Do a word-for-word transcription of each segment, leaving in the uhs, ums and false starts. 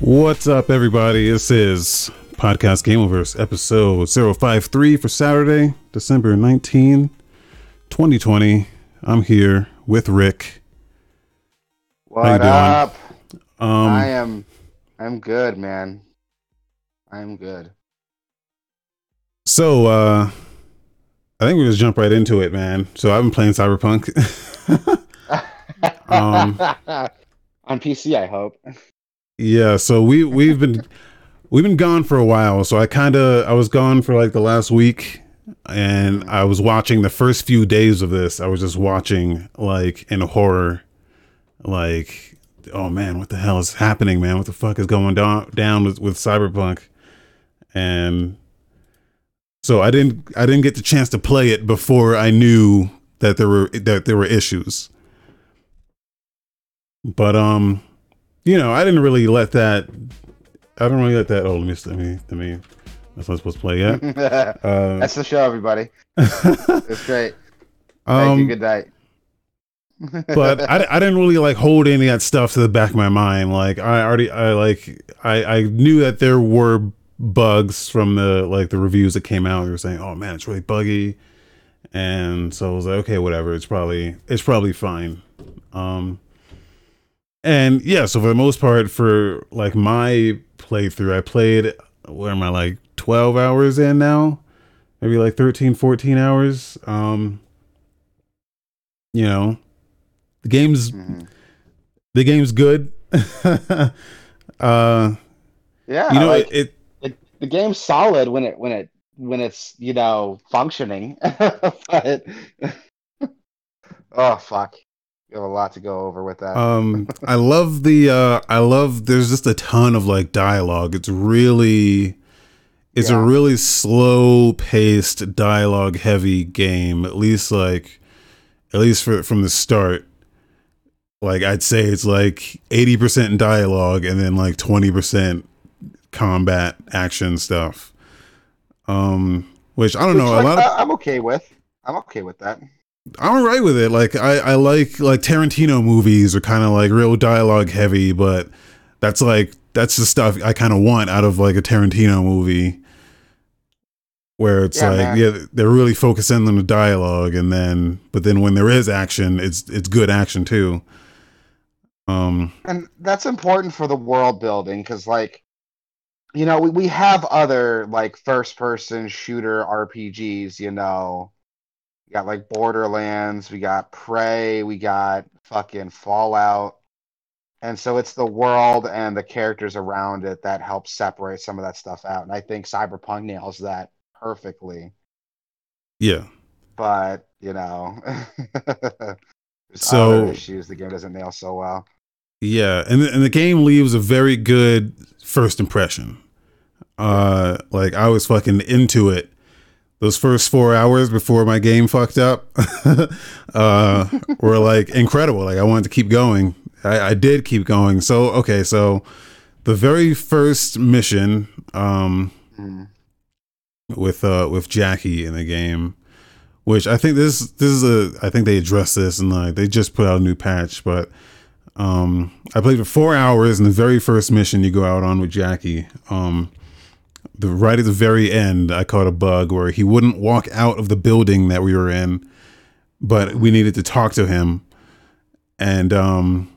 What's up, everybody? This is Podcast Game Awards episode zero five three for Saturday, December nineteenth, twenty twenty. I'm here with Rick. What up? Um, I am. I'm good, man. I'm good. So, uh, I think we just jump right into it, man. So I've been playing Cyberpunk. um, On P C, I hope. Yeah. So we we've been we've been gone for a while. So I kind of I was gone for like the last week, and I was watching the first few days of this. I was just watching like in horror, like, oh man, what the hell is happening, man? What the fuck is going down down with, with Cyberpunk? And so I didn't I didn't get the chance to play it before I knew that there were that there were issues. But um, you know, I didn't really let that. I don't really let that. Oh, let me let me let me. That's not supposed to play yet. uh, That's the show, everybody. It's great. Thank um, you. Good night. But I, I didn't really like hold any of that stuff to the back of my mind. Like I already, I like, I, I knew that there were bugs from the like the reviews that came out. They were saying, "Oh man, it's really buggy," and so I was like, "Okay, whatever. It's probably it's probably fine." Um, and yeah, so for the most part, for like my playthrough, I played. Where am I? Like twelve hours in now, maybe like thirteen, fourteen hours. Um, you know. The game's mm-hmm. the game's good. uh, yeah, you know, like, it, it, it. The game's solid when it when it when it's you know functioning. But oh fuck, you have a lot to go over with that. um, I love the. Uh, I love. There's just a ton of like dialogue. It's really. It's yeah. a really slow-paced, dialogue-heavy game. At least like, at least for from the start. Like I'd say it's like eighty percent dialogue and then like twenty percent combat action stuff. Um, which I don't which know. Like, a lot of, I'm okay with, I'm okay with that. I'm all right with it. Like I, I like, like Tarantino movies are kind of like real dialogue heavy, but that's like, that's the stuff I kind of want out of like a Tarantino movie where it's yeah, like, man. yeah, they're really focusing on the dialogue. And then, but then when there is action, it's, it's good action too. Um, and that's important for the world building because, like, you know, we, we have other like first-person shooter R P Gs. You know, we got like Borderlands, we got Prey, we got fucking Fallout, and so it's the world and the characters around it that help separate some of that stuff out. And I think Cyberpunk nails that perfectly. Yeah, but you know, so other issues the game doesn't nail so well. Yeah, and the, and the game leaves a very good first impression. Uh, like I was fucking into it. Those first four hours before my game fucked up uh, were like incredible. Like I wanted to keep going. I, I did keep going. So okay, so the very first mission um, mm. with uh, with Jackie in the game, which I think this this is a I think they addressed this and like they just put out a new patch. But um, I played for four hours, and the very first mission you go out on with Jackie. Um, The, right at the very end, I caught a bug where he wouldn't walk out of the building that we were in, but we needed to talk to him. And, um,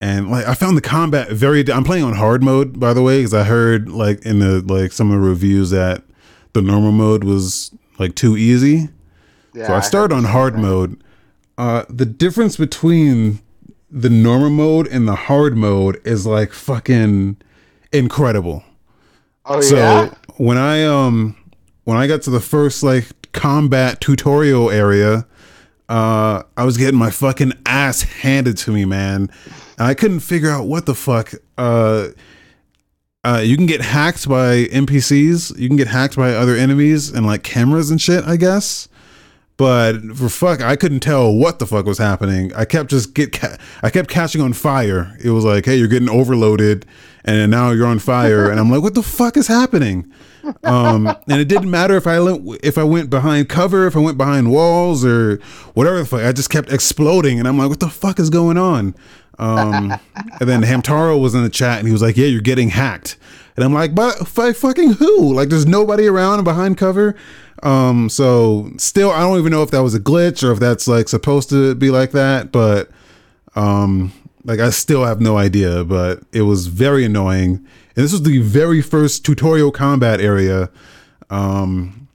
and like, I found the combat very, I'm playing on hard mode, by the way, because I heard like in the, like some of the reviews that the normal mode was like too easy. Yeah, so I started I on hard that. mode. Uh, the difference between the normal mode and the hard mode is like fucking incredible. Oh, so yeah? when I um when I got to the first like combat tutorial area, uh, I was getting my fucking ass handed to me, man. And I couldn't figure out what the fuck. Uh, uh, you can get hacked by N P Cs. You can get hacked by other enemies and like cameras and shit, I guess. But for fuck, I couldn't tell what the fuck was happening. I kept just get, ca- I kept catching on fire. It was like, hey, you're getting overloaded, and now you're on fire. And I'm like, what the fuck is happening? Um, and it didn't matter if I le- if I went behind cover, if I went behind walls, or whatever the fuck. I just kept exploding, and I'm like, what the fuck is going on? Um, and then Hamtaro was in the chat and he was like, yeah, you're getting hacked. And I'm like, but by fucking who? Like, there's nobody around and behind cover. Um, so still, I don't even know if that was a glitch or if that's like supposed to be like that, but, um, like I still have no idea, but it was very annoying. And this was the very first tutorial combat area. Um,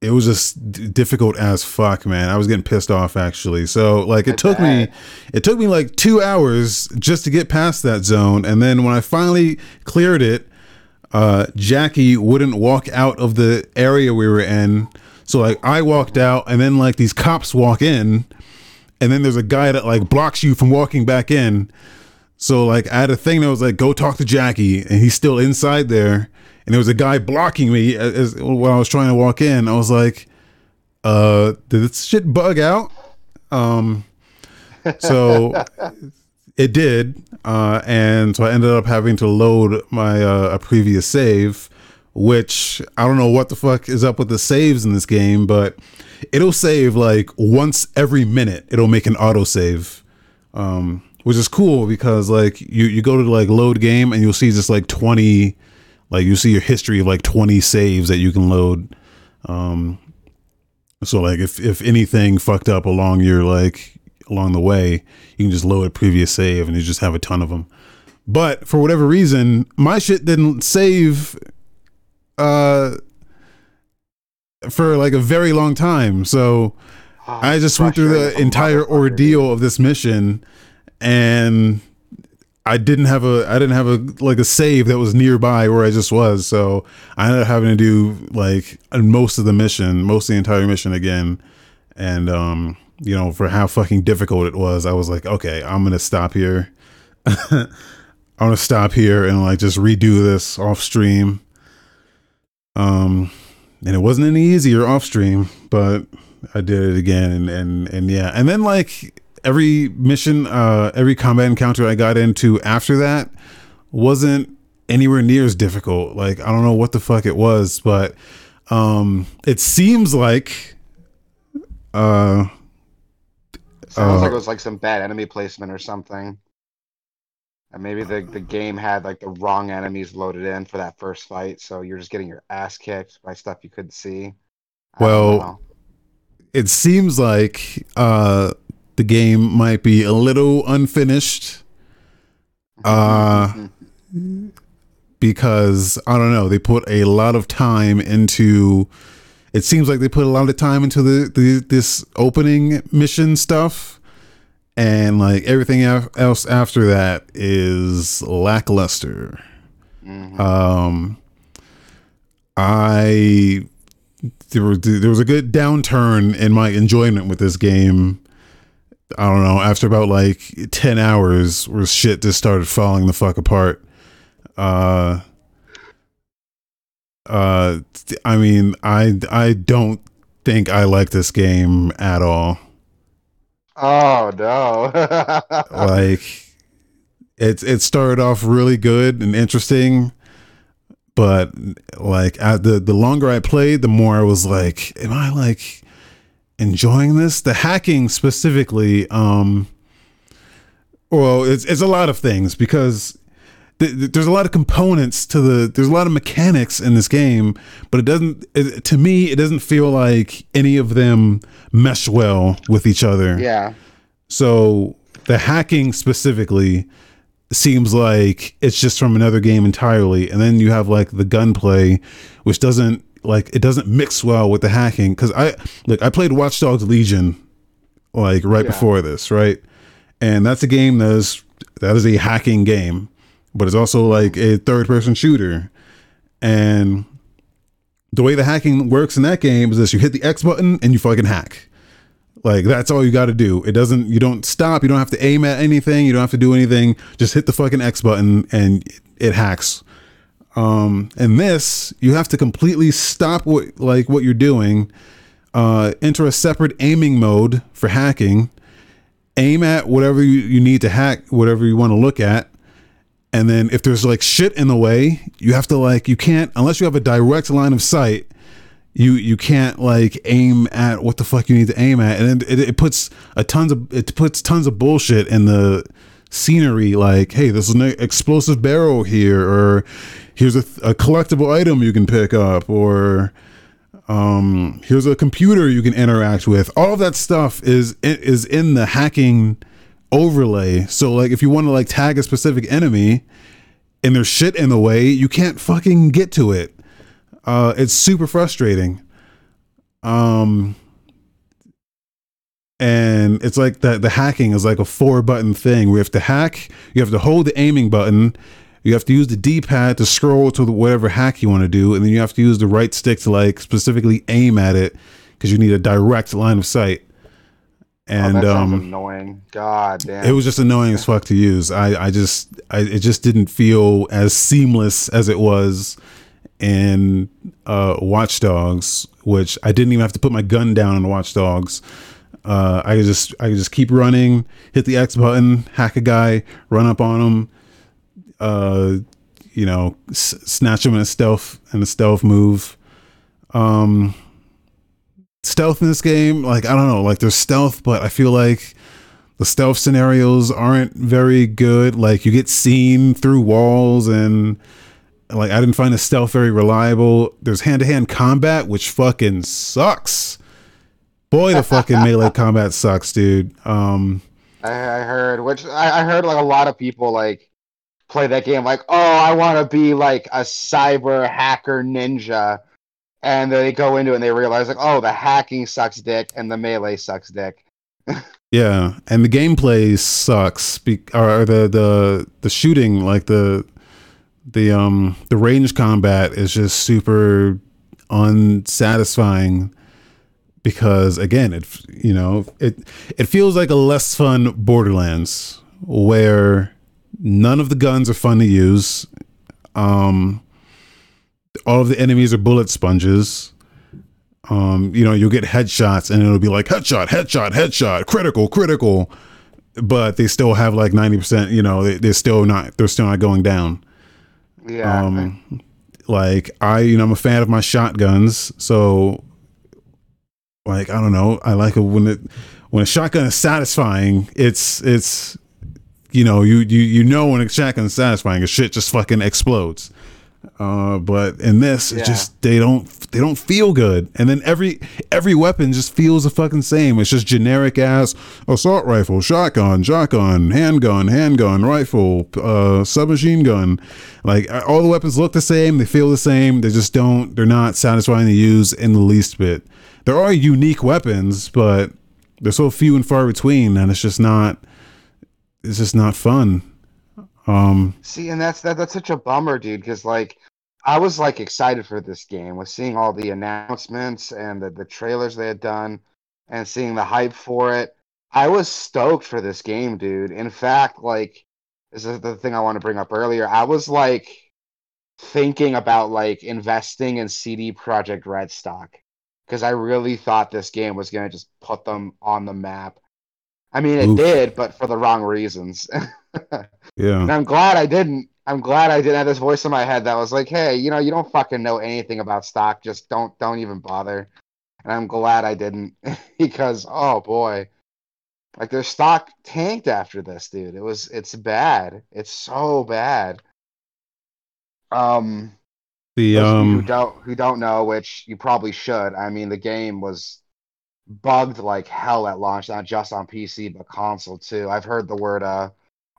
it was just d- difficult as fuck, man. I was getting pissed off actually. So like, it okay. took me, it took me like two hours just to get past that zone. And then when I finally cleared it, uh, Jackie wouldn't walk out of the area we were in. So like I walked out and then like these cops walk in. And then there's a guy that like blocks you from walking back in. So like I had a thing that was like, go talk to Jackie, and he's still inside there. And there was a guy blocking me as, as while I was trying to walk in. I was like, uh, did this shit bug out? Um, so it did. Uh, and so I ended up having to load my, uh, a previous save, which I don't know what the fuck is up with the saves in this game, but it'll save like once every minute. It'll make an auto save, um, which is cool because like you, you go to like load game and you'll see just like twenty, like you see your history of like twenty saves that you can load. Um, so like if, if anything fucked up along your, like along the way, you can just load a previous save and you just have a ton of them. But for whatever reason, my shit didn't save, uh, for like a very long time. So oh, I just went through the entire ordeal of this mission and I didn't have a, I didn't have a, like a save that was nearby where I just was. So I ended up having to do like most of the mission, most of the entire mission again. And, um, you know, for how fucking difficult it was, I was like, okay, I'm going to stop here. I'm going to stop here and like just redo this off stream. Um, And it wasn't any easier off stream, but I did it again. And, and, and yeah. And then like every mission, uh, every combat encounter I got into after that wasn't anywhere near as difficult. Like, I don't know what the fuck it was, but, um, it seems like, uh, sounds uh, like it was like some bad enemy placement or something. And maybe the, the game had like the wrong enemies loaded in for that first fight. So you're just getting your ass kicked by stuff you couldn't see. I well, it seems like uh, the game might be a little unfinished uh, because, I don't know, they put a lot of time into, it seems like they put a lot of time into the, the this opening mission stuff. And like everything else after that is lackluster. Mm-hmm. Um, I there was there was a good downturn in my enjoyment with this game. I don't know. After about like ten hours, where shit just started falling the fuck apart. Uh, uh, I mean, I I don't think I like this game at all. Oh no. Like it it started off really good and interesting, but like I, the the longer I played, the more I was like, am I like enjoying this? The hacking specifically, um well, it's it's a lot of things because th- th- there's a lot of components to the there's a lot of mechanics in this game, but it doesn't it, to me it doesn't feel like any of them mesh well with each other. Yeah. So the hacking specifically seems like it's just from another game entirely. And then you have like the gunplay, which doesn't like, it doesn't mix well with the hacking. Cause I like, I played Watch Dogs Legion like right yeah. before this. Right. And that's a game that is, that is a hacking game, but it's also like a third person shooter. And the way the hacking works in that game is this: you hit the X button and you fucking hack. Like that's all you got to do. It doesn't, you don't stop. You don't have to aim at anything. You don't have to do anything. Just hit the fucking X button and it, it hacks. Um, and this, you have to completely stop what, like what you're doing, uh, enter a separate aiming mode for hacking, aim at whatever you, you need to hack, whatever you want to look at. And then if there's like shit in the way, you have to like, you can't, unless you have a direct line of sight, you, you can't like aim at what the fuck you need to aim at. And then it, it puts a tons of, it puts tons of bullshit in the, scenery, like, hey, there's an explosive barrel here, or here's a, a collectible item you can pick up, or um, here's a computer you can interact with. All of that stuff is is in the hacking overlay. So, like, if you want to, like, tag a specific enemy and there's shit in the way, you can't fucking get to it. Uh, it's super frustrating. Um... And it's like that the hacking is like a four button thing. We have to hack, you have to hold the aiming button, you have to use the D-pad to scroll to the, whatever hack you want to do, and then you have to use the right stick to like specifically aim at it because you need a direct line of sight. And oh, that um, sounds annoying. God damn. It was just annoying as fuck to use. I I just I it just didn't feel as seamless as it was in uh, Watch Dogs, which I didn't even have to put my gun down in Watch Dogs. Uh, I just I just keep running, hit the X button, hack a guy, run up on him, uh, you know, s- snatch him in a stealth in a stealth move. Um, stealth in this game, like I don't know, like there's stealth, but I feel like the stealth scenarios aren't very good. Like you get seen through walls, and like I didn't find the stealth very reliable. There's hand to hand combat, which fucking sucks. Boy, the fucking melee combat sucks, dude. Um, I, I heard, which I, I heard, like a lot of people like play that game, like, oh, I want to be like a cyber hacker ninja, and they go into it and they realize, like, oh, the hacking sucks dick and the melee sucks dick. Yeah, and the gameplay sucks, be- or the, the the shooting, like the the um the range combat is just super unsatisfying. Because again, it you know it it feels like a less fun Borderlands where none of the guns are fun to use. Um, all of the enemies are bullet sponges. Um, you know, you'll get headshots and it'll be like headshot, headshot, headshot, critical, critical. But they still have like ninety percent. You know, they, they're still not they're still not going down. Yeah. Um, like I, you know, I'm a fan of my shotguns, so. Like, I don't know. I like it when it, when a shotgun is satisfying, it's, it's, you know, you, you, you know, when a shotgun is satisfying, a shit just fucking explodes. Uh, but in this, yeah. It just, they don't, they don't feel good. And then every, every weapon just feels the fucking same. It's just generic ass assault rifle, shotgun, shotgun, handgun, handgun, rifle, uh, submachine gun. Like all the weapons look the same. They feel the same. They just don't, they're not satisfying to use in the least bit. There are unique weapons, but they're so few and far between, and it's just not, it's just not fun. Um, See, and that's that, that's such a bummer, dude. Because like, I was like excited for this game with seeing all the announcements and the, the trailers they had done, and seeing the hype for it. I was stoked for this game, dude. In fact, like, this is the thing I want to bring up earlier. I was like thinking about like investing in C D Projekt Red stock. Because I really thought this game was going to just put them on the map. I mean, it Oof. did, but for the wrong reasons. Yeah. And I'm glad I didn't. I'm glad I didn't have this voice in my head that was like, hey, you know, you don't fucking know anything about stock. Just don't don't even bother. And I'm glad I didn't. Because, oh, boy. Like, their stock tanked after this, dude. It was, it's bad. It's so bad. Um... The, um, who don't who don't know, which you probably should. I mean, the game was bugged like hell at launch, not just on P C but console too. I've heard the word uh,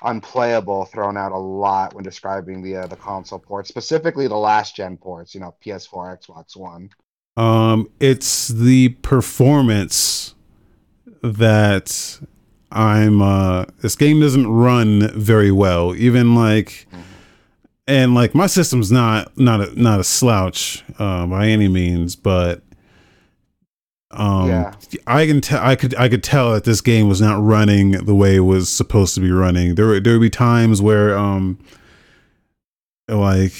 unplayable thrown out a lot when describing the uh, the console ports, specifically the last gen ports. You know, P S four, Xbox One. Um, it's the performance that I'm. Uh, this game doesn't run very well, even like. Mm-hmm. And like my system's not not a, not a slouch uh, by any means, but um, yeah. I can tell I could I could tell that this game was not running the way it was supposed to be running. There there would be times where um, like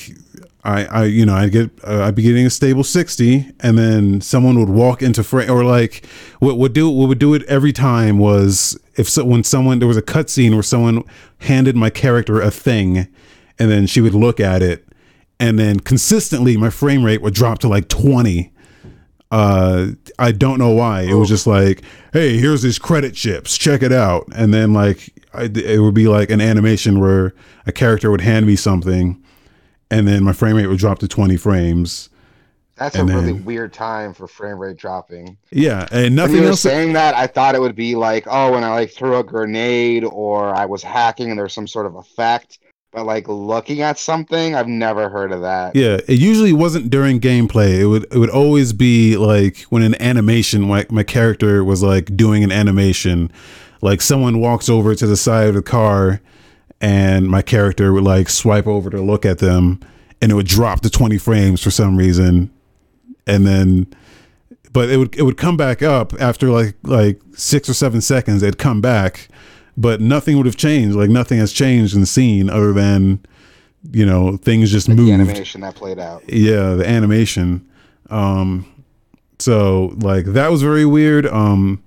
I I you know I'd get uh, I'd be getting a stable sixty, and then someone would walk into frame, or like what would do what would do it every time was if so, when someone there was a cutscene where someone handed my character a thing. And then she would look at it, and then consistently my frame rate would drop to like twenty. Uh, I don't know why. It was just like, hey, here's these credit chips. Check it out. And then like it, it would be like an animation where a character would hand me something and then my frame rate would drop to twenty frames. That's a then, really weird time for frame rate dropping. Yeah, and nothing when you were else saying that, I thought it would be like, oh, when I like threw a grenade or I was hacking and there's some sort of effect. But like looking at something, I've never heard of that. Yeah, it usually wasn't during gameplay. It would it would always be like when an animation, like my character was like doing an animation, like someone walks over to the side of the car, and my character would like swipe over to look at them, and it would drop to twenty frames for some reason. And then, but it would it would come back up after like like six or seven seconds. It'd come back, but nothing would have changed. Like nothing has changed in the scene other than, you know, things just like moved. The animation that played out. Yeah, the animation. Um, so like that was very weird. Um,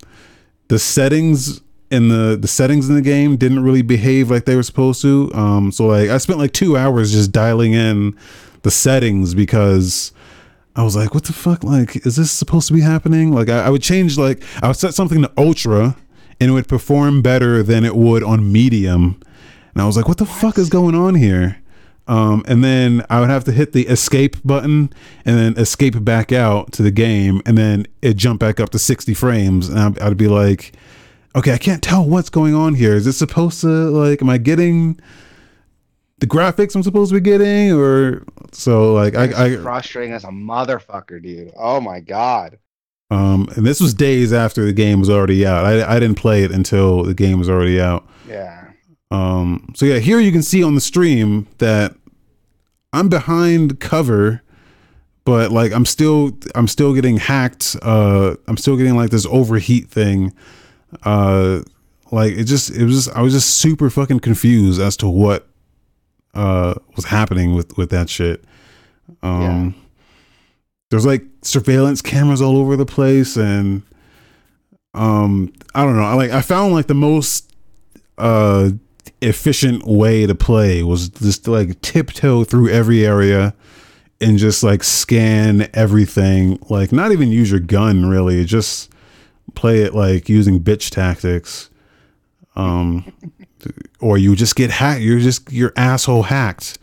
the settings in the the settings in the game didn't really behave like they were supposed to. Um, so like I spent like two hours just dialing in the settings because I was like, what the fuck? Like, is this supposed to be happening? Like, I, I would change, like, I would set something to ultra and it would perform better than it would on medium. And I was like, what the fuck is going on here? Um, and then I would have to hit the escape button and then escape back out to the game. And then it jumped back up to sixty frames. And I'd, I'd be like, okay, I can't tell what's going on here. Is it supposed to, like, am I getting the graphics I'm supposed to be getting? Or so like it's I, I frustrating as a motherfucker, dude. Oh my god. Um and this was days after the game was already out. I I didn't play it until the game was already out. Yeah. Um so yeah, here you can see on the stream that I'm behind cover, but like I'm still I'm still getting hacked. Uh I'm still getting like this overheat thing. Uh like it just it was just I was just super fucking confused as to what uh was happening with with that shit. um yeah. There's like surveillance cameras all over the place, and um I don't know, I like I found like the most uh efficient way to play was just to, like, tiptoe through every area and just like scan everything, like not even use your gun really, just play it like using bitch tactics. um Or you just get hacked. You're just your asshole hacked,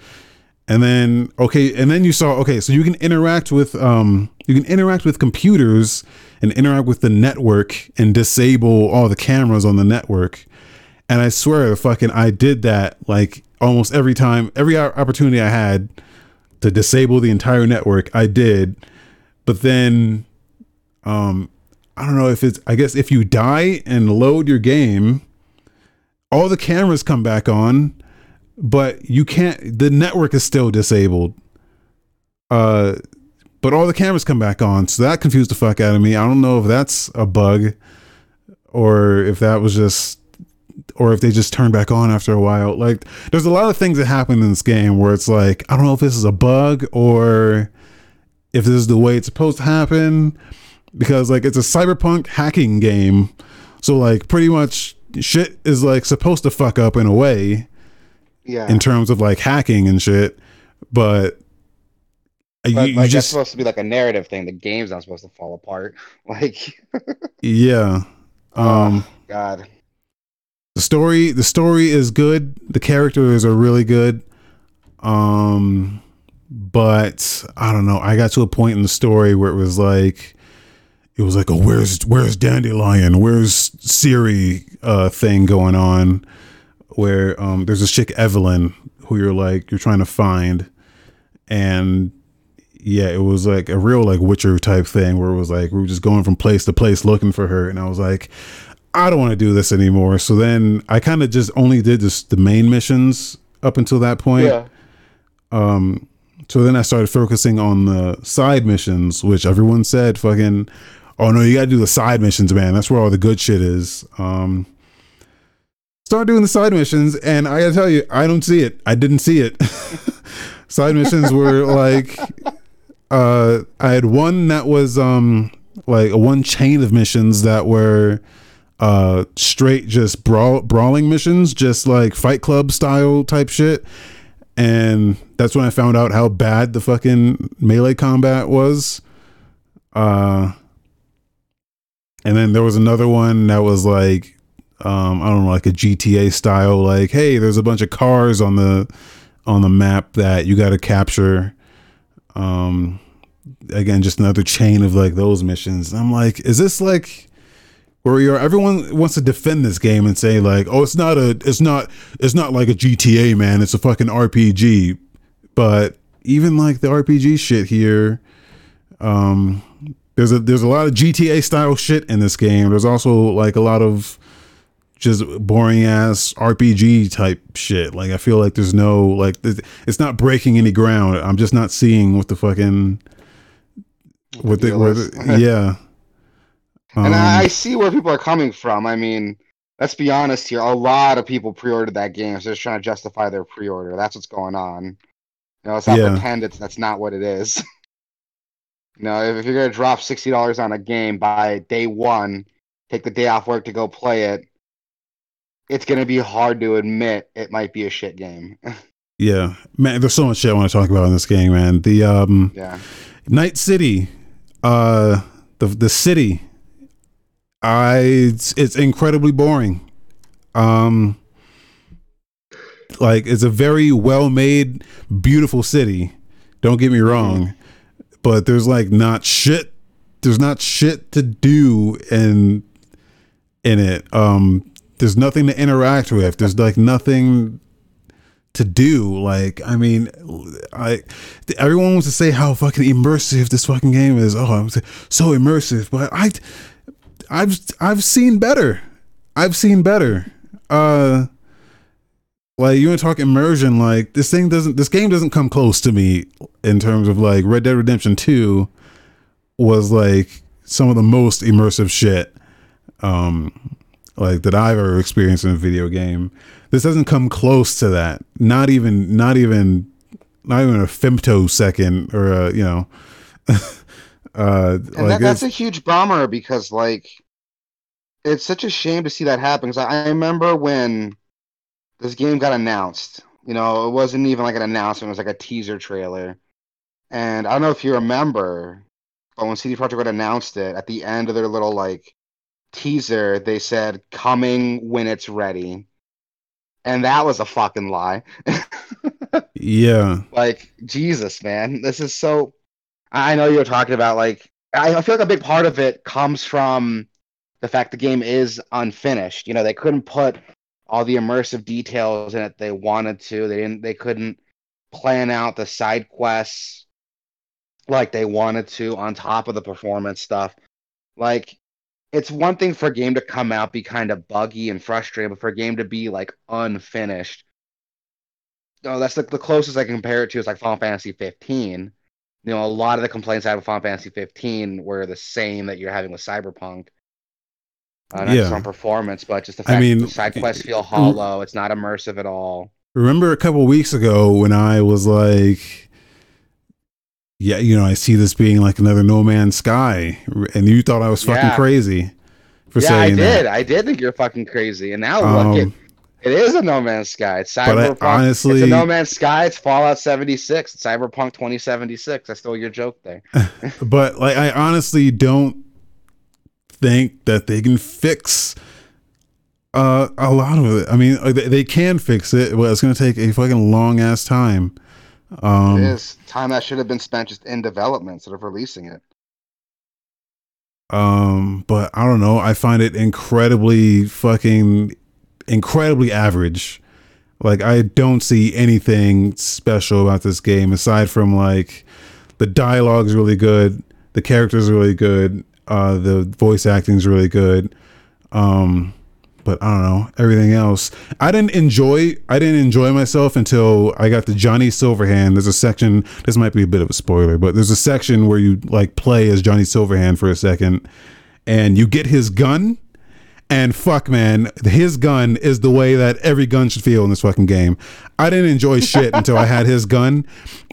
and then okay, and then you saw okay. So you can interact with um, you can interact with computers and interact with the network and disable all the cameras on the network. And I swear, fucking, I did that like almost every time, every opportunity I had to disable the entire network, I did. But then, um, I don't know if it's. I guess if you die and load your game, all the cameras come back on, but you can't, the network is still disabled. Uh, but all the cameras come back on. So that confused the fuck out of me. I don't know if that's a bug or if that was just, or if they just turned back on after a while. Like there's a lot of things that happen in this game where it's like, I don't know if this is a bug or if this is the way it's supposed to happen, because like it's a cyberpunk hacking game. So like pretty much, shit is like supposed to fuck up in a way, yeah, in terms of like hacking and shit, but, but you, you like, just that's supposed to be like a narrative thing. The game's not supposed to fall apart, like yeah. Um, oh, God, the story, the story is good. The characters are really good. Um, but I don't know. I got to a point in the story where it was like. It was like a where's where's Dandelion, where's Siri uh, thing going on, where um, there's this chick Evelyn who you're like you're trying to find, and yeah, it was like a real like Witcher type thing where it was like we were just going from place to place looking for her, and I was like, I don't want to do this anymore. So then I kind of just only did this, the main missions up until that point. Yeah. Um. So then I started focusing on the side missions, which everyone said fucking. Oh no, you gotta do the side missions, man. That's where all the good shit is. Um, start doing the side missions, and I gotta tell you, I don't see it. I didn't see it. Side missions were like, uh, I had one that was um, like a one chain of missions that were uh, straight just brawl brawling missions, just like Fight Club style type shit. And that's when I found out how bad the fucking melee combat was. Uh. And then there was another one that was like um, I don't know, like a G T A style, like, hey, there's a bunch of cars on the on the map that you got to capture. Um, again, just another chain of like those missions. I'm like, is this like where you're, everyone wants to defend this game and say like, oh, it's not a, it's not, it's not like a G T A, man. It's a fucking R P G. But even like the R P G shit here, um, there's a, there's a lot of G T A style shit in this game. There's also like a lot of just boring ass R P G type shit. Like, I feel like there's no, like, it's not breaking any ground. I'm just not seeing what the fucking, what the, what the yeah. And um, I see where people are coming from. I mean, let's be honest here. A lot of people pre-ordered that game. So they're just trying to justify their pre-order. That's what's going on. You know, let's not yeah. pretend it's, that's not what it is. You know, if, if you're going to drop sixty dollars on a game by day one, take the day off work to go play it, it's going to be hard to admit it might be a shit game. Yeah, man, there's so much shit I want to talk about in this game, man. The um, yeah. Night City, uh, the the city, I it's, it's incredibly boring. Um, like, it's a very well-made, beautiful city. Don't get me wrong, but there's like not shit. There's not shit to do in in it. Um. There's nothing to interact with. There's like nothing to do. Like, I mean, I everyone wants to say how fucking immersive this fucking game is. Oh, I'm so immersive, but I, I've I've seen better. I've seen better. Uh, like, you want to talk immersion? Like, this thing doesn't. This game doesn't come close to me in terms of like Red Dead Redemption two was like some of the most immersive shit. Um. Like that I've ever experienced in a video game. This doesn't come close to that. Not even, not even, not even a femtosecond or a, you know. uh, and like that, that's a huge bummer because like, it's such a shame to see that happen. Because I, I remember when this game got announced, you know, it wasn't even like an announcement. It was like a teaser trailer. And I don't know if you remember, but when C D Projekt Red announced it at the end of their little like, teaser, they said coming when it's ready, and that was a fucking lie. Yeah, like Jesus, man, this is so. I know you're talking about like I feel like a big part of it comes from the fact the game is unfinished. You know, they couldn't put all the immersive details in it they wanted to. They didn't. They couldn't plan out the side quests like they wanted to on top of the performance stuff, like. It's one thing for a game to come out, be kind of buggy and frustrating, but for a game to be, like, unfinished. Oh, that's like the closest I can compare it to is, like, Final Fantasy fifteen. You know, a lot of the complaints I had with Final Fantasy fifteen were the same that you're having with Cyberpunk. Uh, not yeah. just on performance, but just the fact I mean, that the side quests feel hollow. It's not immersive at all. Remember a couple weeks ago when I was like... Yeah, you know, I see this being like another No Man's Sky, and you thought I was fucking yeah. crazy for yeah, saying I did. That. I did think you're fucking crazy, and now um, look, it, it is a No Man's Sky. It's Cyberpunk. Honestly, it's a No Man's Sky. It's Fallout seventy-six. It's Cyberpunk twenty seventy-six. I stole your joke there. But like, I honestly don't think that they can fix uh, a lot of it. I mean, they, they can fix it, but it's going to take a fucking long ass time. Um, it is time that should have been spent just in development instead of releasing it. Um, but I don't know. I find it incredibly fucking incredibly average. Like, I don't see anything special about this game aside from like the dialogue's really good, the character's really good, uh, the voice acting's really good. Um, but I don't know, everything else. I didn't enjoy, I didn't enjoy myself until I got to Johnny Silverhand. There's a section, this might be a bit of a spoiler, but there's a section where you like play as Johnny Silverhand for a second and you get his gun, and fuck man, his gun is the way that every gun should feel in this fucking game. I didn't enjoy shit until I had his gun,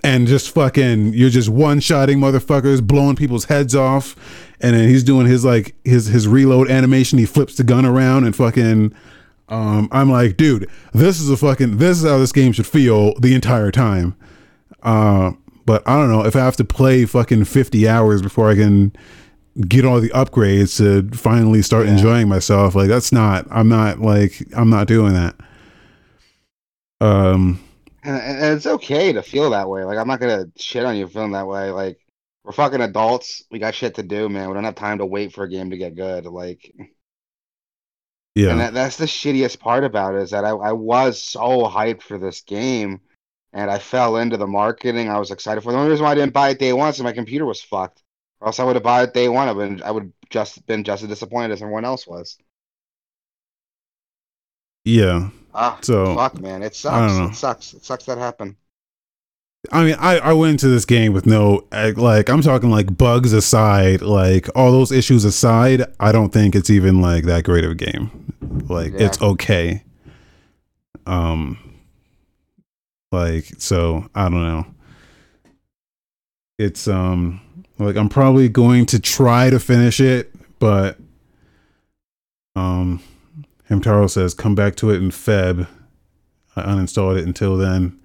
and just fucking, you're just one-shotting motherfuckers, blowing people's heads off. And then he's doing his like his his reload animation. He flips the gun around and fucking. Um, I'm like, dude, this is a fucking. This is how this game should feel the entire time. Uh, but I don't know if I have to play fucking fifty hours before I can get all the upgrades to finally start yeah. enjoying myself. Like, that's not, I'm not like, I'm not doing that. Um, and, and it's okay to feel that way. Like, I'm not going to shit on you feeling that way. Like, we're fucking adults. We got shit to do, man. We don't have time to wait for a game to get good. Like, yeah. And that, that's the shittiest part about it, is that I, I was so hyped for this game, and I fell into the marketing. I was excited for it. The only reason why I didn't buy it day one is so my computer was fucked. Or else I would have bought it day one. I would I would just been just as disappointed as everyone else was. Yeah. Ah, so fuck, man, it sucks. It sucks. It sucks that happened. I mean, I, I went into this game with no, like, I'm talking like bugs aside, like all those issues aside, I don't think it's even like that great of a game. Like, yeah. It's okay. Um, like, so I don't know. It's um. Like, I'm probably going to try to finish it, but um, Hamtaro says, come back to it in February. I uninstalled it until then.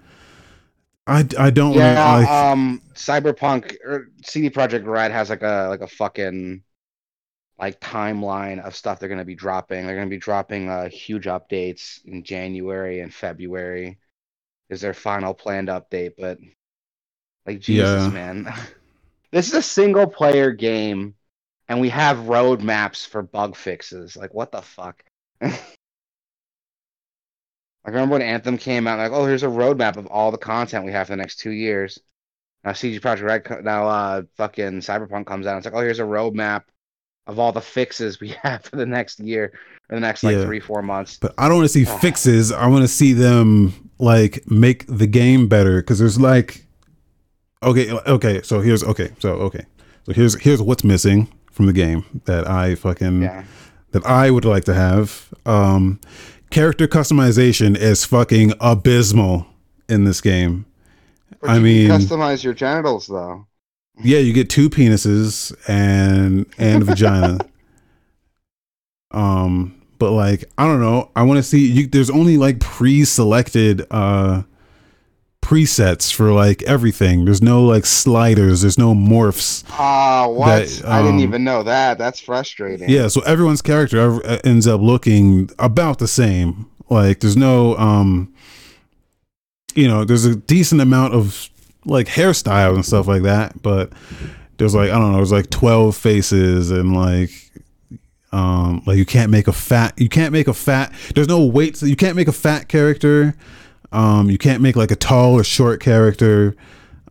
I, I don't yeah, want to... Yeah, um, Cyberpunk, or C D Projekt Red has, like, a like a fucking, like, timeline of stuff they're going to be dropping. They're going to be dropping uh, huge updates in January and February. Is their final planned update, but, like, Jesus, yeah. man. This is a single-player game, and we have roadmaps for bug fixes. Like, what the fuck? Like, I remember when Anthem came out, like, oh, here's a roadmap of all the content we have for the next two years. Now, C D Projekt Red, now uh, fucking Cyberpunk comes out, and it's like, oh, here's a roadmap of all the fixes we have for the next year, or the next, like, yeah. three, four months. But I don't want to see oh. fixes. I want to see them, like, make the game better, because there's, like... Okay. Okay. So here's okay. So okay. So here's here's what's missing from the game that I fucking yeah. that I would like to have. Um, character customization is fucking abysmal in this game. But I you mean, can customize your genitals though. Yeah, you get two penises and and a vagina. Um, but like I don't know. I want to see. You, there's only like pre-selected. Uh, presets for like everything. There's no like sliders, there's no morphs. Ah, uh, what? That, um, I didn't even know that. That's frustrating. Yeah, so everyone's character ends up looking about the same. Like there's no um you know, there's a decent amount of like hairstyle and stuff like that, but there's like I don't know, there's like twelve faces and like um like you can't make a fat you can't make a fat there's no weight, so you can't make a fat character. Um, you can't make like a tall or short character.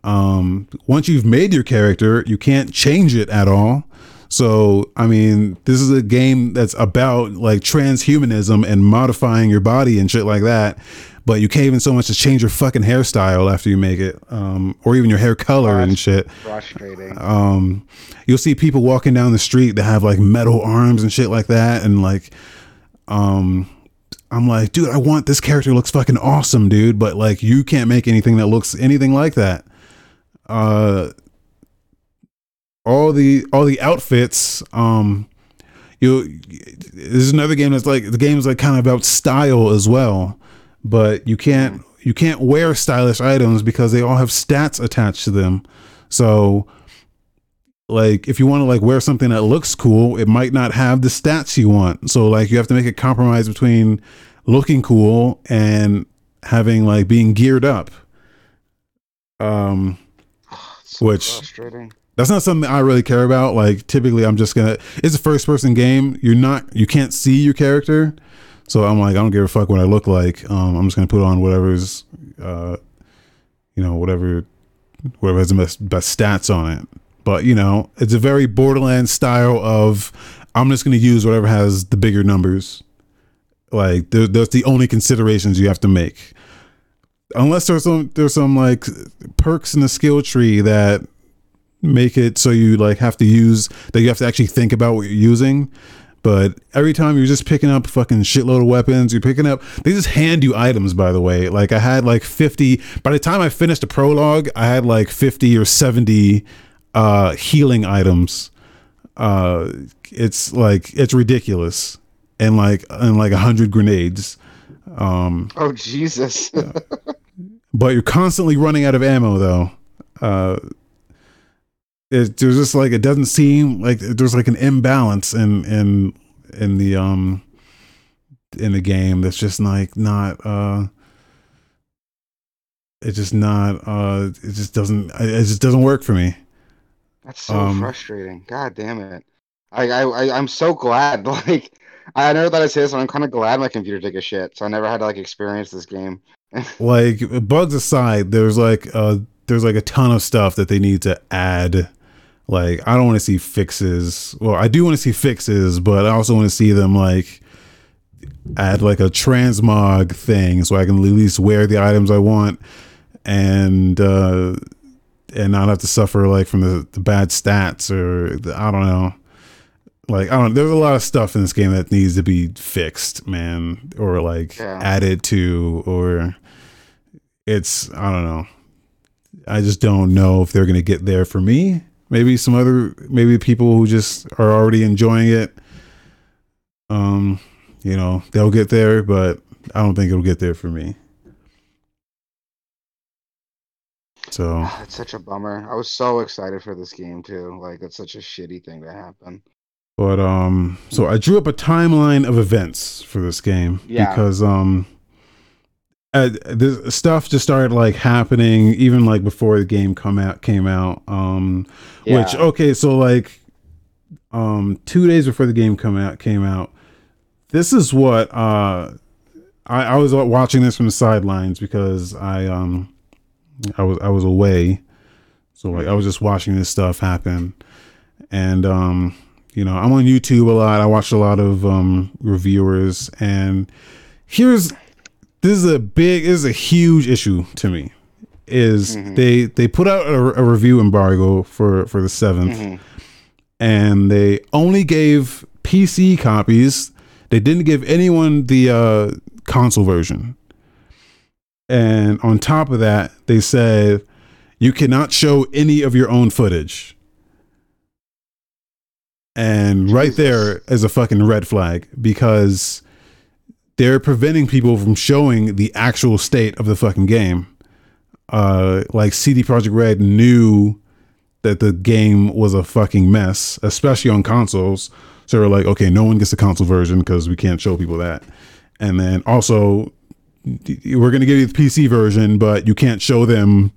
Um, once you've made your character, you can't change it at all. So, I mean, this is a game that's about like transhumanism and modifying your body and shit like that. But you can't even so much as change your fucking hairstyle after you make it, um, or even your hair color Frust- and shit. Frustrating. Um, you'll see people walking down the street that have like metal arms and shit like that. And like, um, I'm like, dude, I want this character looks fucking awesome, dude. But like, you can't make anything that looks anything like that. Uh, all the, all the outfits, um, you, there's another game that's like, the game's like kind of about style as well, but you can't, you can't wear stylish items because they all have stats attached to them. So like if you want to like wear something that looks cool, it might not have the stats you want. So like you have to make a compromise between looking cool and having like being geared up. Um, so which that's not something I really care about. Like typically I'm just gonna, it's a first person game. You're not, you can't see your character. So I'm like, I don't give a fuck what I look like. Um, I'm just going to put on whatever's, uh, you know, whatever, whatever has the best, best stats on it. But, you know, it's a very Borderlands style of I'm just going to use whatever has the bigger numbers. Like, there, that's the only considerations you have to make. Unless there's some, there's some, like, perks in the skill tree that make it so you, like, have to use, that you have to actually think about what you're using. But every time you're just picking up fucking shitload of weapons, you're picking up, they just hand you items, by the way. Like, I had, like, fifty, by the time I finished the prologue, I had, like, fifty or seventy uh healing items. Uh it's like it's ridiculous. And like and like a hundred grenades. Um oh Jesus. Yeah. But you're constantly running out of ammo though. Uh It, there's just like, it doesn't seem like there's like an imbalance in, in, in the, um, in the game. That's just like not, uh, it's just not, uh, it just doesn't, it just doesn't work for me. That's so um, frustrating. God damn it. I, I, I'm so glad. Like, I never thought I'd say this, and I'm kind of glad my computer took a shit, so I never had to like experience this game. Like, bugs aside, there's like, uh, there's like a ton of stuff that they need to add. Like, I don't want to see fixes. Well, I do want to see fixes, but I also want to see them like add like a transmog thing, so I can at least wear the items I want, and uh, and not have to suffer like from the, the bad stats or the, I don't know. Like, I don't, there's a lot of stuff in this game that needs to be fixed, man, or like yeah. added to, or it's, I don't know. I just don't know if they're going to get there for me. Maybe some other, maybe people who just are already enjoying it, um, you know, they'll get there, but I don't think it'll get there for me. So it's such a bummer. I was so excited for this game too. Like, it's such a shitty thing to happen. But, um, so I drew up a timeline of events for this game yeah. because, um, uh, this stuff just started like happening even like before the game come out, came out, um, yeah. which, okay. So like, um, two days before the game come out, came out, this is what, uh, I, I was watching this from the sidelines because I, um, I was, I was away. So like, I was just watching this stuff happen, and, um, you know, I'm on YouTube a lot. I watch a lot of um, reviewers, and here's this is a big, this is a huge issue to me. Is mm-hmm. they they put out a, a review embargo for for the seventh, mm-hmm. and they only gave P C copies. They didn't give anyone the uh, console version. And on top of that, they said you cannot show any of your own footage. And right there is a fucking red flag, because they're preventing people from showing the actual state of the fucking game. Uh, like C D Projekt Red knew that the game was a fucking mess, especially on consoles. So they're like, okay, no one gets the console version because we can't show people that. And then also, we're going to give you the P C version, but you can't show them.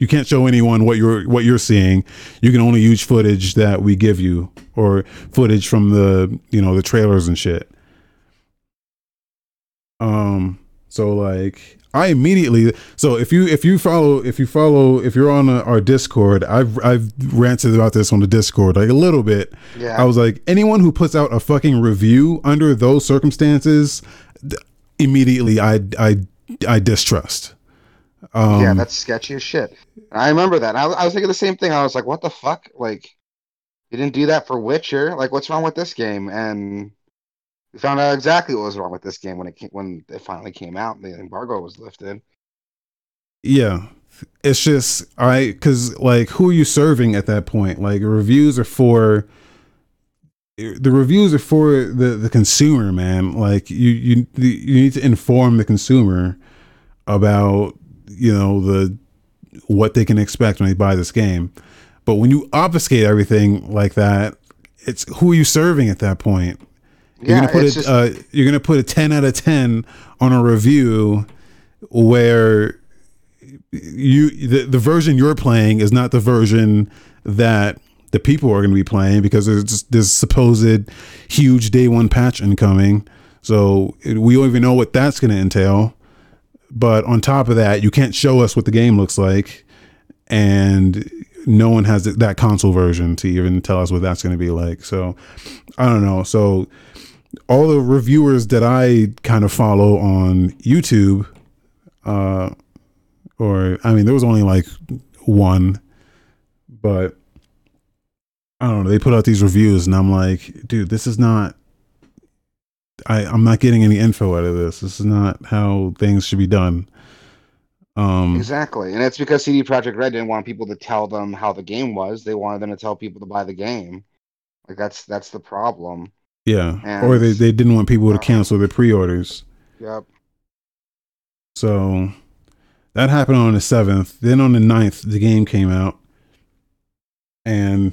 You can't show anyone what you're what you're seeing. You can only use footage that we give you, or footage from the, you know, the trailers and shit. Um. So like, I immediately. So if you if you follow if you follow if you're on a, our Discord, I've I've ranted about this on the Discord like a little bit. Yeah. I was like, anyone who puts out a fucking review under those circumstances, th- immediately I I I distrust. Um, yeah, that's sketchy as shit. I remember that. I, I was thinking the same thing. I was like, what the fuck? Like, you didn't do that for Witcher. Like, what's wrong with this game? And we found out exactly what was wrong with this game when it came, when it finally came out. The embargo was lifted. Yeah. It's just, I, because, like, who are you serving at that point? Like, reviews are for... The reviews are for the, the consumer, man. Like, you, you, you need to inform the consumer about... you know, the what they can expect when they buy this game. But when you obfuscate everything like that, it's who are you serving at that point? You're yeah, gonna put a, just... uh, you're gonna put a ten out of ten on a review where you the, the version you're playing is not the version that the people are going to be playing, because there's this supposed huge day one patch incoming, so we don't even know what that's going to entail. But on top of that, you can't show us what the game looks like, and no one has that console version to even tell us what that's going to be like. So I don't know. So all the reviewers that I kind of follow on YouTube, uh, or I mean, there was only like one, but I don't know. They put out these reviews, and I'm like, dude, this is not. I, I'm not getting any info out of this. This is not how things should be done. Um, exactly. And it's because C D Projekt Red didn't want people to tell them how the game was. They wanted them to tell people to buy the game. Like, that's that's the problem. Yeah. And, or they, they didn't want people uh, to cancel their pre-orders. Yep. So that happened on the seventh. Then on the ninth, the game came out. And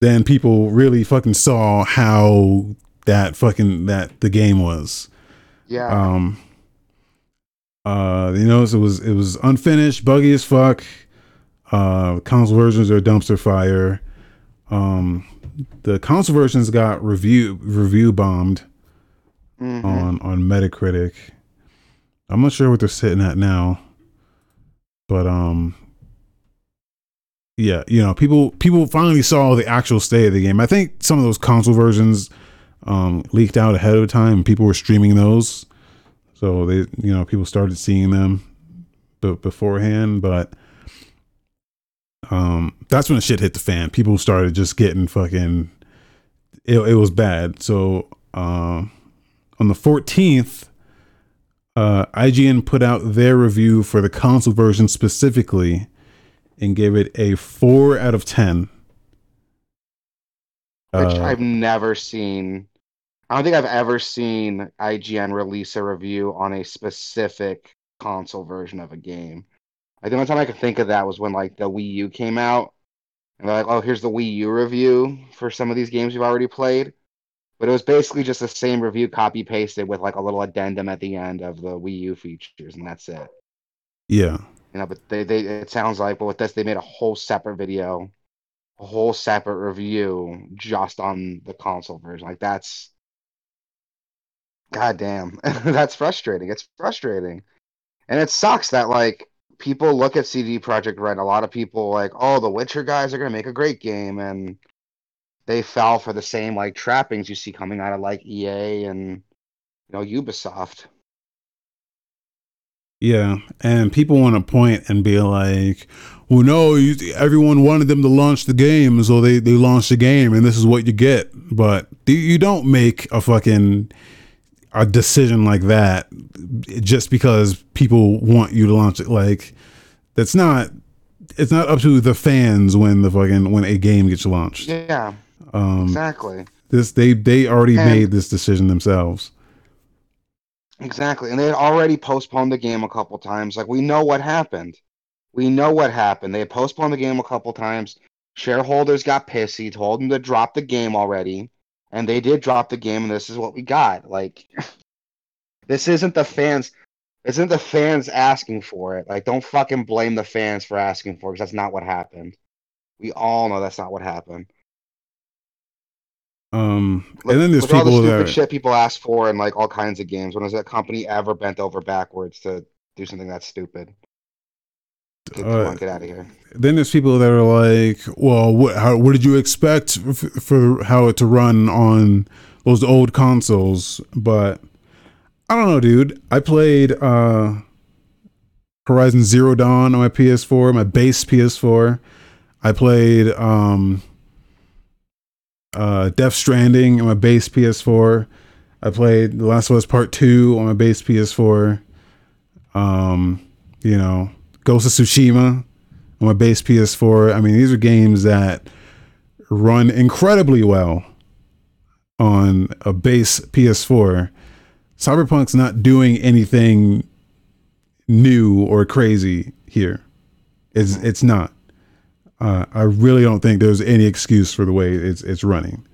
then people really fucking saw how that fucking, that the game was. Yeah. Um, uh, you know, it was, it was unfinished, buggy as fuck. Uh, console versions are dumpster fire. Um, the console versions got review, review bombed mm-hmm. on, on Metacritic. I'm not sure what they're sitting at now, but, um, yeah, you know, people, people finally saw the actual state of the game. I think some of those console versions, um, leaked out ahead of time and people were streaming those. So they, you know, people started seeing them b- beforehand, but, um, that's when the shit hit the fan. People started just getting fucking, it, it was bad. So, um, uh, on the fourteenth, uh, I G N put out their review for the console version specifically, and gave it a four out of ten. Which uh, I've never seen. I don't think I've ever seen I G N release a review on a specific console version of a game. Like the only time I could think of that was when like the Wii U came out. And they're like, oh, here's the Wii U review for some of these games you've already played. But it was basically just the same review copy-pasted with like a little addendum at the end of the Wii U features, and that's it. Yeah. You know, but they, they it sounds like, but with this, they made a whole separate video, a whole separate review just on the console version. Like, that's goddamn. That's frustrating. It's frustrating. And it sucks that, like, people look at C D Projekt Red. A lot of people, like, oh, the Witcher guys are going to make a great game. And they fell for the same, like, trappings you see coming out of, like, E A and, you know, Ubisoft. Yeah, and people want to point and be like, well, no, you, everyone wanted them to launch the game, so they, they launched the game, and this is what you get. But you don't make a fucking a decision like that just because people want you to launch it. Like, that's not, it's not up to the fans when the fucking, when a game gets launched. Yeah, um, exactly. This they, they already and- made this decision themselves. Exactly. And they had already postponed the game a couple times. Like, we know what happened. We know what happened. They had postponed the game a couple times. Shareholders got pissy, told them to drop the game already. And they did drop the game, and this is what we got. Like, this isn't the fans. Isn't the fans asking for it. Like, don't fucking blame the fans for asking for it, because that's not what happened. We all know that's not what happened. Um, like, and then there's people all the stupid that... shit people ask for and like all kinds of games. When has that company ever bent over backwards to do something that's stupid? Get, uh, on, get out of here. Then there's people that are like, well, what, how, what did you expect f- for how it to run on those old consoles? But I don't know, dude. I played uh, Horizon Zero Dawn on my P S four, my base P S four. I played, um, Uh, Death Stranding on my base P S four. I played The Last of Us Part Two on my base P S four. Um, you know, Ghost of Tsushima on my base P S four. I mean, these are games that run incredibly well on a base P S four. Cyberpunk's not doing anything new or crazy here. It's it's not. Uh, I really don't think there's any excuse for the way it's it's running.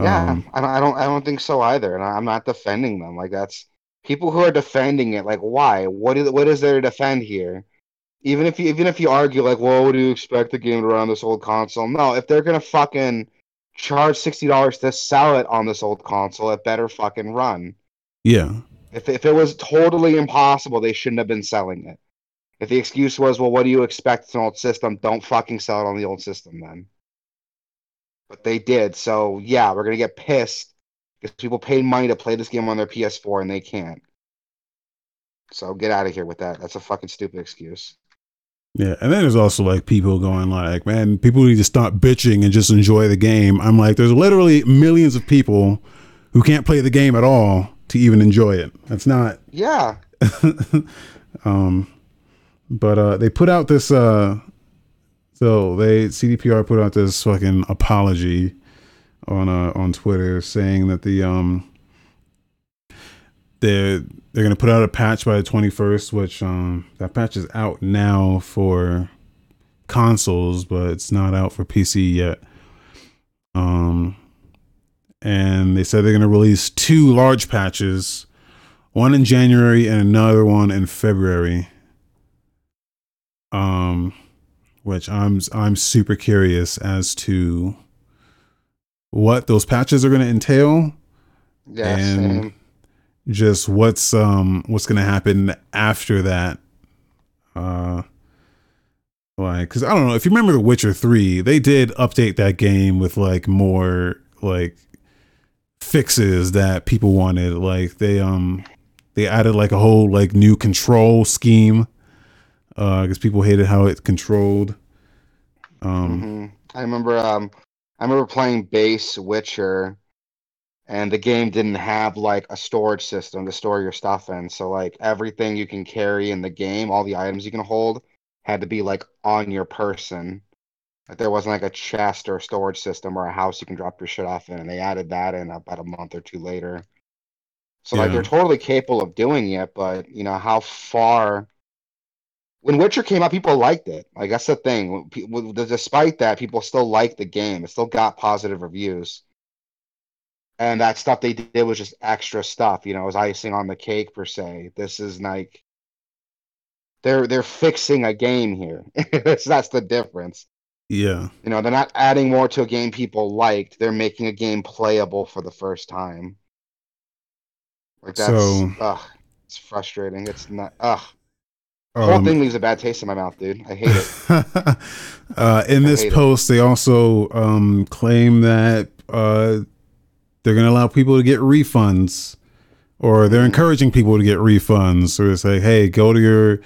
Yeah, um, I, don't, I don't. I don't think so either. And I'm not defending them. Like, that's people who are defending it. Like, why? What is what is there to defend here? Even if you even if you argue, like, well, what do you expect the game to run on this old console? No, if they're gonna fucking charge sixty dollars to sell it on this old console, it better fucking run. Yeah. If if it was totally impossible, they shouldn't have been selling it. If the excuse was, well, what do you expect? It's an old system. Don't fucking sell it on the old system then. But they did. So, yeah, we're going to get pissed because people paid money to play this game on their P S four and they can't. So get out of here with that. That's a fucking stupid excuse. Yeah. And then there's also like people going like, man, people need to stop bitching and just enjoy the game. I'm like, there's literally millions of people who can't play the game at all to even enjoy it. That's not. Yeah. um. But uh, they put out this, uh, so they C D P R put out this fucking apology on uh, on Twitter saying that the um they're they're gonna put out a patch by the twenty-first, which um that patch is out now for consoles, but it's not out for P C yet. Um, and they said they're going to release two large patches, one in January and another one in February. Um, which I'm I'm super curious as to what those patches are going to entail. Yeah, and same. Just what's um what's going to happen after that. Uh, like, because I don't know if you remember Witcher three, they did update that game with like more like fixes that people wanted. Like they um they added like a whole like new control scheme. Uh, because people hated how it controlled. Um, mm-hmm. I remember, um, I remember playing base Witcher, and the game didn't have like a storage system to store your stuff in. So like everything you can carry in the game, all the items you can hold, had to be like on your person. Like there wasn't like a chest or a storage system or a house you can drop your shit off in. And they added that in about a month or two later. So yeah. like they're totally capable of doing it, but you know how far. When Witcher came out, people liked it. Like, that's the thing. People, despite that, people still liked the game. It still got positive reviews. And that stuff they did was just extra stuff. You know, it was icing on the cake, per se. This is like... They're they're fixing a game here. So that's the difference. Yeah. You know, they're not adding more to a game people liked. They're making a game playable for the first time. Like, that's... So... Ugh. It's frustrating. It's not... Ugh. The whole um, thing leaves a bad taste in my mouth, dude. I hate it. uh, in I this post, it. they also um, claim that uh, they're going to allow people to get refunds, or they're encouraging people to get refunds. So it's like, hey, go to your,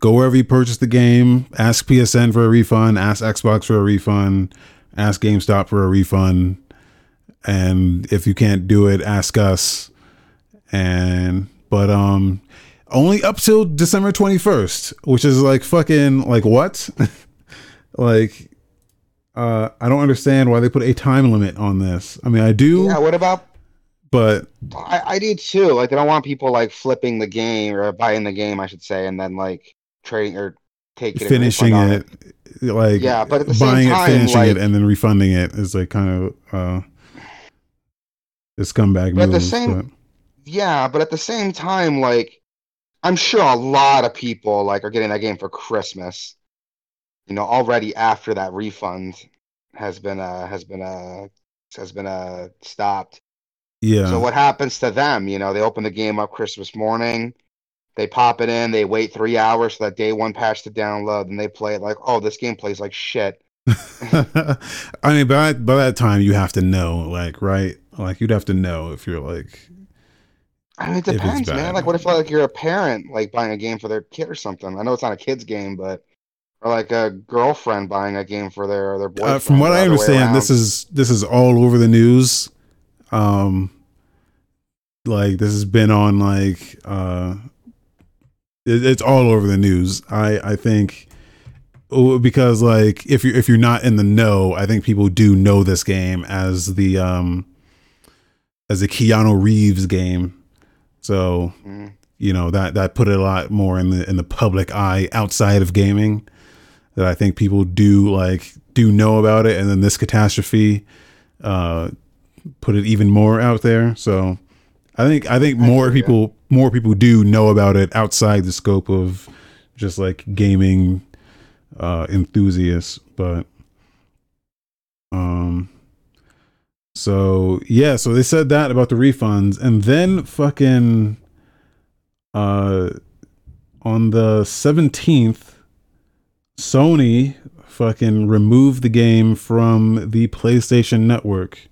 go wherever you purchased the game, ask P S N for a refund, ask Xbox for a refund, ask GameStop for a refund, and if you can't do it, ask us. And but um. Only up till December twenty-first, which is like fucking like what? Like, uh, I don't understand why they put a time limit on this. I mean, I do. Yeah, what about? But I, I do too. Like, they don't want people like flipping the game or buying the game, I should say, and then like trading or taking finishing it, it. Like, yeah, but at the buying same time, it, finishing like, it, and then refunding it is like kind of uh, a scumbag move. But at the same, but. yeah, but at the same time, like. I'm sure a lot of people like are getting that game for Christmas, you know, already after that refund has been uh, has been uh, has been uh, stopped. Yeah. So what happens to them? You know, they open the game up Christmas morning, they pop it in, they wait three hours for that day one patch to download, and they play it like, oh, this game plays like shit. I mean, by by that time you have to know, like, right? Like you'd have to know if you're like. I mean, it depends, man. Like, what if like you're a parent like buying a game for their kid or something? I know it's not a kid's game, but or like a girlfriend buying a game for their their boyfriend. Uh, from what I understand, this is this is all over the news. Um, like this has been on like uh, it, it's all over the news. I I think because like if you if you're not in the know, I think people do know this game as the um as the Keanu Reeves game. So, you know, that, that put it a lot more in the in the public eye outside of gaming that I think people do like do know about it. And then this catastrophe uh, put it even more out there. So I think I think more people more people do know about it outside the scope of just like gaming uh, enthusiasts. But um So, yeah, so they said that about the refunds. And then fucking uh, on the seventeenth, Sony fucking removed the game from the PlayStation Network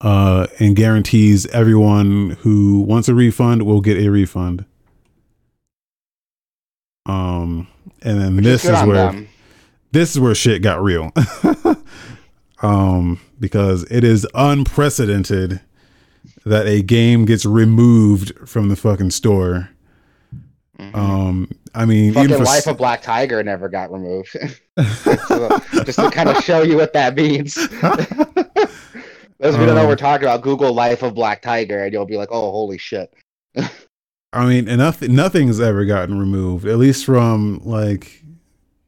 uh, and guarantees everyone who wants a refund will get a refund. Um, and then Which this is, is where them. this is where shit got real. Um, because it is unprecedented that a game gets removed from the fucking store. Mm-hmm. Um, I mean, fucking for... Life of Black Tiger never got removed. so, just to kind of show you what that means. Those of you don't know we're talking about, Google Life of Black Tiger, and you'll be like, "Oh, holy shit!" I mean, and nothing, nothing's ever gotten removed, at least from like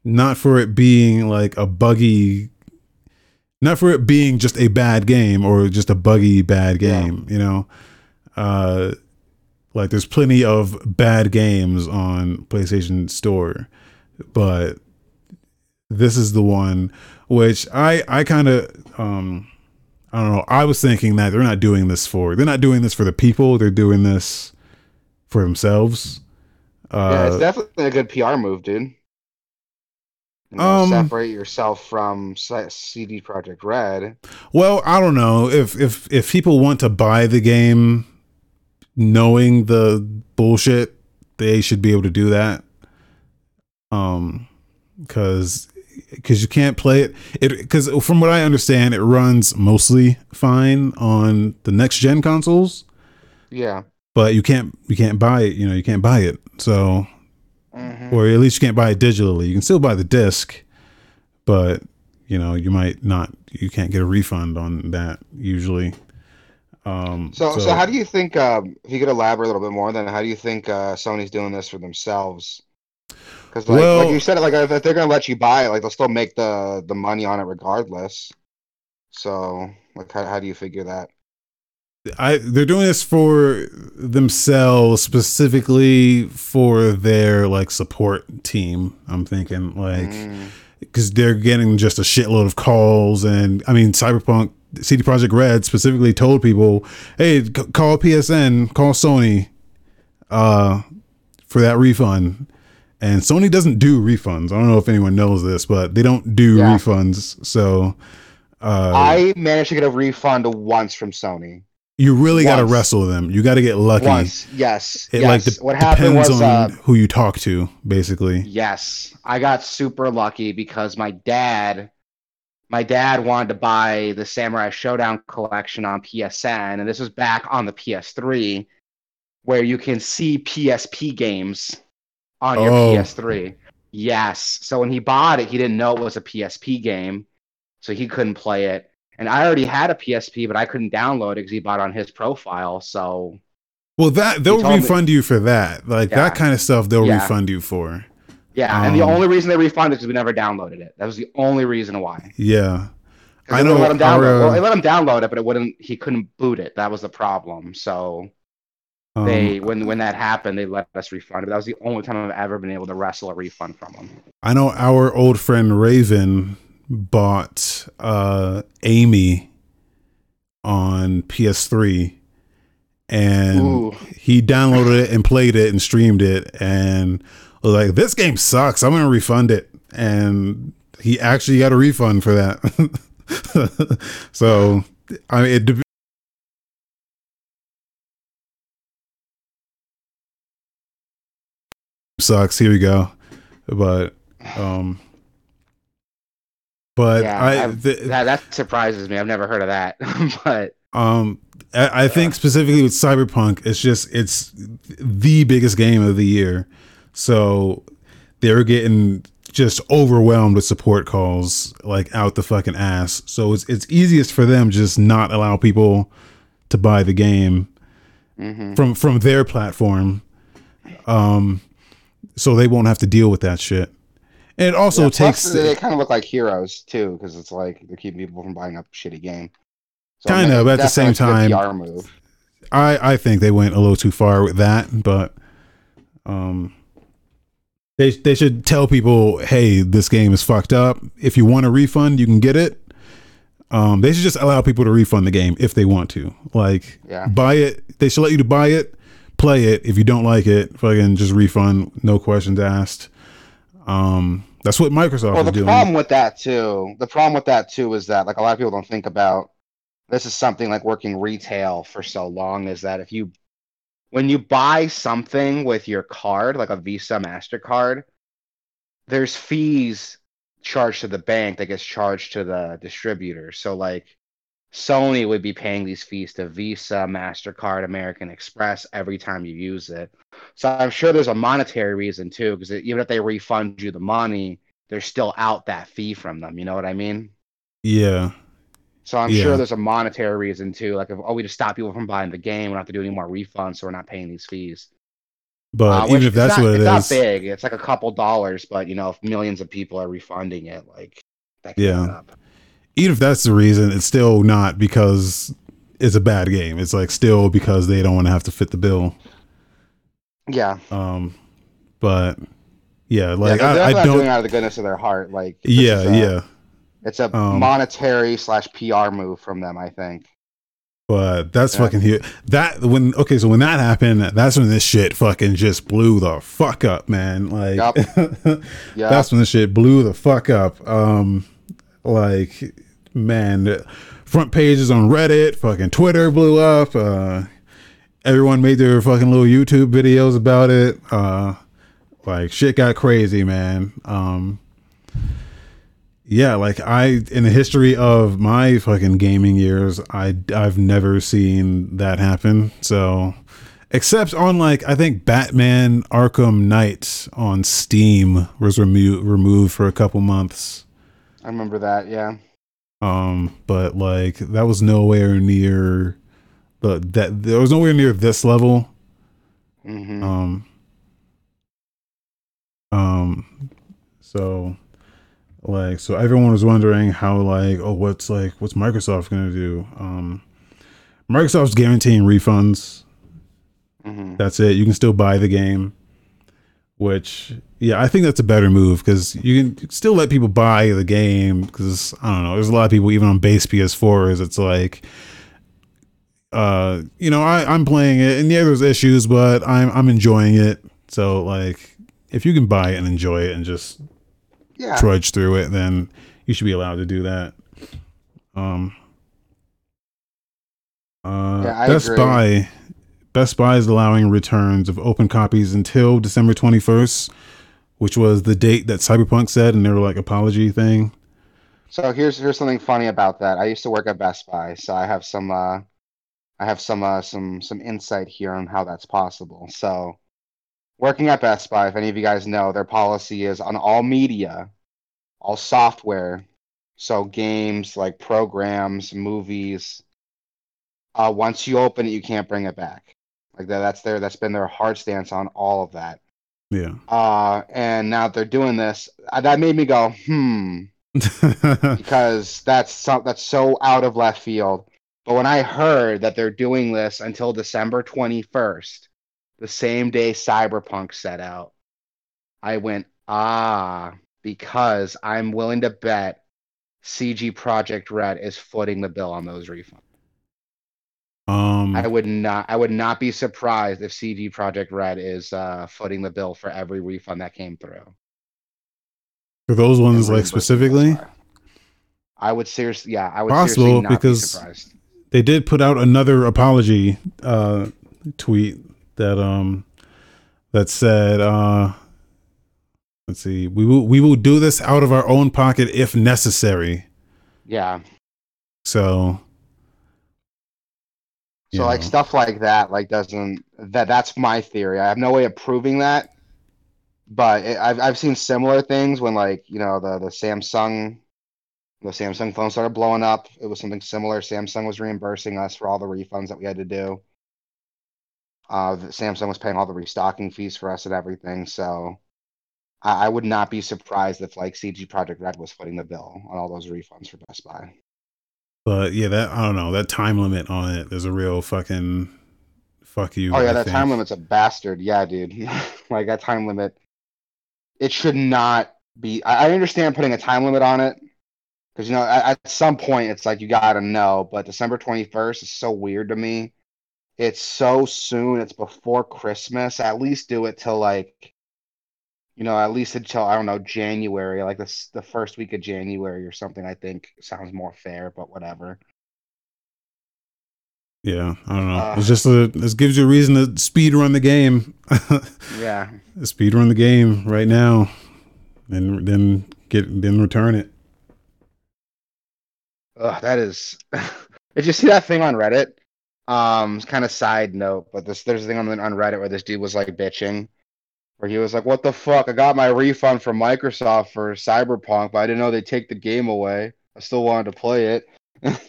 not for it being like a buggy, not for it being just a bad game or just a buggy bad game, yeah. you know? Uh, like there's plenty of bad games on PlayStation Store, but this is the one which I, I kind of, um, I don't know. I was thinking that they're not doing this for, they're not doing this for the people. They're doing this for themselves. Uh, yeah, it's definitely a good P R move, dude. You know, um, separate yourself from C D Projekt Red. Well, I don't know if if if people want to buy the game, knowing the bullshit, they should be able to do that. Um, because because you can't play it. It because from what I understand, it runs mostly fine on the next gen consoles. Yeah, but you can't you can't buy it. You know, you can't buy it. So. Mm-hmm. Or at least you can't buy it digitally. You can still buy the disc, but you know, you might not, you can't get a refund on that usually. Um, so, so, so how do you think, um, if you could elaborate a little bit more, then how do you think uh, Sony's doing this for themselves? Because like, well, like you said, like if they're going to let you buy it, like they'll still make the, the money on it regardless. So like, how, how do you figure that? I, they're doing this for themselves, specifically for their like support team. I'm thinking like because mm. they're getting just a shitload of calls, and I mean, Cyberpunk, C D Projekt Red specifically told people, "Hey, c- call P S N, call Sony, uh, for that refund." And Sony doesn't do refunds. I don't know if anyone knows this, but they don't do yeah. refunds. So uh, I managed to get a refund once from Sony. You really got to wrestle them. You got to get lucky. Once. Yes. It yes. like de- what happened depends was, on uh, who you talk to, basically. Yes. I got super lucky because my dad, my dad wanted to buy the Samurai Showdown collection on P S N. And this was back on the P S three where you can see P S P games on your oh. P S three. Yes. So when he bought it, he didn't know it was a P S P game. So he couldn't play it. And I already had a P S P, but I couldn't download it because he bought it on his profile. So, well, that they'll refund me, you for that, like yeah. that kind of stuff. They'll yeah. refund you for. Yeah, um, and the only reason they refunded is because we never downloaded it. That was the only reason why. Yeah, I know. Let him download. Our, well, they let him download it, but it wouldn't. He couldn't boot it. That was the problem. So um, they, when when that happened, they let us refund it. But that was the only time I've ever been able to wrestle a refund from them. I know our old friend Raven bought uh Amy on P S three and Ooh. he downloaded it and played it and streamed it and was like, this game sucks, I'm gonna refund it, and he actually got a refund for that. So I mean, it de- sucks, here we go. But um But yeah, I th- that, that surprises me. I've never heard of that. But um, I, I yeah. think specifically with Cyberpunk, it's just it's the biggest game of the year, so they're getting just overwhelmed with support calls like out the fucking ass. So it's it's easiest for them just not allow people to buy the game mm-hmm. from from their platform, um, so they won't have to deal with that shit. And it also yeah, takes. Plus, they kind of look like heroes too, because it's like they're keeping people from buying up shitty game. So kind of, but at the same time, P R move. I I think they went a little too far with that, but um, they they should tell people, hey, this game is fucked up. If you want a refund, you can get it. Um, they should just allow people to refund the game if they want to. Like, yeah. buy it. They should let you to buy it, play it. If you don't like it, fucking just refund, no questions asked. Um, that's what Microsoft well, is doing. Well, the problem with that too, the problem with that too is that like a lot of people don't think about, this is something like working retail for so long, is that if you, when you buy something with your card, like a Visa, MasterCard, there's fees charged to the bank that gets charged to the distributor. So like Sony would be paying these fees to Visa, MasterCard, American Express every time you use it. So I'm sure there's a monetary reason too, because even if they refund you the money, they're still out that fee from them. You know what I mean? Yeah. So I'm yeah. sure there's a monetary reason too. Like, if, oh, we just stop people from buying the game, we don't have to do any more refunds, so we're not paying these fees. But uh, even if that's not, what it it's is, it's not big. It's like a couple dollars, but you know, if millions of people are refunding it, like that can yeah. up. Even if that's the reason, it's still not because it's a bad game. It's like still because they don't want to have to fit the bill. Yeah. Um, but yeah, like yeah, they're, I, they're I don't doing out of the goodness of their heart. Like yeah, a, yeah. It's a um, monetary slash P R move from them, I think. But that's yeah. fucking huge. That when okay, so when that happened, that's when this shit fucking just blew the fuck up, man. Like, yep. Yep. That's when this shit blew the fuck up. Um, like, man, front pages on Reddit, fucking Twitter blew up. Uh, everyone made their fucking little YouTube videos about it. Uh, like shit got crazy, man. Um. Yeah, like I, in the history of my fucking gaming years, I, I've never seen that happen. So, except on like, I think Batman Arkham Knight on Steam was remo- removed for a couple months. I remember that, yeah. Um, but like, that was nowhere near the, that, there was nowhere near this level. Mm-hmm. Um, um, so... Like, so everyone was wondering how, like, oh, what's like, what's Microsoft going to do? Um, Microsoft's guaranteeing refunds. Mm-hmm. That's it. You can still buy the game, which, yeah, I think that's a better move because you can still let people buy the game because, I don't know, there's a lot of people, even on base P S fours, it's like, uh, you know, I, I'm playing it and yeah, there's issues, but I'm, I'm enjoying it. So, like, if you can buy it and enjoy it and just... Yeah. Trudge through it, then you should be allowed to do that. Um, uh, yeah, I Best agree. Buy, Best Buy is allowing returns of open copies until December twenty-first, which was the date that Cyberpunk said, and they were like apology thing. So here's here's something funny about that. I used to work at Best Buy, so I have some uh, I have some uh, some some insight here on how that's possible. So. Working at Best Buy, if any of you guys know, their policy is on all media, all software, so games, like programs, movies. Uh, once you open it, you can't bring it back. Like that, that's their that's been their hard stance on all of that. Yeah. Uh, and now that they're doing this, uh, that made me go, hmm, because that's so, that's so out of left field. But when I heard that they're doing this until December twenty-first. The same day Cyberpunk set out, I went, ah, because I'm willing to bet C D Projekt Red is footing the bill on those refunds. Um, I would not I would not be surprised if C D Projekt Red is uh, footing the bill for every refund that came through. For those ones, like, specifically? I would seriously, yeah, I would Possible, seriously not because be surprised. They did put out another apology uh, tweet. That um, that said, uh, let's see, we will we will do this out of our own pocket if necessary. Yeah. So. So like know. Stuff like that, like doesn't that that's my theory. I have no way of proving that, but it, I've I've seen similar things when like you know the the Samsung, the Samsung phone started blowing up. It was something similar. Samsung was reimbursing us for all the refunds that we had to do. Uh, Samsung was paying all the restocking fees for us and everything, so I, I would not be surprised if like C D Projekt Red was footing the bill on all those refunds for Best Buy. But yeah, that I don't know that time limit on it is a real fucking fuck you. Oh yeah, I that think. Time limit's a bastard. Yeah, dude, like that time limit, it should not be. I, I understand putting a time limit on it because you know at, at some point it's like you gotta know. But December twenty-first is so weird to me. It's so soon. It's before Christmas. At least do it till like, you know, at least until, I don't know, January, like the, the first week of January or something, I think sounds more fair, but whatever. Yeah. I don't know. Uh, it's just, a, this gives you a reason to speed run the game. Yeah. Speed run the game right now and then get, then return it. Ugh, that is, did you see that thing on Reddit? Um, kind of side note, but this there's a thing on, on Reddit where this dude was like bitching, where he was like, "What the fuck? I got my refund from Microsoft for Cyberpunk, but I didn't know they'd take the game away. I still wanted to play it."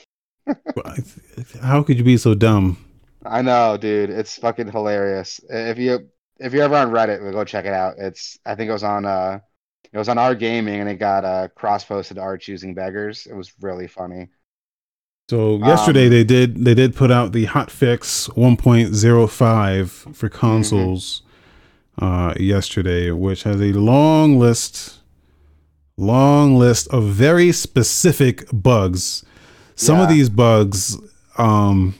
How could you be so dumb? I know, dude. It's fucking hilarious. If you if you're ever on Reddit, go check it out. It's I think it was on uh it was on Our Gaming, and it got uh, cross posted to Our Choosing Beggars. It was really funny. So yesterday um, they did they did put out the hotfix one point oh five for consoles mm-hmm. uh, yesterday, which has a long list, long list of very specific bugs. Some yeah. of these bugs, um,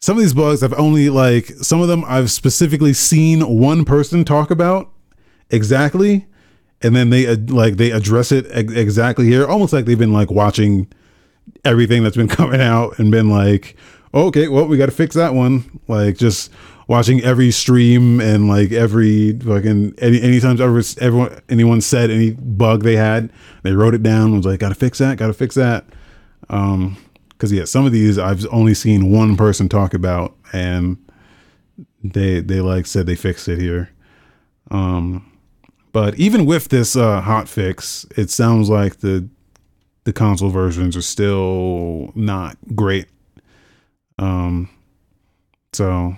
some of these bugs I've only like some of them I've specifically seen one person talk about exactly, and then they uh, like they address it ex- exactly here, almost like they've been like watching everything that's been coming out and been like, oh, okay, well, we got to fix that one. Like just watching every stream and like every fucking any anytime ever everyone anyone said any bug they had, they wrote it down and was like, gotta fix that, gotta fix that. Um, because yeah, some of these I've only seen one person talk about, and they they like said they fixed it here. Um, but even with this uh, hot fix, it sounds like the The console versions are still not great. Um, so,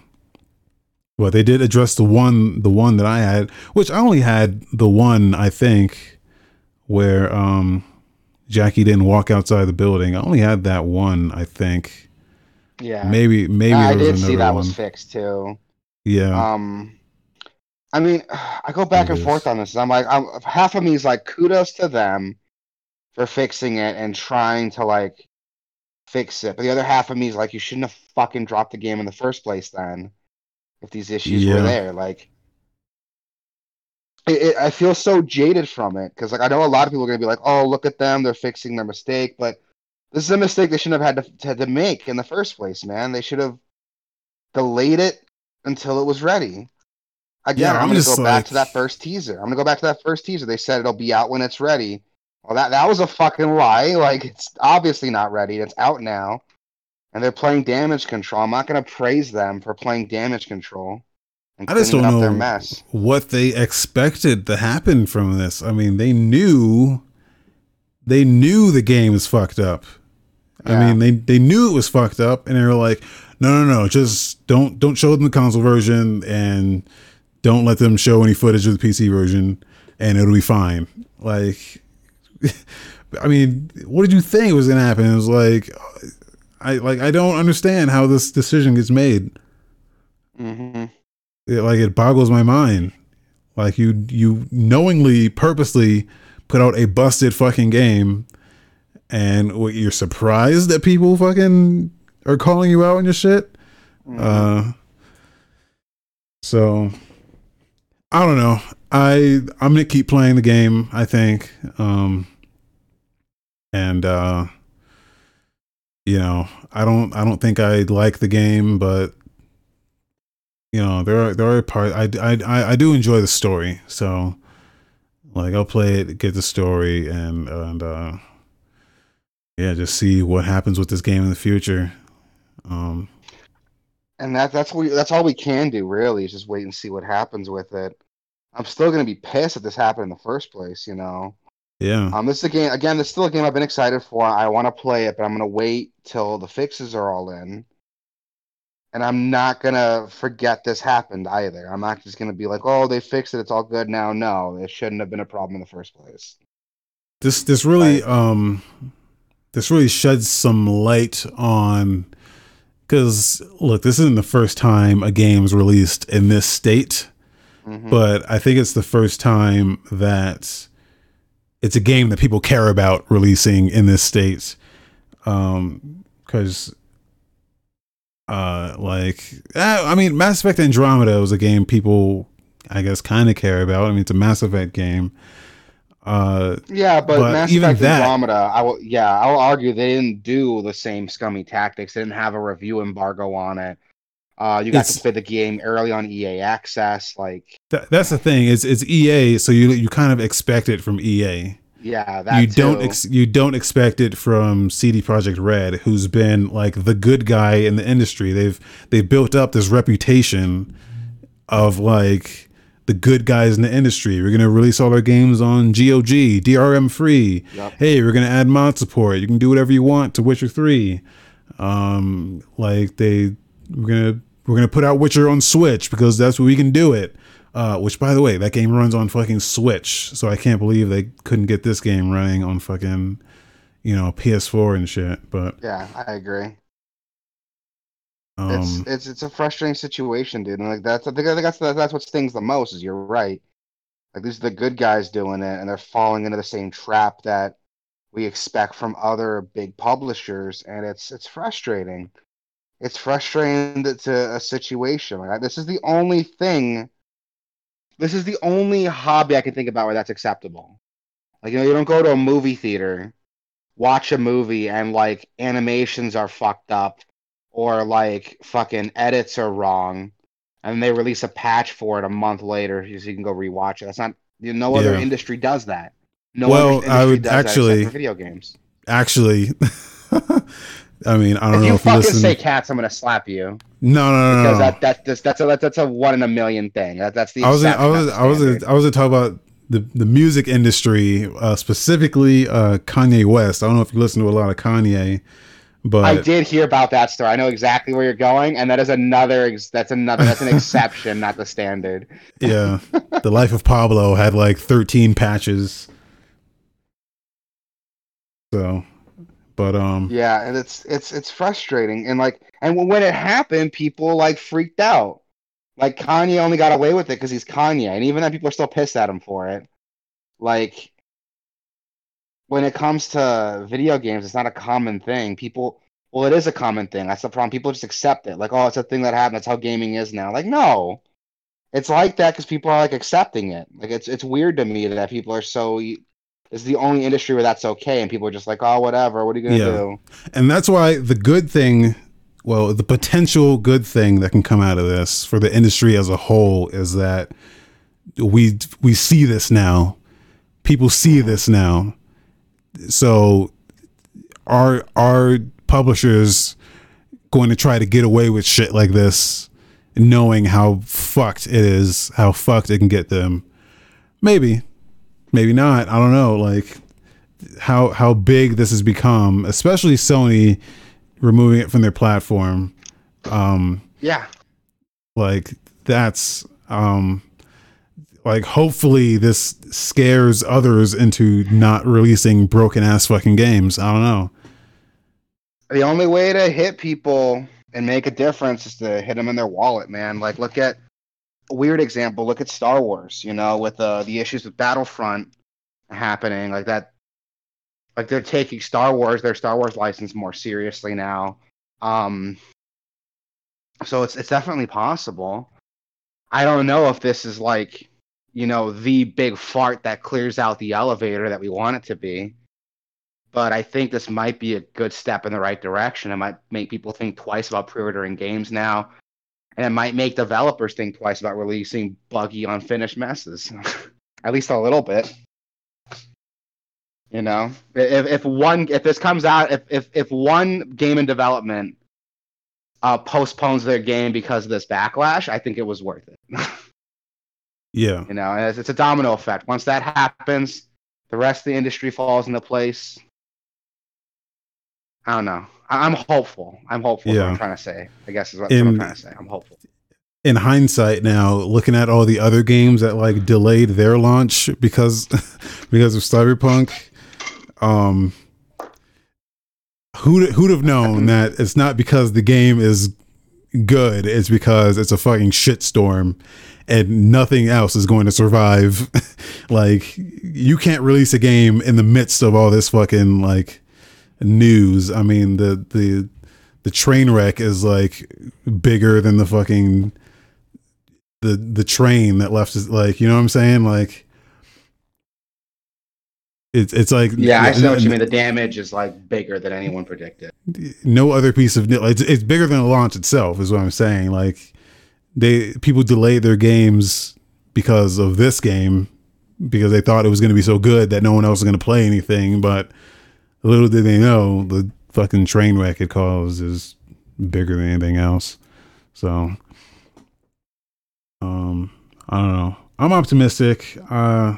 well, they did address the one, the one that I had, which I only had the one, I think, where um, Jackie didn't walk outside the building. I only had that one, I think. Yeah. Maybe, maybe yeah, there was I did see that one. Was fixed too. Yeah. Um, I mean, I go back it and is. forth on this. And I'm like, I'm, half of me is like, kudos to them for fixing it and trying to like fix it, but the other half of me is like, you shouldn't have fucking dropped the game in the first place. Then, if these issues yeah. were there, like, it, it, I feel so jaded from it because, like, I know a lot of people are gonna be like, "Oh, look at them, they're fixing their mistake," but this is a mistake they shouldn't have had to had to make in the first place, man. They should have delayed it until it was ready. Again, yeah, I'm, I'm gonna go like... back to that first teaser. I'm gonna go back to that first teaser. They said it'll be out when it's ready. Well, that, that was a fucking lie. Like, it's obviously not ready. It's out now. And they're playing damage control. I'm not going to praise them for playing damage control. And I just don't know their mess. What they expected to happen from this. I mean, they knew they knew the game was fucked up. Yeah. I mean, they, they knew it was fucked up. And they were like, no, no, no, just don't don't show them the console version and don't let them show any footage of the P C version and it'll be fine. Like... I mean, what did you think was going to happen? It was like, I like I don't understand how this decision gets made. Mm-hmm. It, like it boggles my mind. Like you, you knowingly, purposely put out a busted fucking game, and what, you're surprised that people fucking are calling you out on your shit. Mm-hmm. Uh, so I don't know. I I'm gonna keep playing the game, I think, um, and uh, you know, I don't I don't think I like the game, but you know, there are there are parts I, I I do enjoy the story, so like I'll play it, get the story, and and uh, yeah, just see what happens with this game in the future. Um, and that that's what we, that's all we can do really is just wait and see what happens with it. I'm still going to be pissed if this happened in the first place, you know? Yeah. Um, this is a game, again, this is still a game I've been excited for. I want to play it, but I'm going to wait till the fixes are all in. And I'm not going to forget this happened either. I'm not just going to be like, oh, they fixed it, it's all good now. No, it shouldn't have been a problem in the first place. This this really, but, um, this really sheds some light on... Because, look, this isn't the first time a game's released in this state. Mm-hmm. But I think it's the first time that it's a game that people care about releasing in this state. Um, cause, uh, like, I mean, Mass Effect Andromeda was a game people, I guess, kind of care about. I mean, it's a Mass Effect game. Uh, yeah, but, but Mass Effect that, Andromeda, I will, yeah, I'll argue they didn't do the same scummy tactics. They didn't have a review embargo on it. Uh, you got it's, to play the game early on E A Access, like th- that's the thing. It's it's E A, so you you kind of expect it from E A. Yeah, that you too. don't ex- you don't expect it from C D Projekt Red, who's been like the good guy in the industry. They've they've built up this reputation of like the good guys in the industry. We're gonna release all our games on G O G, D R M free. Yep. Hey, we're gonna add mod support. You can do whatever you want to Witcher three. Um, like they we're gonna We're going to put out Witcher on Switch because that's what we can do it. Uh, which, by the way, that game runs on fucking Switch. So I can't believe they couldn't get this game running on fucking, you know, P S four and shit. But yeah, I agree. Um, it's, it's it's a frustrating situation, dude. And like that's I think, I think that's that's what stings the most is you're right. Like these are the good guys doing it, and they're falling into the same trap that we expect from other big publishers, and it's it's frustrating. It's frustrating that to a situation like this is the only thing. This is the only hobby I can think about where that's acceptable. Like, you know, you don't go to a movie theater, watch a movie, and, like, animations are fucked up, or, like, fucking edits are wrong, and they release a patch for it a month later so you can go rewatch it. That's not, you know, no other yeah. industry does that. No well, other industry I would does actually, that except for video games. Actually, I mean, I don't if know if you fucking listen... say cats, I'm gonna slap you. No, no, no, because no. that that that's that's a that's a one in a million thing. That, that's the. I was gonna, I was I was a, I was gonna talk about the the music industry uh, specifically uh, Kanye West. I don't know if you listen to a lot of Kanye, but I did hear about that story. I know exactly where you're going, and that is another that's another that's an exception, not the standard. Yeah, The Life of Pablo had like thirteen patches. So. But um, yeah, and it's it's it's frustrating, and like, and when it happened, people like freaked out. Like Kanye only got away with it because he's Kanye, and even then, people are still pissed at him for it. Like, when it comes to video games, it's not a common thing. People, well, it is a common thing. That's the problem. People just accept it. Like, oh, it's a thing that happened. That's how gaming is now. Like, no, it's like that because people are like accepting it. Like, it's it's weird to me that people are so. It's the only industry where that's okay, and people are just like, oh, whatever, what are you going to yeah. do? And that's why the good thing, well, the potential good thing that can come out of this for the industry as a whole is that we we see this now. People see this now. So are, are publishers going to try to get away with shit like this, knowing how fucked it is, how fucked it can get them? Maybe. Maybe not. I don't know. Like how how big this has become, especially Sony removing it from their platform. Um, yeah. Like that's um, like hopefully this scares others into not releasing broken ass fucking games. I don't know. The only way to hit people and make a difference is to hit them in their wallet, man. Like look at. A weird example, look at Star Wars, you know, with uh, the issues with Battlefront happening like that. Like they're taking Star Wars, their Star Wars license more seriously now. Um, so it's it's definitely possible. I don't know if this is like, you know, the big fart that clears out the elevator that we want it to be. But I think this might be a good step in the right direction. It might make people think twice about pre-ordering games now. And it might make developers think twice about releasing buggy, unfinished messes, at least a little bit. You know, if if one if this comes out, if if if one game in development uh, postpones their game because of this backlash, I think it was worth it. Yeah, you know, it's, it's a domino effect. Once that happens, the rest of the industry falls into place. I don't know. I'm hopeful. I'm hopeful. Yeah. Is what I'm trying to say. I guess is what, in, what I'm trying to say. I'm hopeful. In hindsight, now looking at all the other games that like delayed their launch because because of Cyberpunk, um, who who'd have known that it's not because the game is good. It's because it's a fucking shitstorm, and nothing else is going to survive. Like you can't release a game in the midst of all this fucking like. News. I mean, the the the train wreck is like bigger than the fucking the the train that left us. Like, you know what I'm saying? Like, it's it's like yeah, I know what you mean. The damage is like bigger than anyone predicted. No other piece of like, it's bigger than the launch itself, is what I'm saying. Like, they people delayed their games because of this game because they thought it was going to be so good that no one else was going to play anything, but. Little did they know the fucking train wreck it caused is bigger than anything else. So, um, I don't know. I'm optimistic. Uh,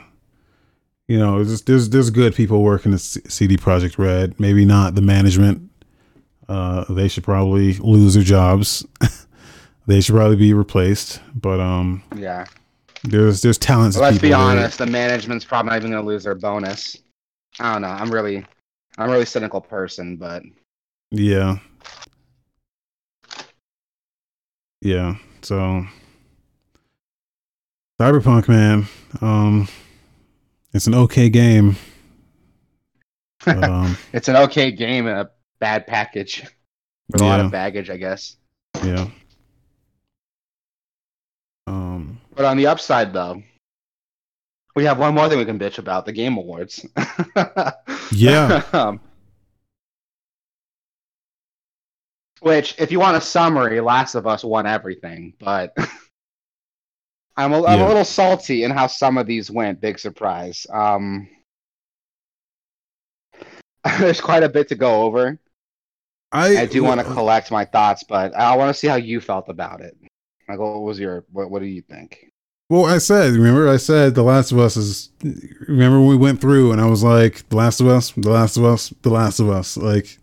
you know, there's there's, there's good people working at C D Projekt Red. Maybe not the management. Uh, they should probably lose their jobs. They should probably be replaced, but um, yeah, there's there's talents. Well, let's be honest, there. The management's probably not even going to lose their bonus. I don't know. I'm really, I'm a really cynical person, but yeah, yeah. So, Cyberpunk, man, um, it's an okay game. But, um, it's an okay game and a bad package with yeah. a lot of baggage, I guess. Yeah. Um. But on the upside, though, we have one more thing we can bitch about: the Game Awards. yeah. Um, which, if you want a summary, Last of Us won everything, but I'm, a, I'm yeah. a little salty in how some of these went. Big surprise. Um. There's quite a bit to go over. I, I do want to collect my thoughts, but I want to see how you felt about it. Like, what was your? What, what do you think? Well, I said, remember, I said The Last of Us is. Remember when we went through, and I was like, The Last of Us, The Last of Us, The Last of Us. Like,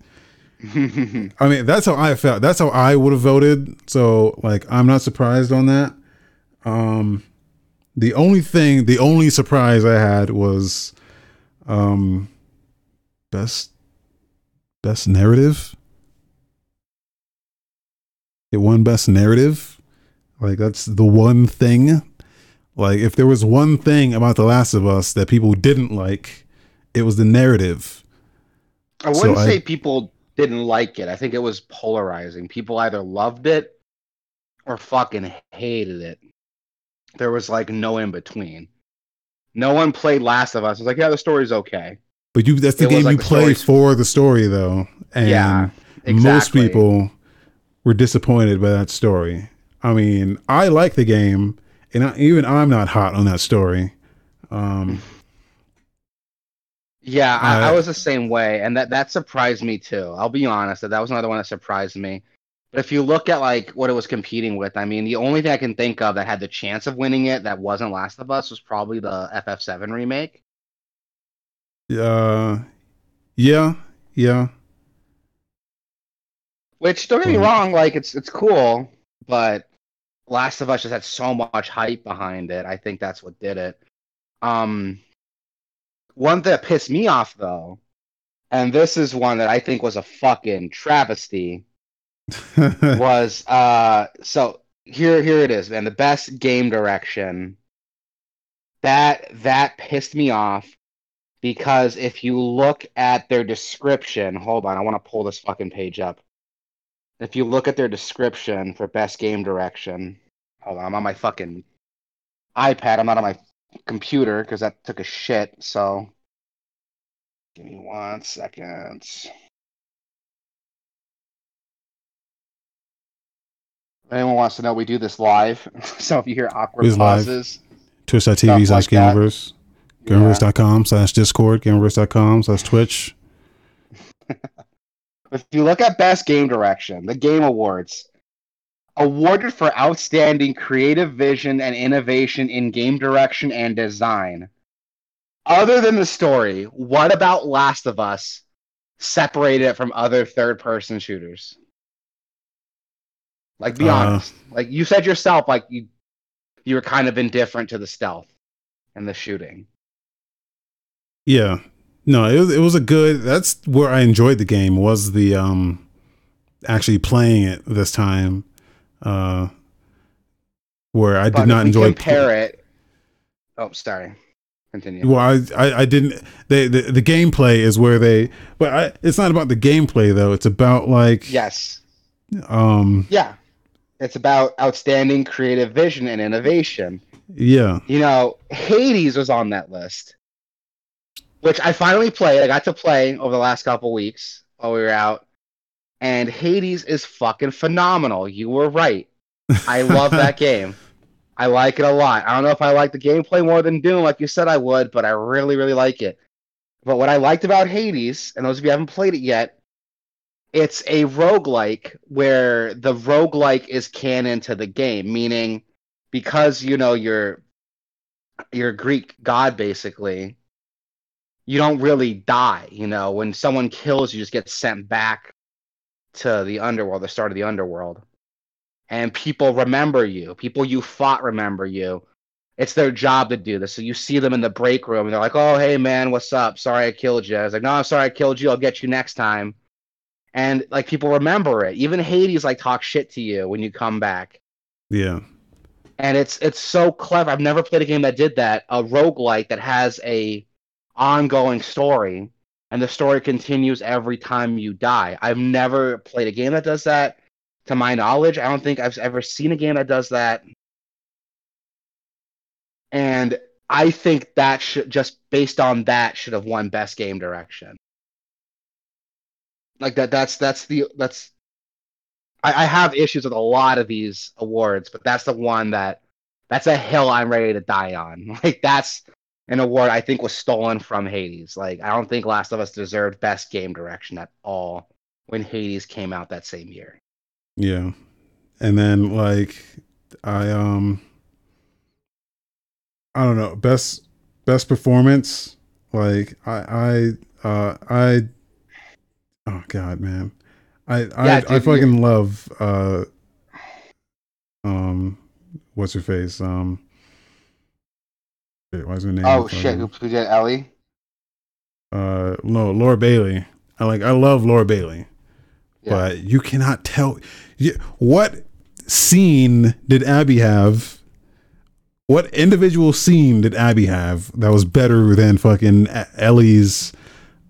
I mean, that's how I felt. That's how I would have voted. So, like, I'm not surprised on that. Um, the only thing, the only surprise I had was, um. Best, best narrative. It won best narrative. Like, that's the one thing. Like, if there was one thing about The Last of Us that people didn't like, it was the narrative. I wouldn't so say I, people didn't like it. I think it was polarizing. People either loved it or fucking hated it. There was like no in between. No one played Last of Us. It was like, yeah, the story's okay. But you that's the it game like you the play stories. For the story, though. And yeah, exactly. Most people were disappointed by that story. I mean, I like the game, and I, even I'm not hot on that story. Um, yeah, I, I, I was the same way, and that, that surprised me, too. I'll be honest, that, that was another one that surprised me. But if you look at like what it was competing with, I mean, the only thing I can think of that had the chance of winning it that wasn't Last of Us was probably the F F seven remake. Uh, yeah, yeah. Which, don't get me wrong, like, it's it's cool, but Last of Us just had so much hype behind it. I think that's what did it. Um, one that pissed me off, though, and this is one that I think was a fucking travesty, was, uh, so, here here it is, man, the best game direction. That That pissed me off. Because if you look at their description, hold on, I want to pull this fucking page up. If you look at their description for best game direction, hold on, I'm on my fucking iPad. I'm not on my computer because that took a shit. So give me one second. If anyone wants to know, we do this live. So if you hear awkward it's pauses, twitch dot t v slash Gameverse. Gameverse dot com yeah. slash Discord, Gameverse dot com slash Twitch. If you look at Best Game Direction, the Game Awards, awarded for outstanding creative vision and innovation in game direction and design. Other than the story, what about Last of Us separated it from other third-person shooters? Like, be uh, honest. Like, you said yourself, like, you, you were kind of indifferent to the stealth and the shooting. Yeah, no, it was it was a good. That's where I enjoyed the game was the um, actually playing it this time, uh, where I but did not enjoy. Compare play- it. Oh, sorry. Continue. Well, I I, I didn't. They the, the gameplay is where they, but I, it's not about the gameplay though. It's about like yes. Um. Yeah, it's about outstanding creative vision and innovation. Yeah. You know, Hades was on that list. Which I finally played. I got to play over the last couple weeks while we were out. And Hades is fucking phenomenal. You were right. I love that game. I like it a lot. I don't know if I like the gameplay more than Doom, like you said I would, but I really, really like it. But what I liked about Hades, and those of you who haven't played it yet, it's a roguelike where the roguelike is canon to the game. Meaning, because, you know, you're, you're a Greek god, basically... You don't really die, you know. When someone kills, you just get sent back to the underworld, the start of the underworld. and people remember you. People you fought remember you. It's their job to do this. So you see them in the break room, and they're like, oh, hey, man, what's up? Sorry I killed you. I was like, no, I'm sorry I killed you. I'll get you next time. And, like, people remember it. Even Hades, like, talks shit to you when you come back. Yeah. And it's it's so clever. I've never played a game that did that, a roguelike that has a ongoing story, and the story continues every time you die. I've never played a game that does that, to my knowledge. I don't think I've ever seen a game that does that. And I think that should, just based on that, should have won Best Game Direction. Like that, that's that's the that's. I, I have issues with a lot of these awards, but that's the one that that's a hill I'm ready to die on. Like that's an award I think was stolen from Hades. Like I don't think Last of Us deserved Best Game Direction at all when Hades came out that same year. Yeah, and then like I um. I don't know, best best performance. Like I, I, uh, I. Oh God, man, I, yeah, I, I fucking love. Uh, um, what's her face? Um, wait, why is her name? Oh shit, who played Ellie? Uh, no, Laura Bailey. I like, I love Laura Bailey, yeah. But you cannot tell. You, what scene did Abby have? What individual scene did Abby have that was better than fucking Ellie's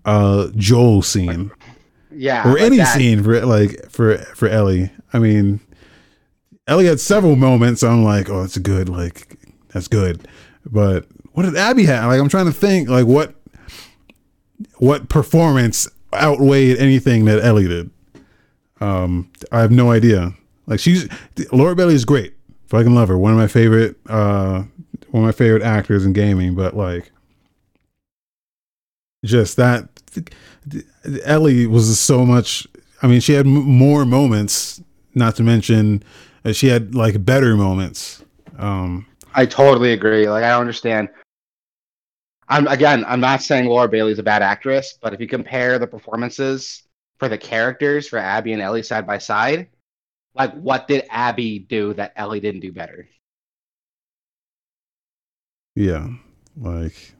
uh, Joel scene? Yeah, or any that. scene for like for for Ellie. I mean, Ellie had several moments. I'm like, oh, that's a good, like, that's good. But what did Abby have? Like, I'm trying to think, like, what what performance outweighed anything that Ellie did? Um, I have no idea. Like, she's Laura Bailey is great. Fucking love her. One of my favorite, uh, one of my favorite actors in gaming. But like, just that Ellie was so much. I mean, she had m- more moments. Not to mention, uh, she had like better moments. Um, I totally agree. Like, I don't understand. I'm again. I'm not saying Laura Bailey's a bad actress, but if you compare the performances for the characters for Abby and Ellie side by side. Like, what did Abby do that Ellie didn't do better? Yeah, like,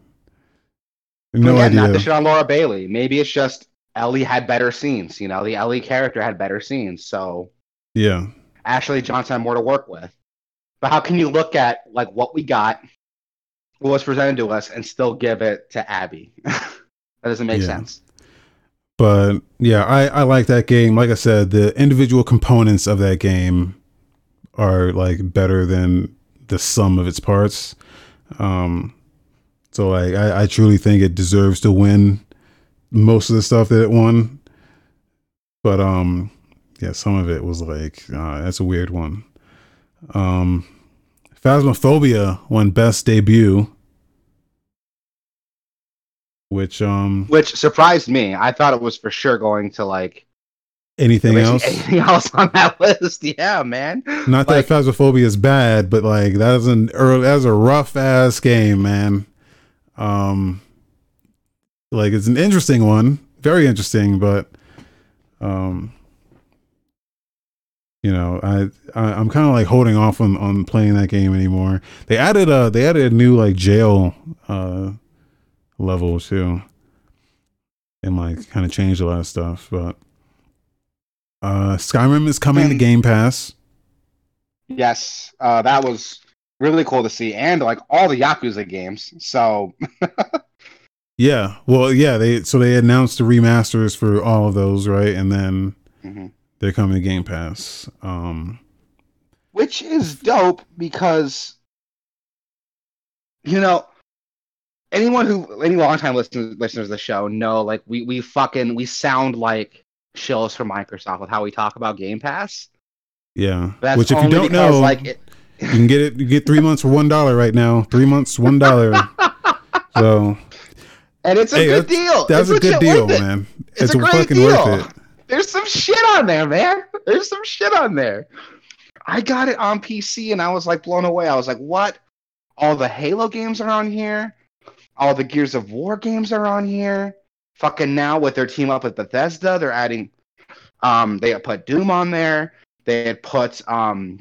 no again, idea. Not the shit on Laura Bailey. Maybe it's just Ellie had better scenes. You know, the Ellie character had better scenes. So yeah, Ashley Johnson had more to work with. But how can you look at like what we got, what was presented to us, and still give it to Abby? That doesn't make yeah. sense. But yeah, I, I like that game. Like I said, the individual components of that game are like better than the sum of its parts. Um, so like I, I truly think it deserves to win most of the stuff that it won. But um, yeah, some of it was like uh, that's a weird one. Um, Phasmophobia won Best Debut. Which um, which surprised me. I thought it was for sure going to like anything else. Anything else on that list? Yeah, man. Not like, that Phasmophobia is bad, but like that is an early, that is a rough ass game, man. Um, like it's an interesting one, very interesting, but um, you know, I, I I'm kind of like holding off on, on playing that game anymore. They added a they added a new like jail uh. level too, and like kind of changed a lot of stuff. But uh, Skyrim is coming and, to Game Pass. Yes, uh, that was really cool to see, and like all the Yakuza games. So yeah, well, yeah, they so they announced the remasters for all of those, right? And then mm-hmm. they're coming to Game Pass, um, which is dope because you know. Anyone who, any long-time listen, listeners of the show know, like, we, we fucking, we sound like shills from Microsoft with how we talk about Game Pass. Yeah. That's Which, if you don't because, know, like, it... you can get it, you get three months for one dollar right now. Three months, one dollar. So. And it's a hey, good that's, deal. That's it's a good deal, man. It. It's, it's a, a great fucking deal. Worth it. There's some shit on there, man. There's some shit on there. I got it on P C, and I was, like, blown away. I was like, what? All the Halo games are on here. All the Gears of War games are on here. Fucking now with their team up with Bethesda, they're adding. Um, they put Doom on there. They had put um,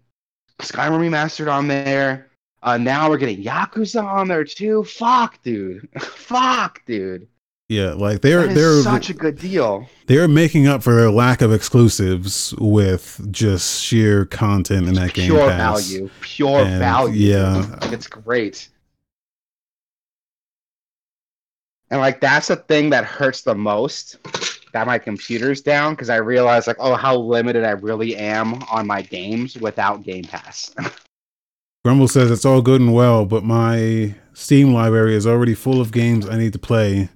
Skyrim Remastered on there. Uh, now we're getting Yakuza on there too. Fuck, dude. Fuck, dude. Yeah, like they're they're such a good deal. They're making up for their lack of exclusives with just sheer content in that Game Pass. Pure value, pure and, value. Yeah, it's great. And like that's the thing that hurts the most. That my computer's down because I realized like, oh, how limited I really am on my games without Game Pass. Grumble says it's all good and well, but my Steam library is already full of games I need to play.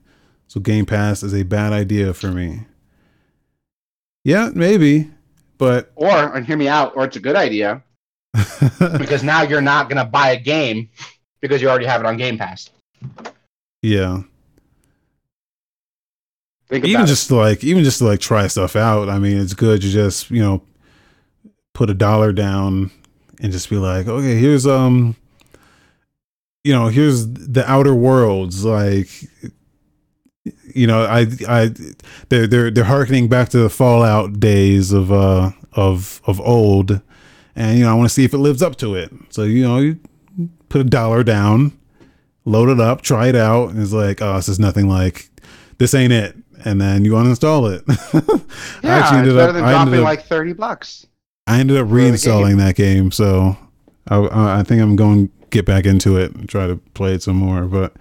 So Game Pass is a bad idea for me. Yeah, maybe, but... Or, and hear me out, or it's a good idea. Because now you're not going to buy a game because you already have it on Game Pass. Yeah. Think even about just it. like, even just to like try stuff out. I mean, it's good to just, you know, put a dollar down and just be like, okay, here's, um, you know, here's The Outer Worlds. Like... You know, I, I, they're they're they're hearkening back to the Fallout days of uh of of old, and you know I want to see if it lives up to it. So you know, you put a dollar down, load it up, try it out, and it's like, oh, this is nothing like, this ain't it, and then you uninstall it. Yeah, I actually ended up, than I ended up like thirty bucks. I ended up reinstalling game. that game, so I I think I'm going to get back into it and try to play it some more, but.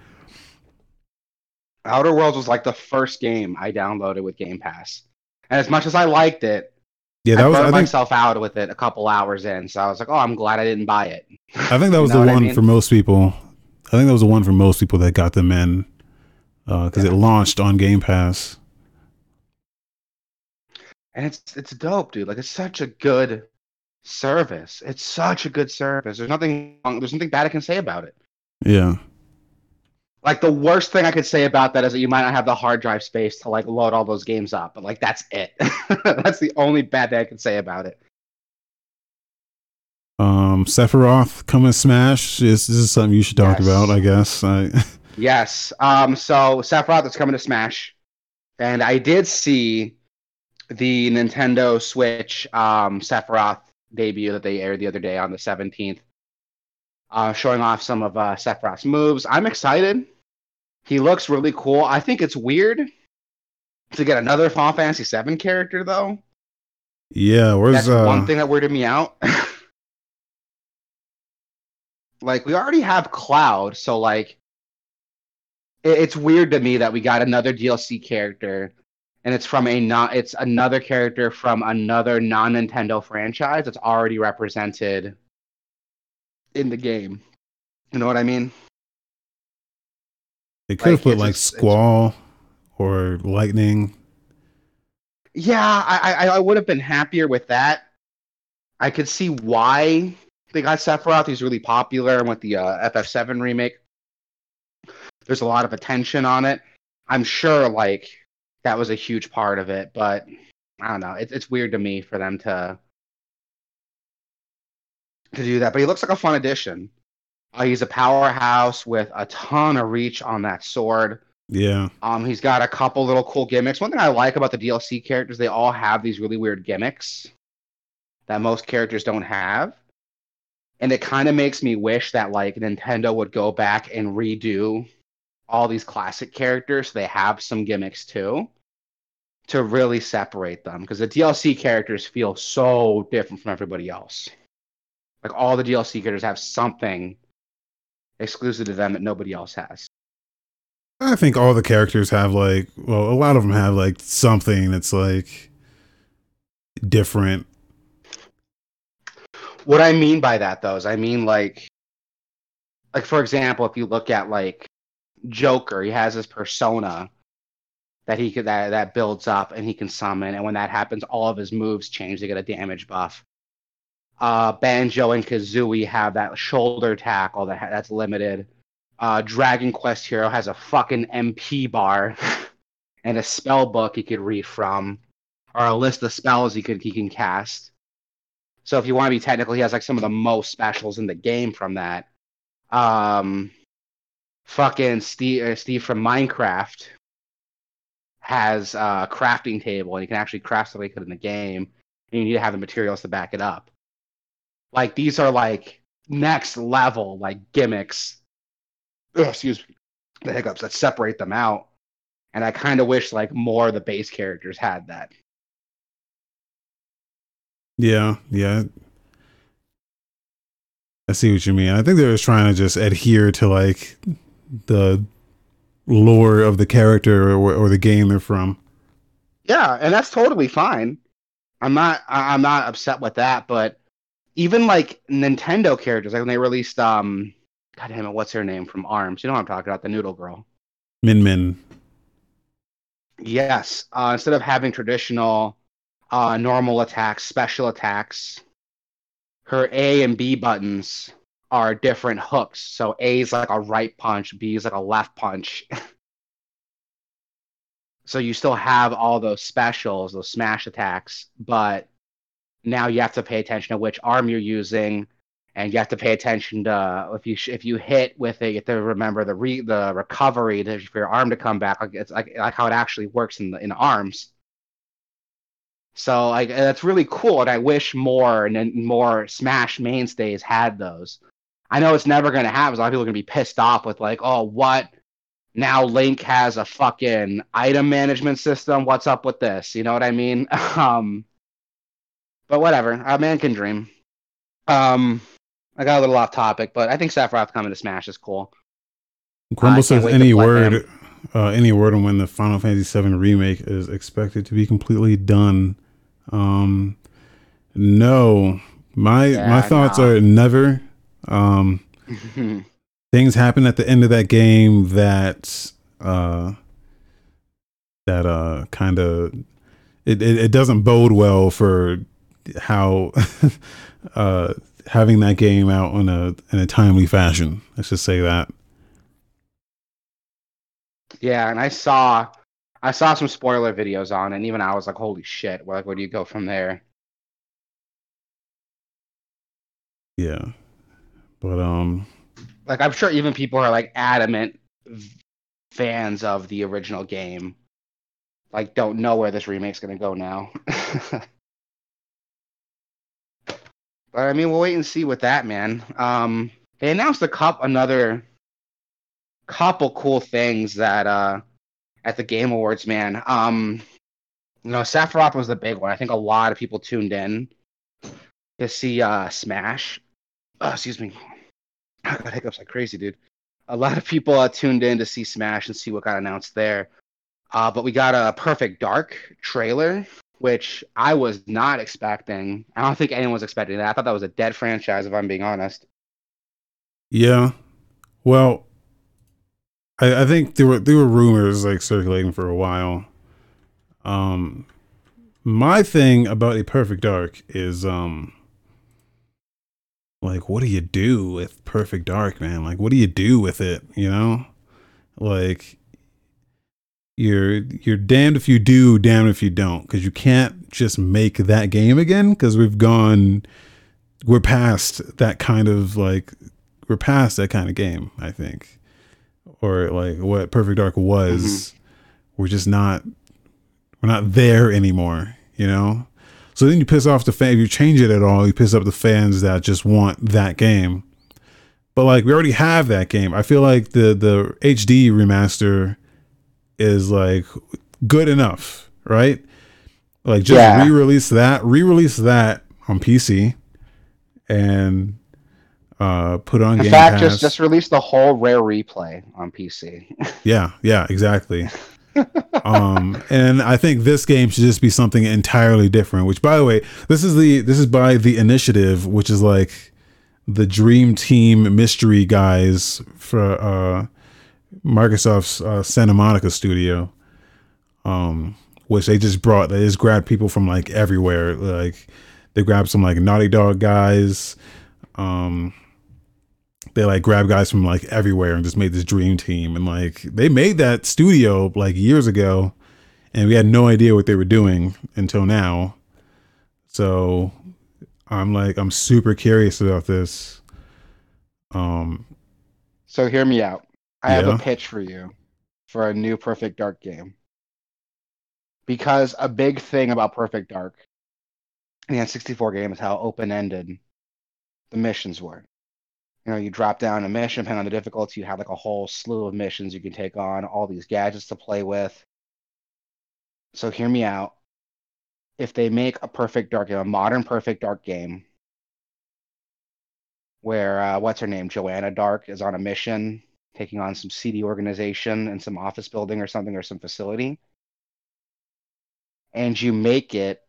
Outer Worlds was like the first game I downloaded with Game Pass, and as much as I liked it, yeah, that I was, burned I think, myself out with it a couple hours in. So I was like, "Oh, I'm glad I didn't buy it." I think that was the one I mean? for most people. I think that was the one for most people that got them in because uh, yeah. it launched on Game Pass, and it's it's dope, dude. Like it's such a good service. It's such a good service. There's nothing wrong, there's nothing bad I can say about it. Yeah. Like, the worst thing I could say about that is that you might not have the hard drive space to, like, load all those games up. But, like, that's it. That's the only bad thing I can say about it. Um, Sephiroth coming Smash. This, this is something you should talk yes. about, I guess. I... Yes. Um, so, Sephiroth is coming to Smash. And I did see the Nintendo Switch um, Sephiroth debut that they aired the other day on the seventeenth. Uh, showing off some of uh, Sephiroth's moves. I'm excited. He looks really cool. I think it's weird to get another Final Fantasy seven character, though. Yeah, where's That's uh... one thing that weirded me out. Like, we already have Cloud, so, like, it- it's weird to me that we got another D L C character, and it's from a not. It's another character from another non-Nintendo franchise that's already represented in the game. You know what I mean? They could have like, put like just, Squall or Lightning. Yeah, I, I I would have been happier with that. I could see why they got Sephiroth. He's really popular and with the uh, F F seven remake. There's a lot of attention on it. I'm sure like that was a huge part of it, but I don't know. It, it's weird to me for them to to do that, but he looks like a fun addition. Uh, he's a powerhouse with a ton of reach on that sword. Yeah. Um, he's got a couple little cool gimmicks. One thing I like about the D L C characters, they all have these really weird gimmicks that most characters don't have. And it kind of makes me wish that like Nintendo would go back and redo all these classic characters so they have some gimmicks too to really separate them. Because the D L C characters feel so different from everybody else. Like, all the D L C characters have something exclusive to them that nobody else has. I think all the characters have, like... Well, a lot of them have, like, something that's, like, different. What I mean by that, though, is I mean, like... Like, for example, if you look at, like, Joker, he has this persona that he could, that, that builds up and he can summon. And when that happens, all of his moves change. They get a damage buff. Uh, Banjo and Kazooie have that shoulder tackle that ha- that's limited. Uh, Dragon Quest Hero has a fucking M P bar and a spell book he could read from, or a list of spells he could he can cast. So if you want to be technical, he has like some of the most specials in the game from that. Um, fucking Steve, uh, Steve from Minecraft has a crafting table and he can actually craft something he could in the game. and you need to have the materials to back it up. Like, these are, like, next level, like, gimmicks. Ugh, excuse me, the hiccups that separate them out. And I kind of wish, like, more of the base characters had that. Yeah, yeah. I see what you mean. I think they were trying to just adhere to, like, the lore of the character or, or the game they're from. Yeah, and that's totally fine. I'm not I'm not upset with that, but even, like, Nintendo characters, like when they released, um, God damn it, what's her name from Arms? You know what I'm talking about, the noodle girl. Min Min. Yes. Uh, instead of having traditional uh, normal attacks, special attacks, her A and B buttons are different hooks. So A is like a right punch, B is like a left punch. So you still have all those specials, those smash attacks, but now you have to pay attention to which arm you're using, and you have to pay attention to if you if you hit with it, you have to remember the re, the recovery to, for your arm to come back. Like, it's like like how it actually works in the, in Arms. So like that's really cool, and I wish more and more Smash mainstays had those. I know it's never going to happen. A lot of people are going to be pissed off with like, oh, what? Now Link has a fucking item management system. What's up with this? You know what I mean? Um, but whatever. A man can dream. Um, I got a little off topic, but I think Sephiroth coming to Smash is cool. Grumble uh, says any word, uh, any word on when the Final Fantasy seven remake is expected to be completely done. Um, no, my yeah, my thoughts no. are never. Um. Things happen at the end of that game that uh, that uh, kind of it, it, it doesn't bode well for how uh, having that game out on a in a timely fashion. Let's just say that. Yeah, and I saw I saw some spoiler videos on it, and even I was like, "Holy shit! Where, where do you go from there?" Yeah, but um. Like, I'm sure even people are, like, adamant fans of the original game, like, don't know where this remake's going to go now. But, I mean, we'll wait and see with that, man. Um, they announced a couple, another couple cool things that uh, at the Game Awards, man. Um, you know, Sephiroth was the big one. I think a lot of people tuned in to see uh, Smash. Oh, excuse me. I got hiccups like crazy, dude. A lot of people uh, tuned in to see Smash and see what got announced there. Uh, but we got a Perfect Dark trailer, which I was not expecting. I don't think anyone was expecting that. I thought that was a dead franchise, if I'm being honest. Yeah. Well, I, I think there were there were rumors like circulating for a while. Um, my thing about a Perfect Dark is um. Like, what do you do with Perfect Dark, man? Like, what do you do with it? You know, like you're you're damned if you do, damned if you don't, because you can't just make that game again. Because we've gone, we're past that kind of like, we're past that kind of game. I think, or like what Perfect Dark was, mm-hmm. we're just not, we're not there anymore. You know. So then you piss off the fans. If you change it at all, you piss up the fans that just want that game. But like we already have that game. I feel like the the H D remaster is like good enough, right? Like just yeah. re-release that, re-release that on P C, and uh, put on. In Game fact, Pass. just just release the whole Rare Replay on P C. Yeah, yeah, exactly. um and I think this game should just be something entirely different, which by the way this is the this is by the Initiative, which is like the dream team mystery guys for uh Microsoft's uh, Santa Monica studio, um which they just brought they just grabbed people from like everywhere. Like they grabbed some like Naughty Dog guys, um they like grab guys from like everywhere and just made this dream team. And like they made that studio like years ago and we had no idea what they were doing until now. So I'm like, I'm super curious about this. Um, so hear me out. I yeah. have a pitch for you for a new Perfect Dark game, because a big thing about Perfect Dark the N sixty-four game is how open-ended the missions were. You know, you drop down a mission, depending on the difficulty, you have like a whole slew of missions you can take on, all these gadgets to play with. So hear me out. If they make a Perfect Dark game, a modern Perfect Dark game, where, uh, what's her name, Joanna Dark is on a mission, taking on some seedy organization and some office building or something or some facility, and you make it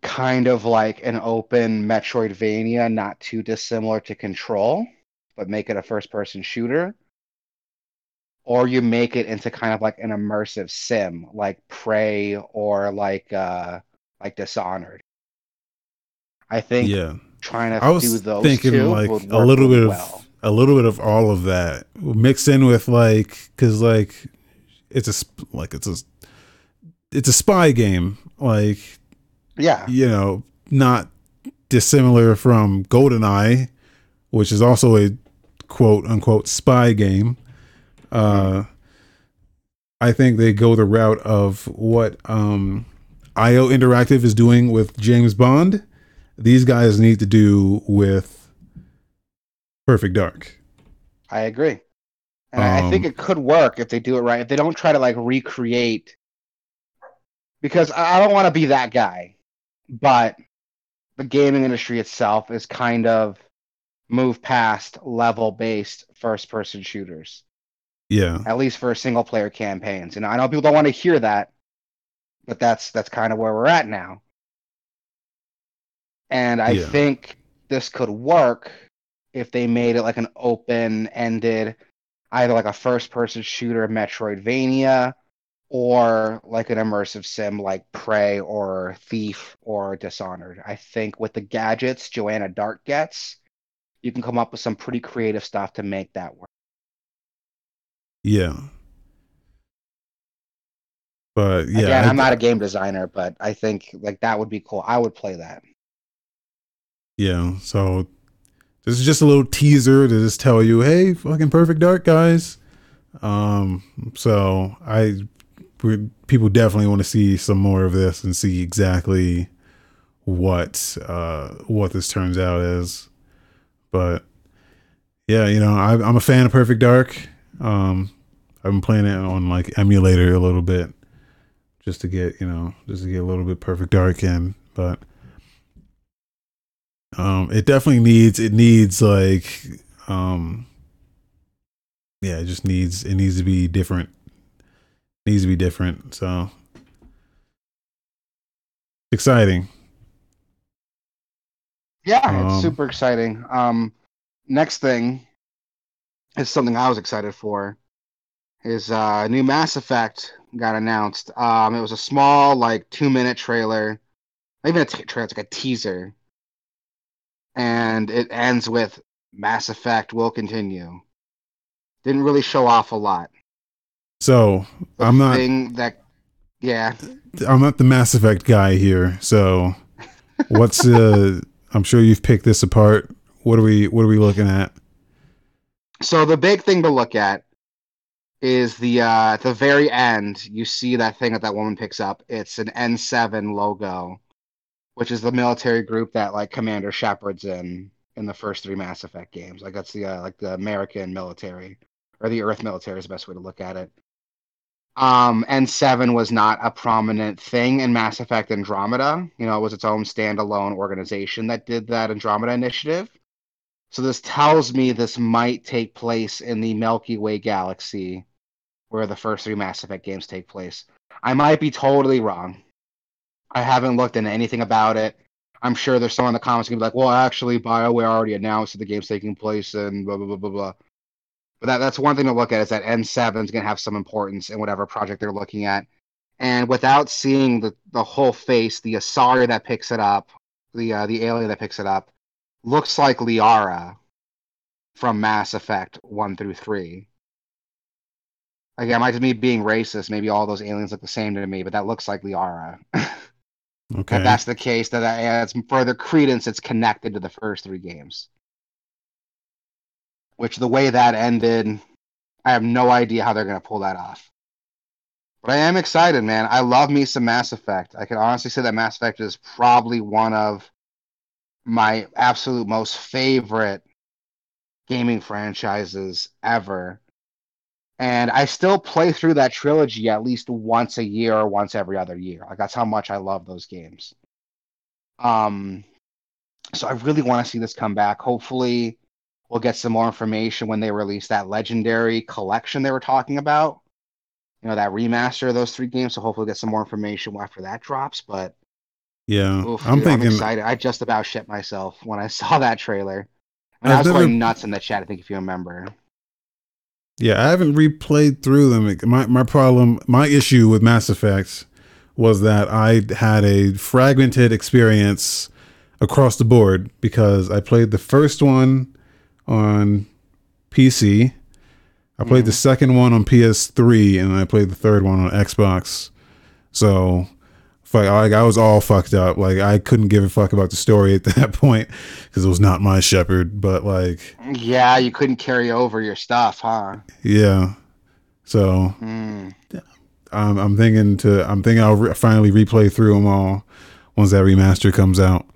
kind of like an open Metroidvania, not too dissimilar to Control, but make it a first-person shooter, or you make it into kind of like an immersive sim, like Prey or like uh, like Dishonored. I think yeah. trying to I was do those thinking two like would work a little bit well. of a little bit of all of that mixed in with like because like it's a like it's a it's a spy game like. Yeah, you know, not dissimilar from GoldenEye, which is also a quote unquote spy game. Uh, I think they go the route of what um, I O Interactive is doing with James Bond. These guys need to do with Perfect Dark. I agree, and um, I think it could work if they do it right. If they don't try to like recreate, because I don't want to be that guy. But the gaming industry itself is kind of moved past level-based first-person shooters. Yeah. At least for single-player campaigns. And I know people don't want to hear that, but that's that's kind of where we're at now. And I yeah. think this could work if they made it like an open-ended, either like a first-person shooter Metroidvania, or like an immersive sim like Prey or Thief or Dishonored. I think with the gadgets Joanna Dark gets, you can come up with some pretty creative stuff to make that work. Yeah. But yeah. Again, I, I'm not a game designer, but I think like that would be cool. I would play that. Yeah. So this is just a little teaser to just tell you, hey, fucking Perfect Dark, guys. Um, so I We, people definitely want to see some more of this and see exactly what uh, what this turns out as. But yeah, you know, I, I'm a fan of Perfect Dark. Um, I've been playing it on like emulator a little bit, just to get you know, just to get a little bit Perfect Dark in. But um, it definitely needs it needs like um, yeah, it just needs it needs to be different. Needs to be different, so exciting. Yeah, um, it's super exciting. Um, next thing is something I was excited for. Is uh, new Mass Effect got announced? Um, it was a small, like two minute trailer, not even a t- trailer, it's like a teaser, and it ends with Mass Effect will continue. Didn't really show off a lot. So the I'm not thing that, yeah. I'm not the Mass Effect guy here. So what's uh I'm sure you've picked this apart. What are we what are we looking at? So the big thing to look at is the uh at the very end, you see that thing that that woman picks up. It's an N seven logo, which is the military group that like Commander Shepard's in in the first three Mass Effect games. Like that's the uh, like the American military or the Earth military is the best way to look at it. Um, N seven was not a prominent thing in Mass Effect Andromeda. You know, it was its own standalone organization that did that Andromeda initiative. So this tells me this might take place in the Milky Way galaxy where the first three Mass Effect games take place. I might be totally wrong. I haven't looked into anything about it. I'm sure there's someone in the comments going to be like, well, actually, BioWare already announced that the game's taking place and blah, blah, blah, blah, blah. But that, that's one thing to look at is that N seven is going to have some importance in whatever project they're looking at. And without seeing the, the whole face, the Asari that picks it up, the uh, the alien that picks it up, looks like Liara from Mass Effect one through three. Again, it might just be being racist. Maybe all those aliens look the same to me, but that looks like Liara. Okay. If that's the case, that adds further credence it's connected to the first three games. Which the way that ended, I have no idea how they're going to pull that off. But I am excited, man. I love me some Mass Effect. I can honestly say that Mass Effect is probably one of my absolute most favorite gaming franchises ever. And I still play through that trilogy at least once a year or once every other year. Like, that's how much I love those games. Um, so I really want to see this come back. Hopefully we'll get some more information when they release that Legendary collection they were talking about. You know, that remaster of those three games. So hopefully we'll get some more information after that drops. But yeah, oof, I'm dude, thinking. I'm excited. I just about shit myself when I saw that trailer. And I was never... going nuts in the chat, I think, if you remember. Yeah, I haven't replayed through them. My my problem, my issue with Mass Effect was that I had a fragmented experience across the board because I played the first one on P C, I played mm. the second one on P S three, and I played the third one on Xbox. So, fuck, like I was all fucked up. Like I couldn't give a fuck about the story at that point because it was not my shepherd. But like, yeah, you couldn't carry over your stuff, huh? Yeah. So, mm. I'm I'm thinking to I'm thinking I'll re- finally replay through them all once that remaster comes out.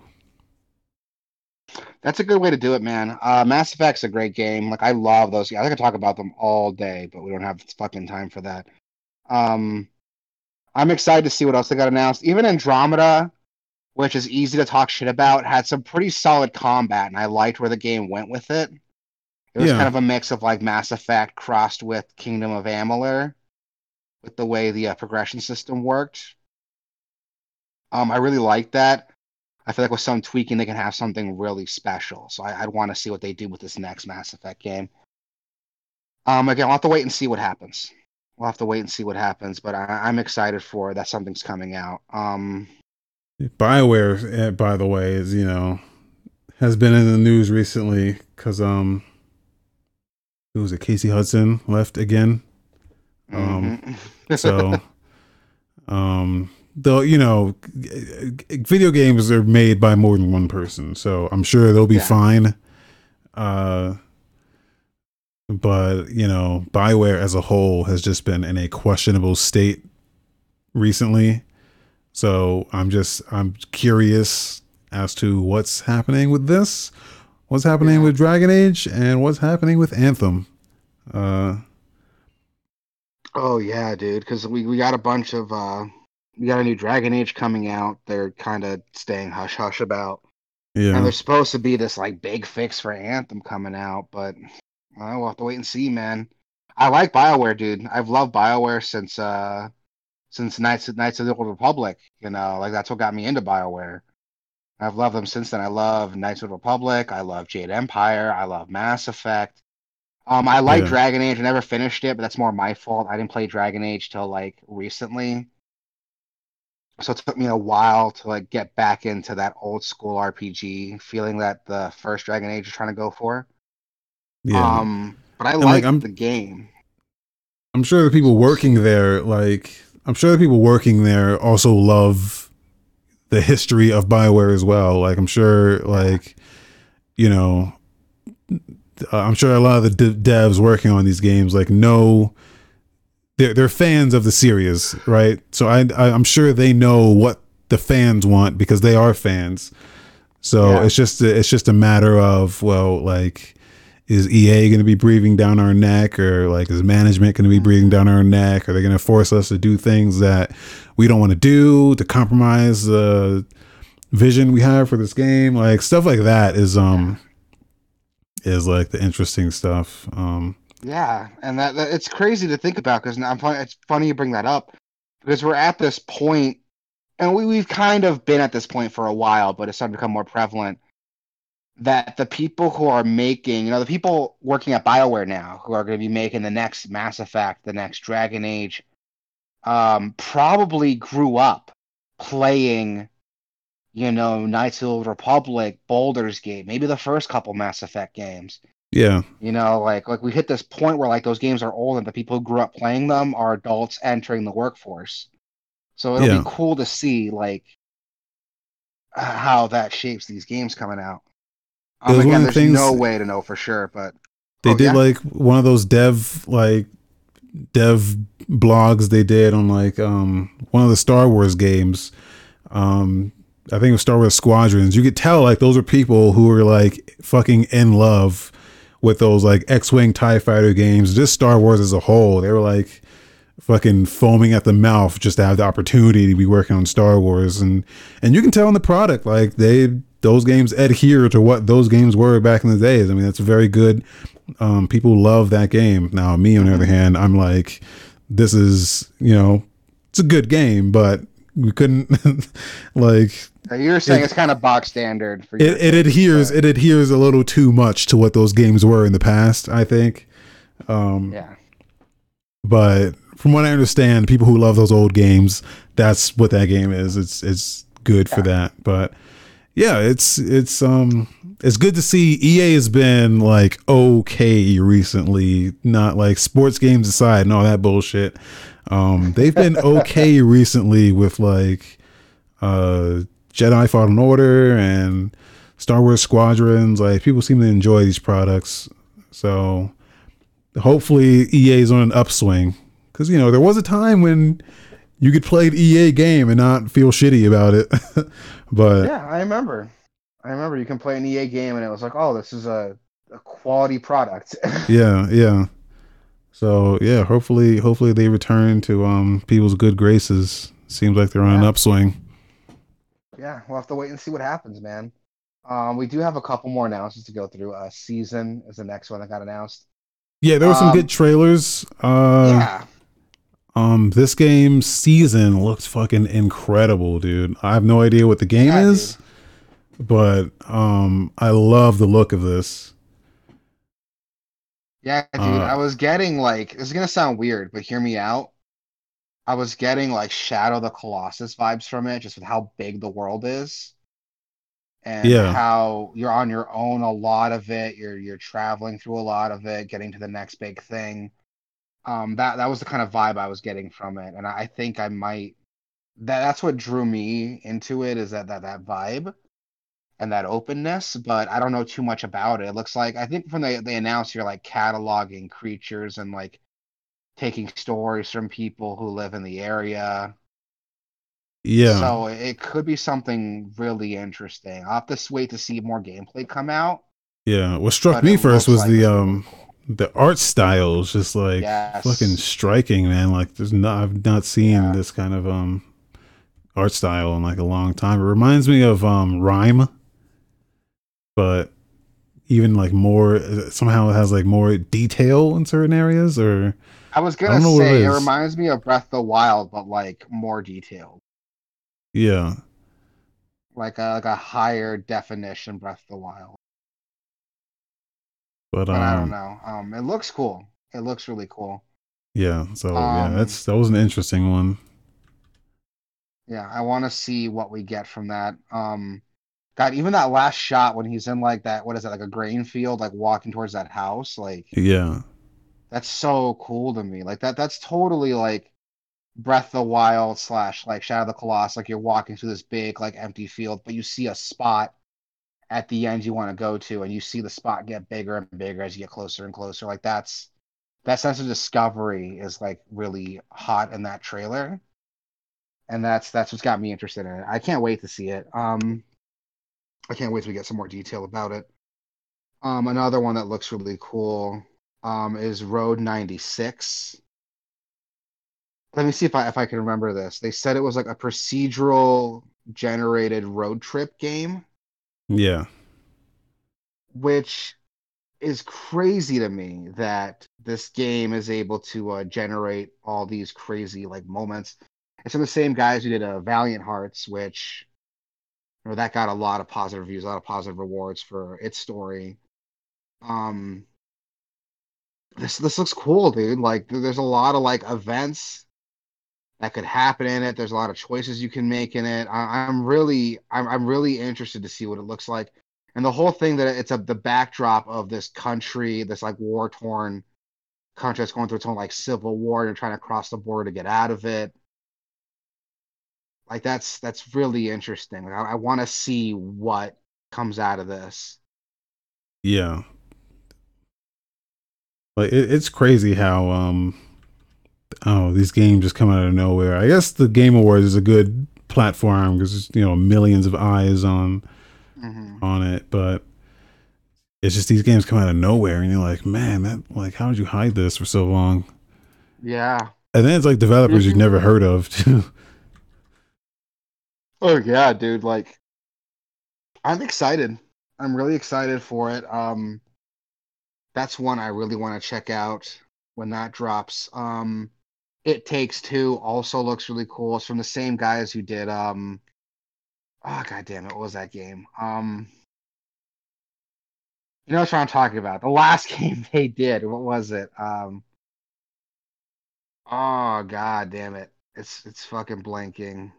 That's a good way to do it, man. Uh, Mass Effect's a great game. Like I love those. I could talk about them all day, but we don't have fucking time for that. Um, I'm excited to see what else they got announced. Even Andromeda, which is easy to talk shit about, had some pretty solid combat, and I liked where the game went with it. It was yeah. kind of a mix of like Mass Effect crossed with Kingdom of Amalur, with the way the uh, progression system worked. Um, I really liked that. I feel like with some tweaking, they can have something really special. So I, I'd want to see what they do with this next Mass Effect game. Um, again, we'll have to wait and see what happens. We'll have to wait and see what happens. But I, I'm excited for that something's coming out. Um, BioWare, by the way, is you know has been in the news recently because um, it was it Casey Hudson left again. Um, mm-hmm. so, um. Though, you know, video games are made by more than one person, so I'm sure they'll be yeah. fine. Uh, but, you know, BioWare as a whole has just been in a questionable state recently. So I'm just I'm curious as to what's happening with this, what's happening yeah. with Dragon Age, and what's happening with Anthem. Uh, oh, yeah, dude, because we, we got a bunch of... Uh... You got a new Dragon Age coming out. They're kind of staying hush hush about. Yeah. And there's supposed to be this like big fix for Anthem coming out, but well, we'll have to wait and see, man. I like BioWare, dude. I've loved BioWare since uh since Knights Knights of the Old Republic. You know, like that's what got me into BioWare. I've loved them since then. I love Knights of the Republic. I love Jade Empire. I love Mass Effect. Um, I like yeah. Dragon Age. I never finished it, but that's more my fault. I didn't play Dragon Age till like recently. So it took me a while to like get back into that old school R P G feeling that the first Dragon Age is trying to go for. Yeah. Um, but I like the game. I'm sure the people working there, like I'm sure the people working there also love the history of BioWare as well. Like I'm sure like, you know, I'm sure a lot of the de- devs working on these games, like know They're, they're fans of the series, right? So I, I, I'm sure they know what the fans want because they are fans. So yeah. it's just a, it's just a matter of, well, like, is E A going to be breathing down our neck, or like is management going to be breathing down our neck? Are they going to force us to do things that we don't want to do to compromise the vision we have for this game? Like stuff like that is um yeah. is like the interesting stuff. Um, Yeah, and that, that it's crazy to think about because I'm it's funny you bring that up because we're at this point, and we we've kind of been at this point for a while, but it's starting to become more prevalent that the people who are making, you know, the people working at BioWare now who are going to be making the next Mass Effect, the next Dragon Age, um, probably grew up playing, you know, Knights of the Old Republic, Baldur's Gate, maybe the first couple Mass Effect games. Yeah. You know, like like we hit this point where like those games are old and the people who grew up playing them are adults entering the workforce. So it'll yeah. be cool to see like how that shapes these games coming out. Um, there's again, there's no way to know for sure, but they oh, did yeah? like one of those dev like dev blogs they did on like um, one of the Star Wars games. Um, I think it was Star Wars Squadrons. You could tell like those are people who were like fucking in love with those like X-Wing TIE Fighter games, just Star Wars as a whole. They were like fucking foaming at the mouth just to have the opportunity to be working on Star Wars. And, and you can tell in the product, like they, those games adhere to what those games were back in the days. I mean, that's very good. Um, people love that game. Now, me on the other hand, I'm like, this is, you know, it's a good game, but we couldn't like, you're saying it, it's kind of box standard for you. It, it adheres, so. It adheres a little too much to what those games were in the past, I think. Um, yeah. But from what I understand, people who love those old games, that's what that game is. It's, it's good yeah. for that. But yeah, it's, it's, um, it's good to see E A has been like, okay, recently, not like sports games aside and all that bullshit. Um, they've been okay recently with like, uh, Jedi Fallen Order and Star Wars Squadrons. Like, people seem to enjoy these products, so hopefully E A is on an upswing, because you know there was a time when you could play an E A game and not feel shitty about it. But yeah, I remember, I remember you can play an E A game and it was like, oh, this is a, a quality product. yeah, yeah. So yeah, hopefully, hopefully they return to um people's good graces. Seems like they're on yeah. an upswing. Yeah, we'll have to wait and see what happens, man. Um, we do have a couple more announcements to go through. Uh, Season is the next one that got announced. Yeah, there were um, some good trailers. Uh, yeah. Um, this game, Season, looks fucking incredible, dude. I have no idea what the game yeah, is, dude. but um, I love the look of this. Yeah, dude. Uh, I was getting like, this is gonna sound weird, but hear me out. I was getting like Shadow of the Colossus vibes from it, just with how big the world is, and yeah. how you're on your own a lot of it. You're you're traveling through a lot of it, getting to the next big thing. Um, that that was the kind of vibe I was getting from it, and I think I might. That that's what drew me into it, is that that that vibe, and that openness. But I don't know too much about it. It looks like, I think when they they announce, you're like cataloging creatures and like taking stories from people who live in the area. Yeah. So it could be something really interesting. I'll have to wait to see more gameplay come out. Yeah. What struck me first was like the um the art style is just like yes. fucking striking, man. Like, there's not I've not seen yeah. this kind of um art style in like a long time. It reminds me of um Rime, but even like more, somehow it has like more detail in certain areas. Or I was gonna I say it, it reminds me of Breath of the Wild, but like more detailed. Yeah, like a, like a higher definition Breath of the Wild. But, but um, I don't know. Um, it looks cool. It looks really cool. Yeah. So um, yeah, that's that was an interesting one. Yeah, I want to see what we get from that. Um. God, even that last shot when he's in like that, what is that, like a grain field, like walking towards that house, like yeah, that's so cool to me. Like that, that's totally like Breath of the Wild slash like Shadow of the Colossus. Like, you're walking through this big like empty field, but you see a spot at the end you want to go to, and you see the spot get bigger and bigger as you get closer and closer. Like, that's that sense of discovery is like really hot in that trailer, and that's that's what's got me interested in it. I can't wait to see it. Um. I can't wait till we get some more detail about it. Um, another one that looks really cool um, is Road ninety-six. Let me see if I if I can remember this. They said it was like a procedural generated road trip game. Yeah. Which is crazy to me that this game is able to uh, generate all these crazy like moments. It's from the same guys who did uh, Valiant Hearts, which... Or that got a lot of positive reviews, a lot of positive rewards for its story. Um, this this looks cool, dude. Like, there's a lot of like events that could happen in it. There's a lot of choices you can make in it. I, I'm really, I'm I'm really interested to see what it looks like, and the whole thing that it's a the backdrop of this country, this like war torn country that's going through its own like civil war, and you're trying to cross the border to get out of it. Like, that's that's really interesting. Like, I, I want to see what comes out of this. Yeah, like it, it's crazy how um oh, these games just come out of nowhere. I guess the Game Awards is a good platform because, you know, millions of eyes on mm-hmm. on it, but it's just these games come out of nowhere, and you're like, man, that, like, how did you hide this for so long? Yeah. And then it's like developers you've never heard of, too. Oh, yeah, dude. Like, I'm excited. I'm really excited for it. Um, that's one I really want to check out when that drops. Um, It Takes Two also looks really cool. It's from the same guys who did, um, oh, God damn it. What was that game? Um, you know what I'm talking about. The last game they did, what was it? Um, Oh God damn it! It's it's fucking blanking.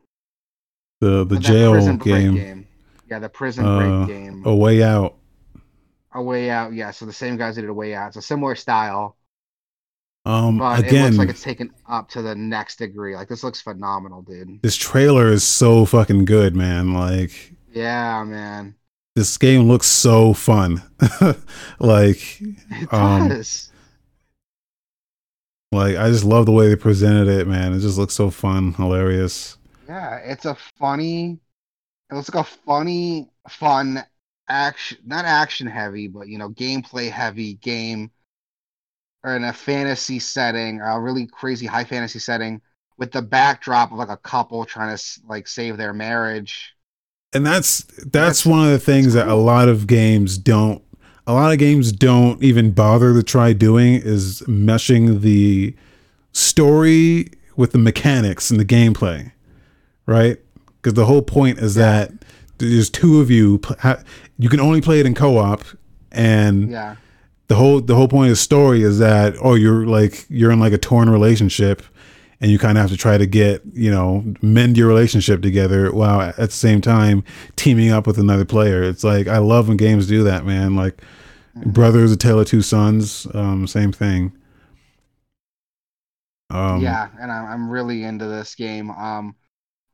The the jail game. game. Yeah, the prison uh, break game. A Way Out. A Way Out. Yeah, so the same guys that did A Way Out. It's a similar style. Um, but again, it looks like it's taken up to the next degree. Like, this looks phenomenal, dude. This trailer is so fucking good, man. Like. Yeah, man. This game looks so fun. Like. It does. Um, Like, I just love the way they presented it, man. It just looks so fun, hilarious. Yeah, it's a funny, it looks like a funny, fun action, not action heavy, but, you know, gameplay heavy game, or in a fantasy setting, a really crazy high fantasy setting, with the backdrop of like a couple trying to like save their marriage. And that's that's, that's one of the things that a lot of games don't. A lot of games don't even bother to try doing is meshing the story with the mechanics and the gameplay, right? Because the whole point is yeah. that there's two of you. You can only play it in co-op, and yeah. the whole the whole point of the story is that oh, you're like you're in like a torn relationship, and you kind of have to try to get you know mend your relationship together while at the same time teaming up with another player. It's like, I love when games do that, man. Like mm-hmm. Brothers, A Tale of Two Sons, um, same thing. Um, yeah, and I'm I'm really into this game. Um,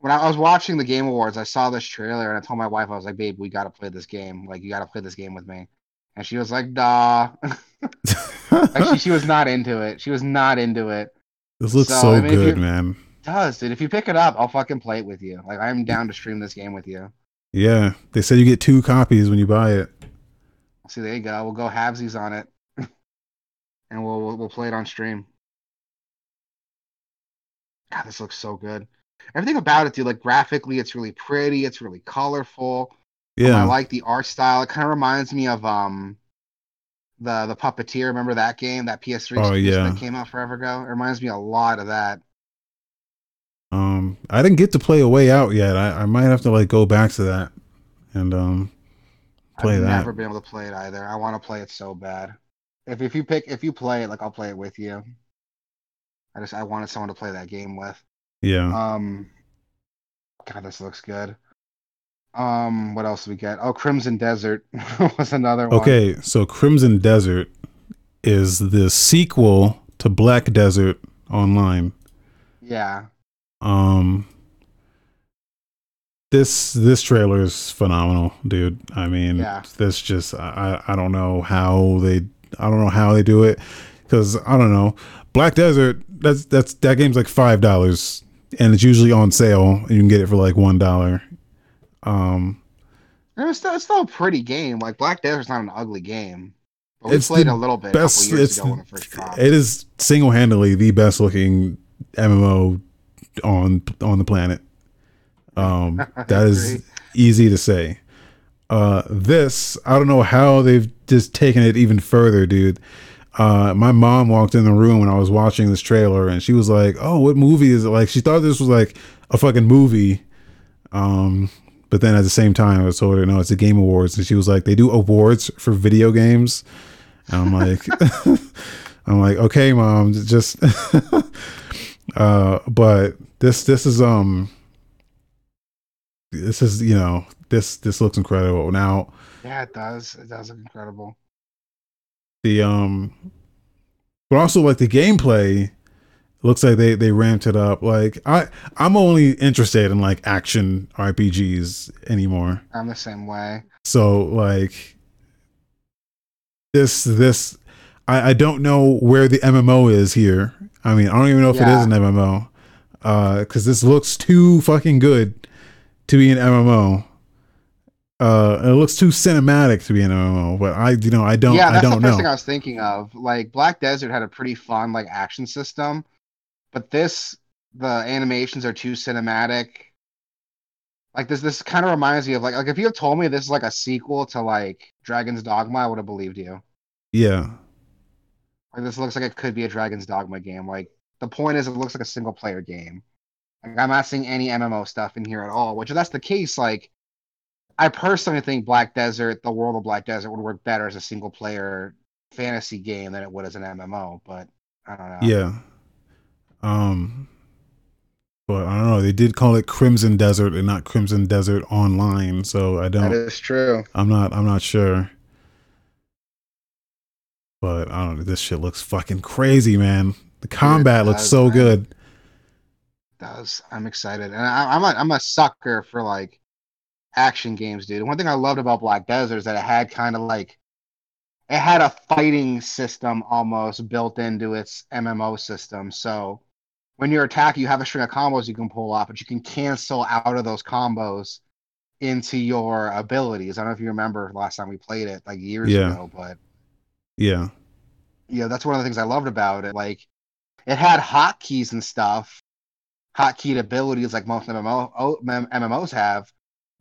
when I was watching the Game Awards, I saw this trailer and I told my wife, I was like, "Babe, we gotta play this game. Like, you gotta play this game with me." And she was like, "Nah." Actually, she was not into it. She was not into it. This looks so, so I mean, good, you, man. It does, dude. If you pick it up, I'll fucking play it with you. Like, I'm down to stream this game with you. Yeah. They said you get two copies when you buy it. See, there you go. We'll go halvesies on it. And we'll, we'll we'll play it on stream. God, this looks so good. Everything about it, dude. Like, graphically, it's really pretty. It's really colorful. Yeah. Um, I like the art style. It kind of reminds me of um... The the Puppeteer, remember that game? That P S three oh, yeah. that came out forever ago? It reminds me a lot of that. Um, I didn't get to play A Way Out yet. I, I might have to like go back to that and um play I've that. I've never been able to play it either. I want to play it so bad. If if you pick if you play it, like, I'll play it with you. I just I wanted someone to play that game with. Yeah. Um God, this looks good. Um, what else do we get? Oh, Crimson Desert was another one. Okay, so Crimson Desert is the sequel to Black Desert Online. Yeah. Um. This this trailer is phenomenal, dude. I mean, yeah. this just I I don't know how they I don't know how they do it because I don't know Black Desert that's that's that game's like five dollars and it's usually on sale. You can get it for like one dollar. Um, it's still, it's still a pretty game. Like, Black Desert's not an ugly game. But we it's played a little bit. Best, a couple years it's, ago when it first dropped. It is single-handedly the best looking M M O on on the planet. Um, that is easy to say. Uh, this I don't know how they've just taken it even further, dude. Uh, my mom walked in the room when I was watching this trailer, and she was like, "Oh, what movie is it?" Like, she thought this was like a fucking movie. Um. But then at the same time, I was told her, no, it's the Game Awards. And she was like, they do awards for video games. And I'm like, I'm like, okay, mom, just, uh, but this, this is, um, this is, you know, this, this looks incredible now. Yeah, it does. It does look incredible. The, um, but also like the gameplay looks like they, they ramped it up. Like, I, I'm only interested in like action R P Gs anymore. I'm the same way. So like this this I, I don't know where the M M O is here. I mean, I don't even know if yeah. it is an M M O, uh, because this looks too fucking good to be an M M O. Uh, it looks too cinematic to be an M M O, but I, you know, I don't, yeah, I don't know. Yeah, that's the first thing I was thinking of. Like, Black Desert had a pretty fun like action system, but this, the animations are too cinematic. Like this, this kind of reminds me of like, like if you had told me this is like a sequel to like Dragon's Dogma, I would have believed you. Yeah. Like, this looks like it could be a Dragon's Dogma game. Like, the point is, it looks like a single player game. Like, I'm not seeing any M M O stuff in here at all. Which, if that's the case, like, I personally think Black Desert, the world of Black Desert, would work better as a single player fantasy game than it would as an M M O. But I don't know. Yeah. Um. But I don't know. They did call it Crimson Desert and not Crimson Desert Online, so I don't. That is true. I'm not. I'm not sure. But I don't know. This shit looks fucking crazy, man. The combat looks so man. good. It does. I'm excited, and I, I'm a, I'm a sucker for like action games, dude. One thing I loved about Black Desert is that it had kind of like it had a fighting system almost built into its M M O system. So when you're attacking, you have a string of combos you can pull off, but you can cancel out of those combos into your abilities. I don't know if you remember last time we played it, like years yeah. ago, but. Yeah. Yeah, that's one of the things I loved about it. Like, it had hotkeys and stuff, hotkeyed abilities like most M M O, M M Os have,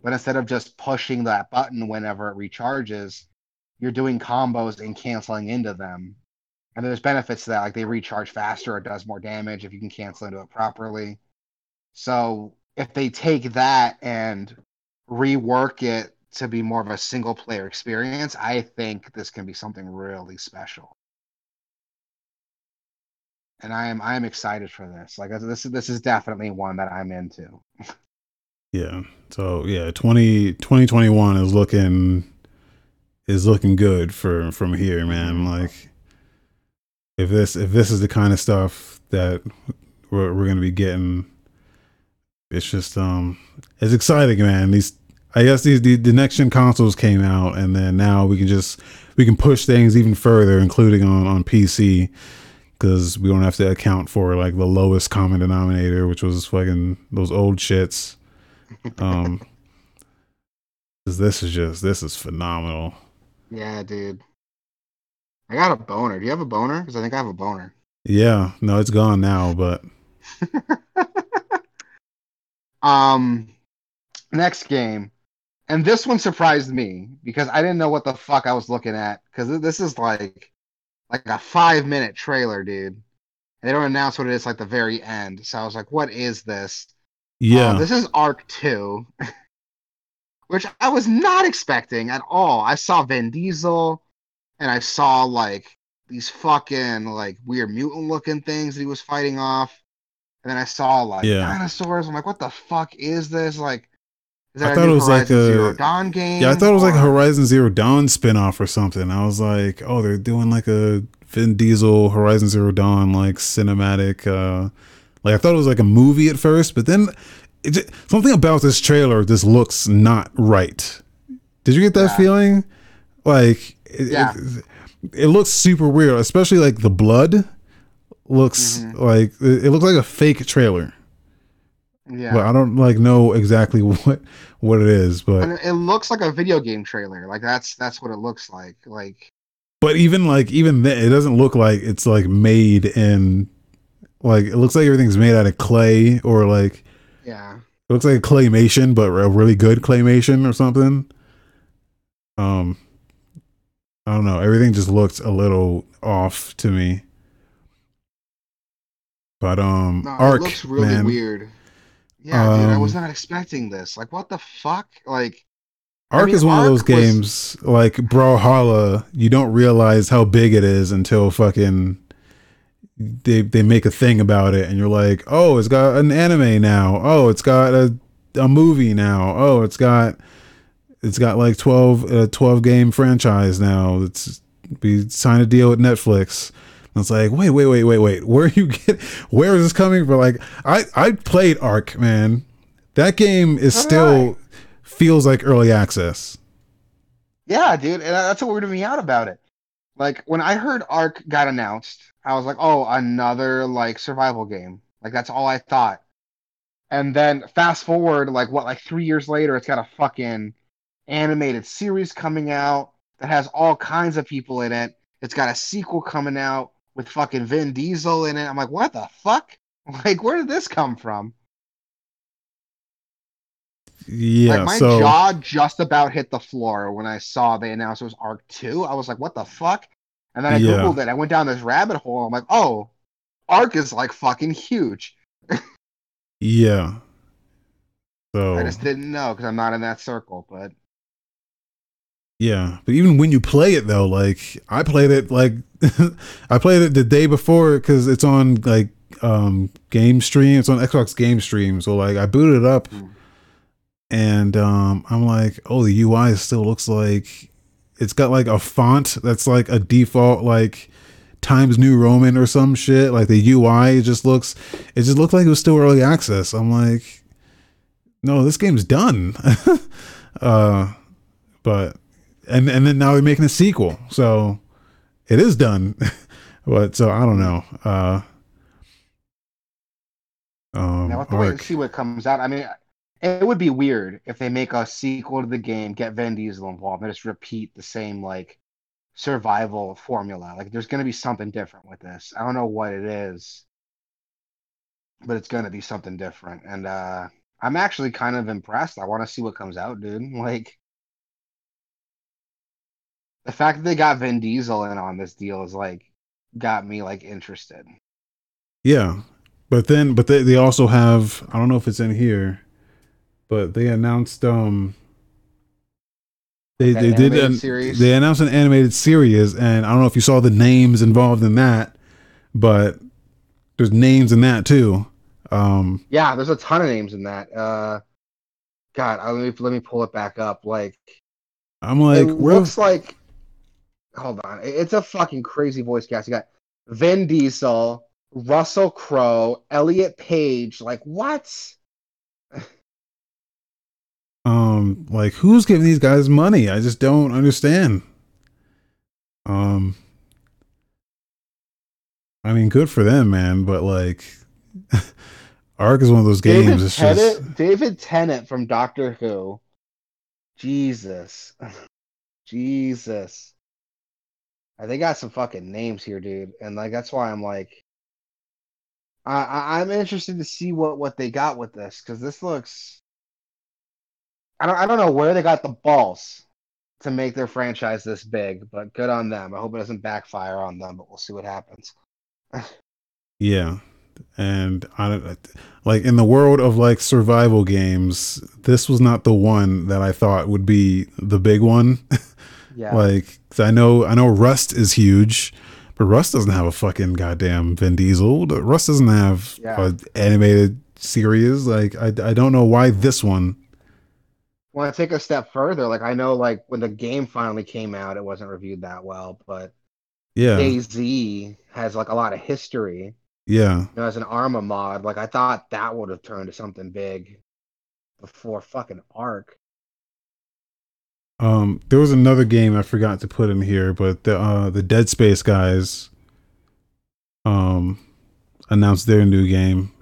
but instead of just pushing that button whenever it recharges, you're doing combos and canceling into them. And there's benefits to that, like they recharge faster, it does more damage if you can cancel into it properly. So if they take that and rework it to be more of a single player experience, I think this can be something really special. And I am I am excited for this. Like this is this is definitely one that I'm into. Yeah. So yeah, twenty twenty-one is looking is looking good for from here, man. Like if this if this is the kind of stuff that we're we're going to be getting, it's just um it's exciting, man. These I guess these the, the next gen consoles came out, and then now we can just we can push things even further, including on, on P C, because we don't have to account for like the lowest common denominator, which was fucking those old shits. Um, this is just this is phenomenal. Yeah, dude. I got a boner. Do you have a boner? Because I think I have a boner. Yeah. No, it's gone now, but. um, next game. And this one surprised me because I didn't know what the fuck I was looking at. Because this is like like a five-minute trailer, dude. And they don't announce what it is like the very end. So I was like, what is this? Yeah. Uh, this is Arc two, which I was not expecting at all. I saw Vin Diesel, and I saw like these fucking like weird mutant-looking things that he was fighting off. And then I saw like yeah. dinosaurs. I'm like, what the fuck is this? Like, I thought it was Horizon like a Zero Dawn game. Yeah, I thought it was or... like a Horizon Zero Dawn spinoff or something. I was like, oh, they're doing like a Vin Diesel Horizon Zero Dawn like cinematic. Uh, like I thought it was like a movie at first, but then it just, something about this trailer just looks not right. Did you get that yeah. feeling? Like, it, yeah. it, it looks super weird, especially like the blood looks mm-hmm. like it, it looks like a fake trailer. Yeah, but I don't like know exactly what what it is, but and it looks like a video game trailer. Like that's that's what it looks like. Like, but even like even then, it doesn't look like it's like made in like it looks like everything's made out of clay or like yeah, it looks like a claymation, but a really good claymation or something. Um, I don't know. Everything just looked a little off to me. But um, no, Arc, it looks really man, weird. Yeah, dude, um, I was not expecting this. Like, what the fuck? Like, Ark I mean, is one Ark of those games, was... like Brawlhalla, you don't realize how big it is until fucking they they make a thing about it, and you're like, oh, it's got an anime now. Oh, it's got a a movie now. Oh, it's got it's got like twelve a twelve game franchise now. It's we signed a deal with Netflix. And it's like, wait, wait, wait, wait, wait. Where are you get? Where is this coming from? Like, I, I played Ark, man. That game is All still right. feels like early access. Yeah, dude, and that's what weirded me out about it. Like, when I heard Ark got announced, I was like, oh, another, like, survival game. Like, that's all I thought. And then fast forward, like, what, like, three years later, it's got a fucking animated series coming out that has all kinds of people in it. It's got a sequel coming out with fucking Vin Diesel in it. I'm like, what the fuck? Like, where did this come from? Yeah, like, my so... jaw just about hit the floor when I saw they announced it was Ark two. I was like, what the fuck? And then I yeah. Googled it. I went down this rabbit hole. I'm like, oh, Ark is, like, fucking huge. Yeah. So I just didn't know because I'm not in that circle, but... Yeah, but even when you play it, though, like, I played it, like, I played it the day before because it's on, like, um, Game Stream. It's on Xbox Game Stream. So, like, I booted it up. Mm. And um, I'm like, oh, the U I still looks like it's got like a font that's like a default, like Times New Roman or some shit. Like the U I just looks, it just looked like it was still early access. I'm like, no, this game's done. uh, but and and then now they're making a sequel, so it is done. But so I don't know. Uh, um, now I have to wait and see what comes out. I mean. It would be weird if they make a sequel to the game, get Vin Diesel involved, and just repeat the same, like, survival formula. Like, there's going to be something different with this. I don't know what it is, but it's going to be something different. And uh, I'm actually kind of impressed. I want to see what comes out, dude. Like, the fact that they got Vin Diesel in on this deal is, like, got me, like, interested. Yeah. But then, but they, they also have, I don't know if it's in here, but they announced um they like they did an, they announced an animated series, and I don't know if you saw the names involved in that, but there's names in that too. Um, yeah, there's a ton of names in that. Uh, God, I, let me let me pull it back up. Like, I'm like, it looks like. Hold on, it's a fucking crazy voice cast. You got Vin Diesel, Russell Crowe, Elliot Page. Like, what? Um, like, who's giving these guys money? I just don't understand. Um, I mean, good for them, man. But like, Ark is one of those games. David, it's Tennant, just... David Tennant from Doctor Who. Jesus, Jesus. They got some fucking names here, dude, and like that's why I'm like, I, I I'm interested to see what what they got with this because this looks. I don't, I don't know where they got the balls to make their franchise this big, but good on them. I hope it doesn't backfire on them, but we'll see what happens. Yeah. And I don't like in the world of like survival games, this was not the one that I thought would be the big one. Yeah. Like, 'cause I know, I know Rust is huge, but Rust doesn't have a fucking goddamn Vin Diesel. Rust doesn't have yeah. an animated series. Like, I, I don't know why this one. Want to take a step further? Like I know, like when the game finally came out, it wasn't reviewed that well, but yeah, DayZ has like a lot of history. Yeah, you know, as an Arma mod, like I thought that would have turned to something big before fucking Ark. Um, there was another game I forgot to put in here, but the uh, the Dead Space guys um announced their new game.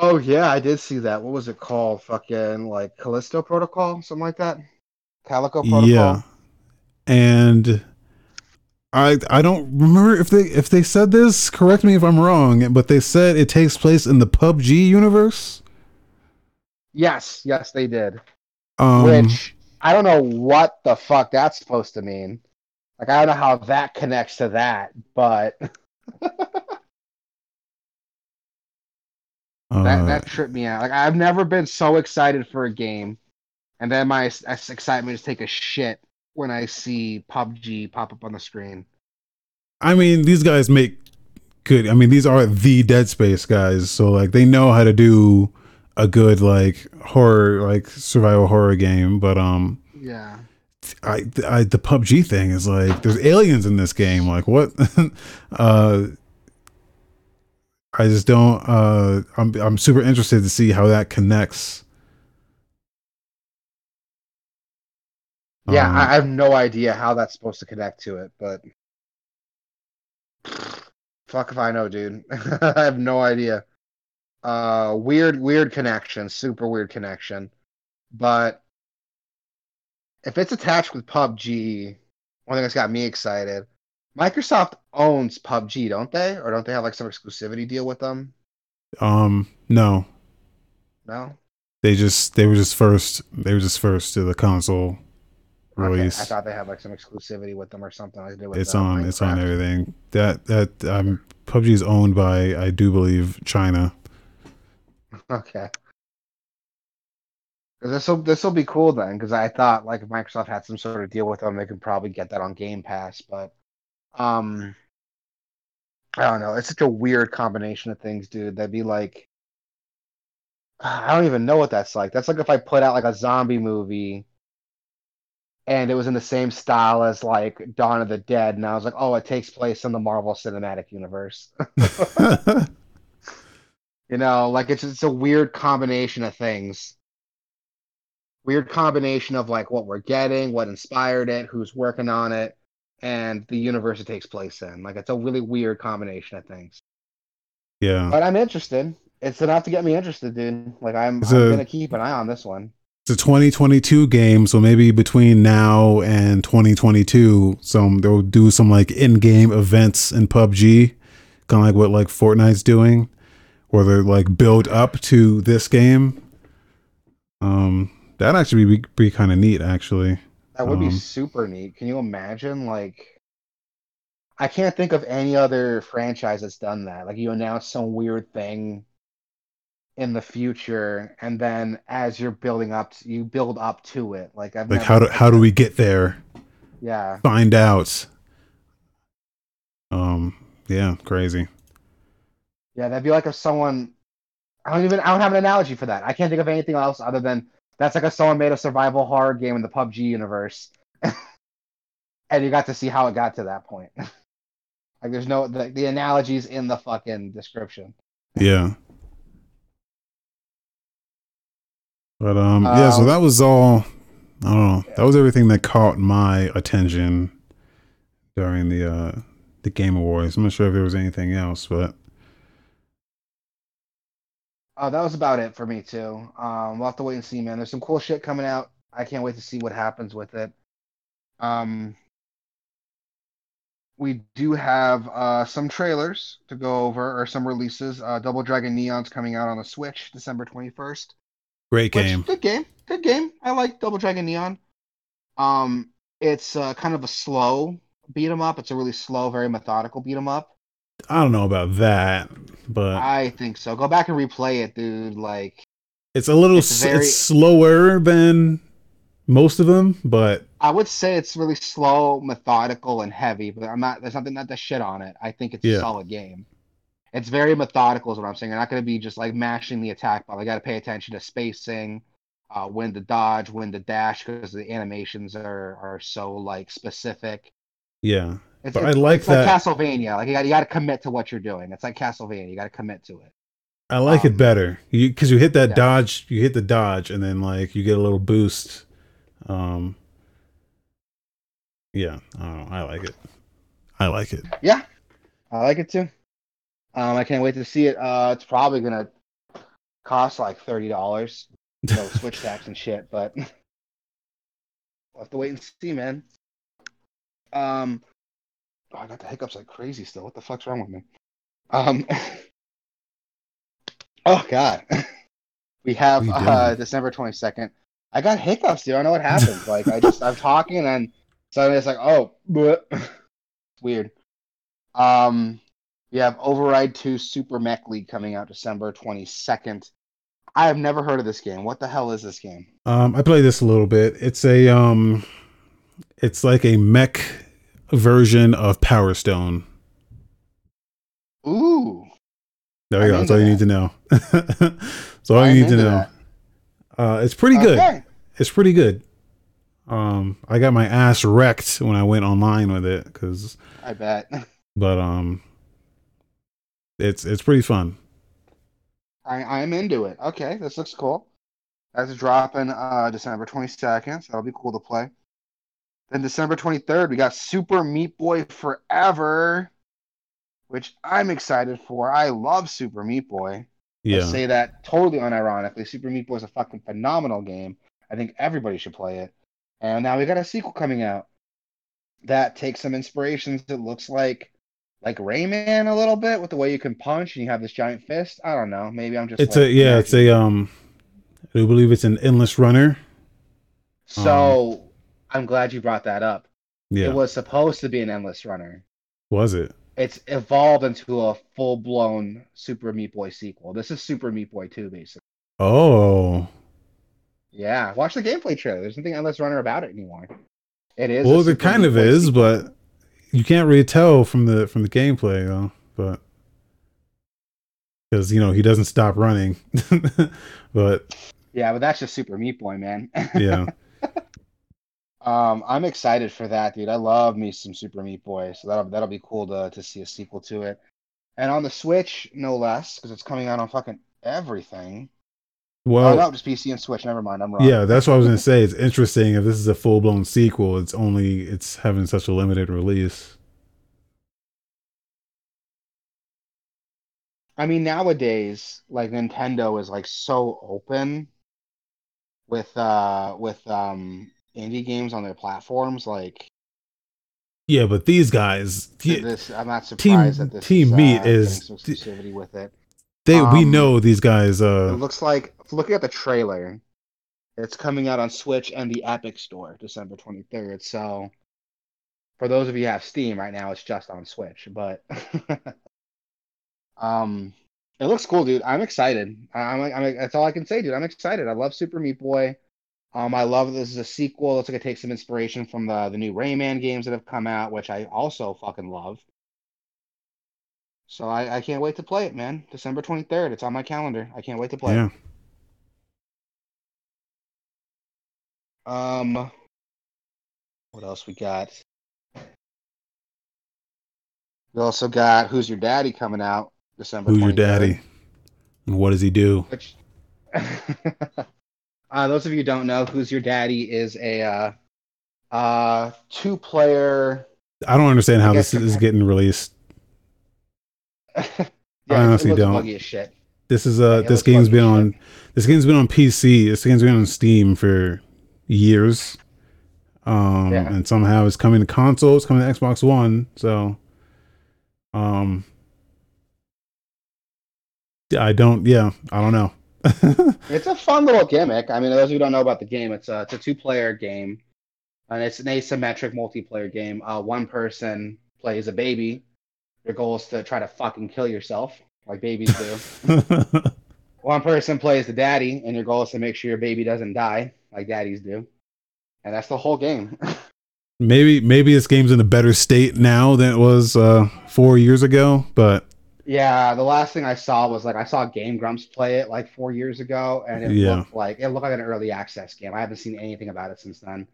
Oh, yeah, I did see that. What was it called? Fucking, like, Callisto Protocol? Something like that? Calico Protocol? Yeah. And I I don't remember if they if they said this. Correct me if I'm wrong, but they said it takes place in the P U B G universe? Yes. Yes, they did. Um, Which, I don't know what the fuck that's supposed to mean. Like, I don't know how that connects to that, but... Uh, that that tripped me out. Like I've never been so excited for a game, and then my uh, excitement just take a shit when I see P U B G pop up on the screen. I mean, these guys make good. I mean, these are the Dead Space guys, so like they know how to do a good like horror, like survival horror game. But um, yeah, I, I the P U B G thing is like there's aliens in this game. Like what? uh. I just don't. Uh, I'm I'm super interested to see how that connects. Yeah, um, I have no idea how that's supposed to connect to it, but fuck if I know, dude. I have no idea. Uh, weird, weird connection, super weird connection. But if it's attached with P U B G, one thing that's got me excited. Microsoft owns P U B G, don't they? Or don't they have like some exclusivity deal with them? Um, no. No. They just they were just first. They were just first to the console release. Okay, I thought they had like some exclusivity with them or something. Like with it's on. Minecraft. It's on everything. That that um, P U B G is owned by, I do believe, China. Okay. This will this will be cool then, because I thought like if Microsoft had some sort of deal with them, they could probably get that on Game Pass, but. Um, I don't know. It's such a weird combination of things, dude. That'd be like, I don't even know what that's like. That's like if I put out like a zombie movie and it was in the same style as like Dawn of the Dead, and I was like, oh, it takes place in the Marvel Cinematic Universe. You know, like it's it's a weird combination of things. Weird combination of like what we're getting, what inspired it, who's working on it, and the universe it takes place in. Like, it's a really weird combination of things. Yeah. But I'm interested. It's enough to get me interested, dude. Like, I'm, I'm going to keep an eye on this one. It's a twenty twenty-two game, so maybe between now and twenty twenty-two, some they'll do some, like, in-game events in P U B G, kind of like what, like, Fortnite's doing, where they're, like, build up to this game. Um, that'd actually be, be kind of neat, actually. That would be um, super neat. Can you imagine? Like, I can't think of any other franchise that's done that. Like, you announce some weird thing in the future, and then as you're building up, you build up to it. Like, I've like how do how do we get there? Yeah, find out. Um, yeah, crazy. Yeah, that'd be like if someone. I don't even. I don't have an analogy for that. I can't think of anything else other than. That's like if someone made a survival horror game in the P U B G universe, and you got to see how it got to that point. Like, there's no the, the analogies in the fucking description. Yeah. But um, um, yeah. So that was all. I don't know. Yeah. That was everything that caught my attention during the uh, the Game Awards. I'm not sure if there was anything else, but. Oh, that was about it for me, too. Um, we'll have to wait and see, man. There's some cool shit coming out. I can't wait to see what happens with it. Um, we do have uh, some trailers to go over, or some releases. Uh, Double Dragon Neon's coming out on the Switch, December twenty-first. Great game. Good game. Good game. I like Double Dragon Neon. Um, it's uh, kind of a slow beat-em-up. It's a really slow, very methodical beat-em-up. I don't know about that, but I think so. Go back and replay it, dude. Like, it's a little it's, very, it's slower than most of them, but I would say it's really slow, methodical, and heavy. But I'm not. There's nothing not to shit on it. I think it's yeah. a solid game. It's very methodical, is what I'm saying. You're not going to be just like mashing the attack button. You got to pay attention to spacing, uh, when to dodge, when to dash, because the animations are are so like specific. Yeah. It's, but it's, I like it's that. Like Castlevania, like you got you got to commit to what you're doing. It's like Castlevania, you got to commit to it. I like um, it better you because you hit that yeah. dodge, you hit the dodge, and then like you get a little boost. Um, yeah, I don't know. I like it. I like it. Yeah, I like it too. Um, I can't wait to see it. Uh, it's probably gonna cost like thirty dollars, you know, Switch tax and shit. But we'll have to wait and see, man. Um. Oh, I got the hiccups like crazy still. What the fuck's wrong with me? Um. Oh, God. We have uh, December twenty-second. I got hiccups, dude. I don't know what happened. Like, I just, I'm talking and suddenly it's like, oh, it's weird. Um, we have Override two Super Mech League coming out December twenty-second. I have never heard of this game. What the hell is this game? Um, I played this a little bit. It's a, um, it's like a mech version of Power Stone. Ooh. There you go. That's all you need to know. That's all you need to know. Uh, it's pretty good. It's pretty good. Um, I got my ass wrecked when I went online with it, because I bet. But um, it's it's pretty fun. I I'm into it. Okay, this looks cool. That's dropping uh December twenty-second. So that'll be cool to play. Then December twenty-third, we got Super Meat Boy Forever, which I'm excited for. I love Super Meat Boy. Yeah. I say that totally unironically. Super Meat Boy is a fucking phenomenal game. I think everybody should play it. And now we got a sequel coming out that takes some inspirations. It looks like like Rayman a little bit with the way you can punch and you have this giant fist. I don't know. Maybe I'm just. It's like, a yeah. It's a um. I believe it's an endless runner. So um, I'm glad you brought that up. Yeah. It was supposed to be an endless runner. Was it? It's evolved into a full-blown Super Meat Boy sequel. This is Super Meat Boy two, basically. Oh. Yeah. Watch the gameplay trailer. There's nothing endless runner about it anymore. It is. Well, it kind of is, sequel. But you can't really tell from the from the gameplay, though. But because you know he doesn't stop running, but yeah, but that's just Super Meat Boy, man. Yeah. Um, I'm excited for that, dude. I love me some Super Meat Boy, so that'll that'll be cool to to see a sequel to it. And on the Switch, no less, because it's coming out on fucking everything. Well, oh, no, just P C and Switch. Never mind, I'm wrong. Yeah, that's what I was gonna say. It's interesting if this is a full blown sequel. It's only it's having such a limited release. I mean, nowadays, like Nintendo is like so open with uh with um. indie games on their platforms, like yeah, but these guys, th- this, I'm not surprised that this Team Meat is, uh, is exclusivity th- with it. They um, we know these guys. Uh, it looks like looking at the trailer, it's coming out on Switch and the Epic Store December twenty-third. So for those of you who have Steam right now, it's just on Switch. But um, it looks cool, dude. I'm excited. I'm, I'm. That's all I can say, dude. I'm excited. I love Super Meat Boy. Um, I love that this is a sequel. Looks like it takes some inspiration from the, the new Rayman games that have come out, which I also fucking love. So I, I can't wait to play it, man. December twenty-third. It's on my calendar. I can't wait to play yeah. it. Um, what else we got? We also got Who's Your Daddy coming out December twenty-third. Who's Your Daddy? And what does he do? Which... Uh, those of you who don't know, Who's Your Daddy is a uh, uh, two-player... I don't understand how this is getting released. yeah, I honestly don't. It looks buggy as shit. This is uh, yeah, this game's been on. Shit. This game's been on P C. This game's been on Steam for years, um, yeah. and somehow it's coming to console. It's coming to Xbox One. So, um, I don't. Yeah, I don't know. It's a fun little gimmick. I mean, those who don't know about the game, it's a, it's a two-player game, and it's an asymmetric multiplayer game. Uh, one person plays a baby. Your goal is to try to fucking kill yourself, like babies do. One person plays the daddy, and your goal is to make sure your baby doesn't die, like daddies do. And that's the whole game. maybe maybe this game's in a better state now than it was uh, four years ago, but... Yeah, the last thing I saw was like I saw Game Grumps play it like four years ago, and it yeah. looked like it looked like an early access game. I haven't seen anything about it since then,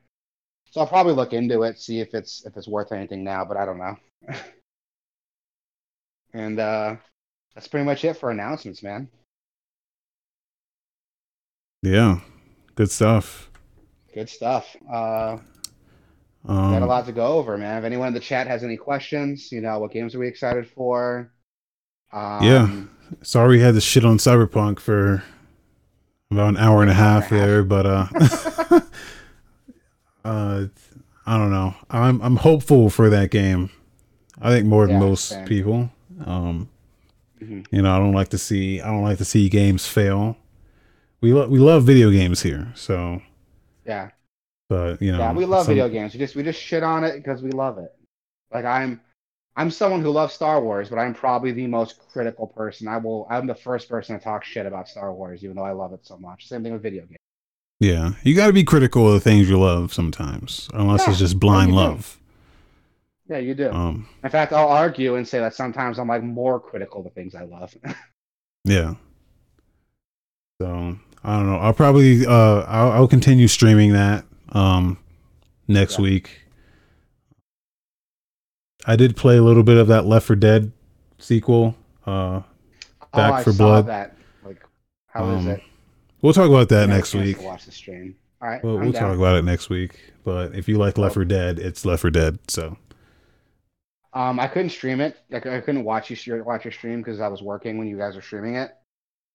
so I'll probably look into it, see if it's if it's worth anything now. But I don't know. and uh, that's pretty much it for announcements, man. Yeah, good stuff. Good stuff. Uh, um, we got a lot to go over, man. If anyone in the chat has any questions, you know, what games are we excited for? Um, yeah, sorry we had this shit on Cyberpunk for about an hour and a half there, but uh, uh, I don't know. I'm I'm hopeful for that game. I think more than yeah, most same. people. Um, mm-hmm. You know, I don't like to see I don't like to see games fail. We lo- we love video games here, so yeah. But you know, yeah, we love some... video games. We just we just shit on it because we love it. Like I'm. I'm someone who loves Star Wars, but I'm probably the most critical person. I will. I'm the first person to talk shit about Star Wars, even though I love it so much. Same thing with video games. Yeah, you got to be critical of the things you love sometimes, unless yeah, it's just blind yeah, love. Do. Yeah, you do. Um, In fact, I'll argue and say that sometimes I'm like more critical of the things I love. yeah. So I don't know. I'll probably uh, I'll, I'll continue streaming that um, next yeah. week. I did play a little bit of that Left Four Dead sequel, uh, Back oh, I for saw Blood. That. Like, how um, is it? We'll talk about that next week. Watch the stream. All right, well, we'll down. talk about it next week. But if you like Left four Dead, it's Left four Dead. So, um, I couldn't stream it. Like, I couldn't watch you watch your stream because I was working when you guys were streaming it.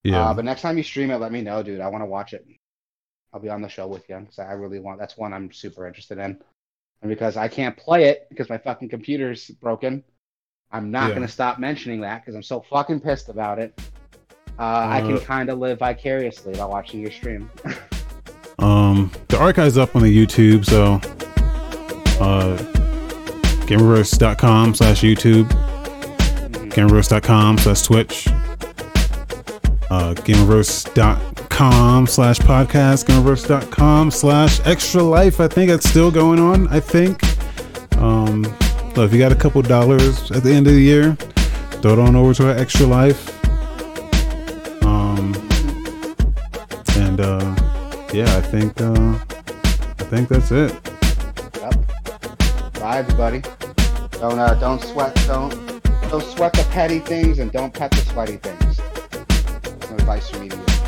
Yeah. Uh, but next time you stream it, let me know, dude. I want to watch it. I'll be on the show with you because I really want. That's one I'm super interested in, and because I can't play it because my fucking computer's broken, I'm not yeah. gonna stop mentioning that because I'm so fucking pissed about it. Uh, uh, I can kind of live vicariously by watching your stream. um, the archive's up on the YouTube, so uh, gameverse dot com slash YouTube, mm-hmm. gameverse dot com slash Twitch, uh, gameverse dot com slash podcast, gameverse dot com slash extra life. I think it's still going on. I think. Um, so if you got a couple dollars at the end of the year, throw it on over to our Extra Life. And uh, yeah, I think uh, I think that's it. Yep. Bye, everybody. Don't uh, don't sweat don't don't sweat the petty things, and don't pet the sweaty things. That's some advice for me to you.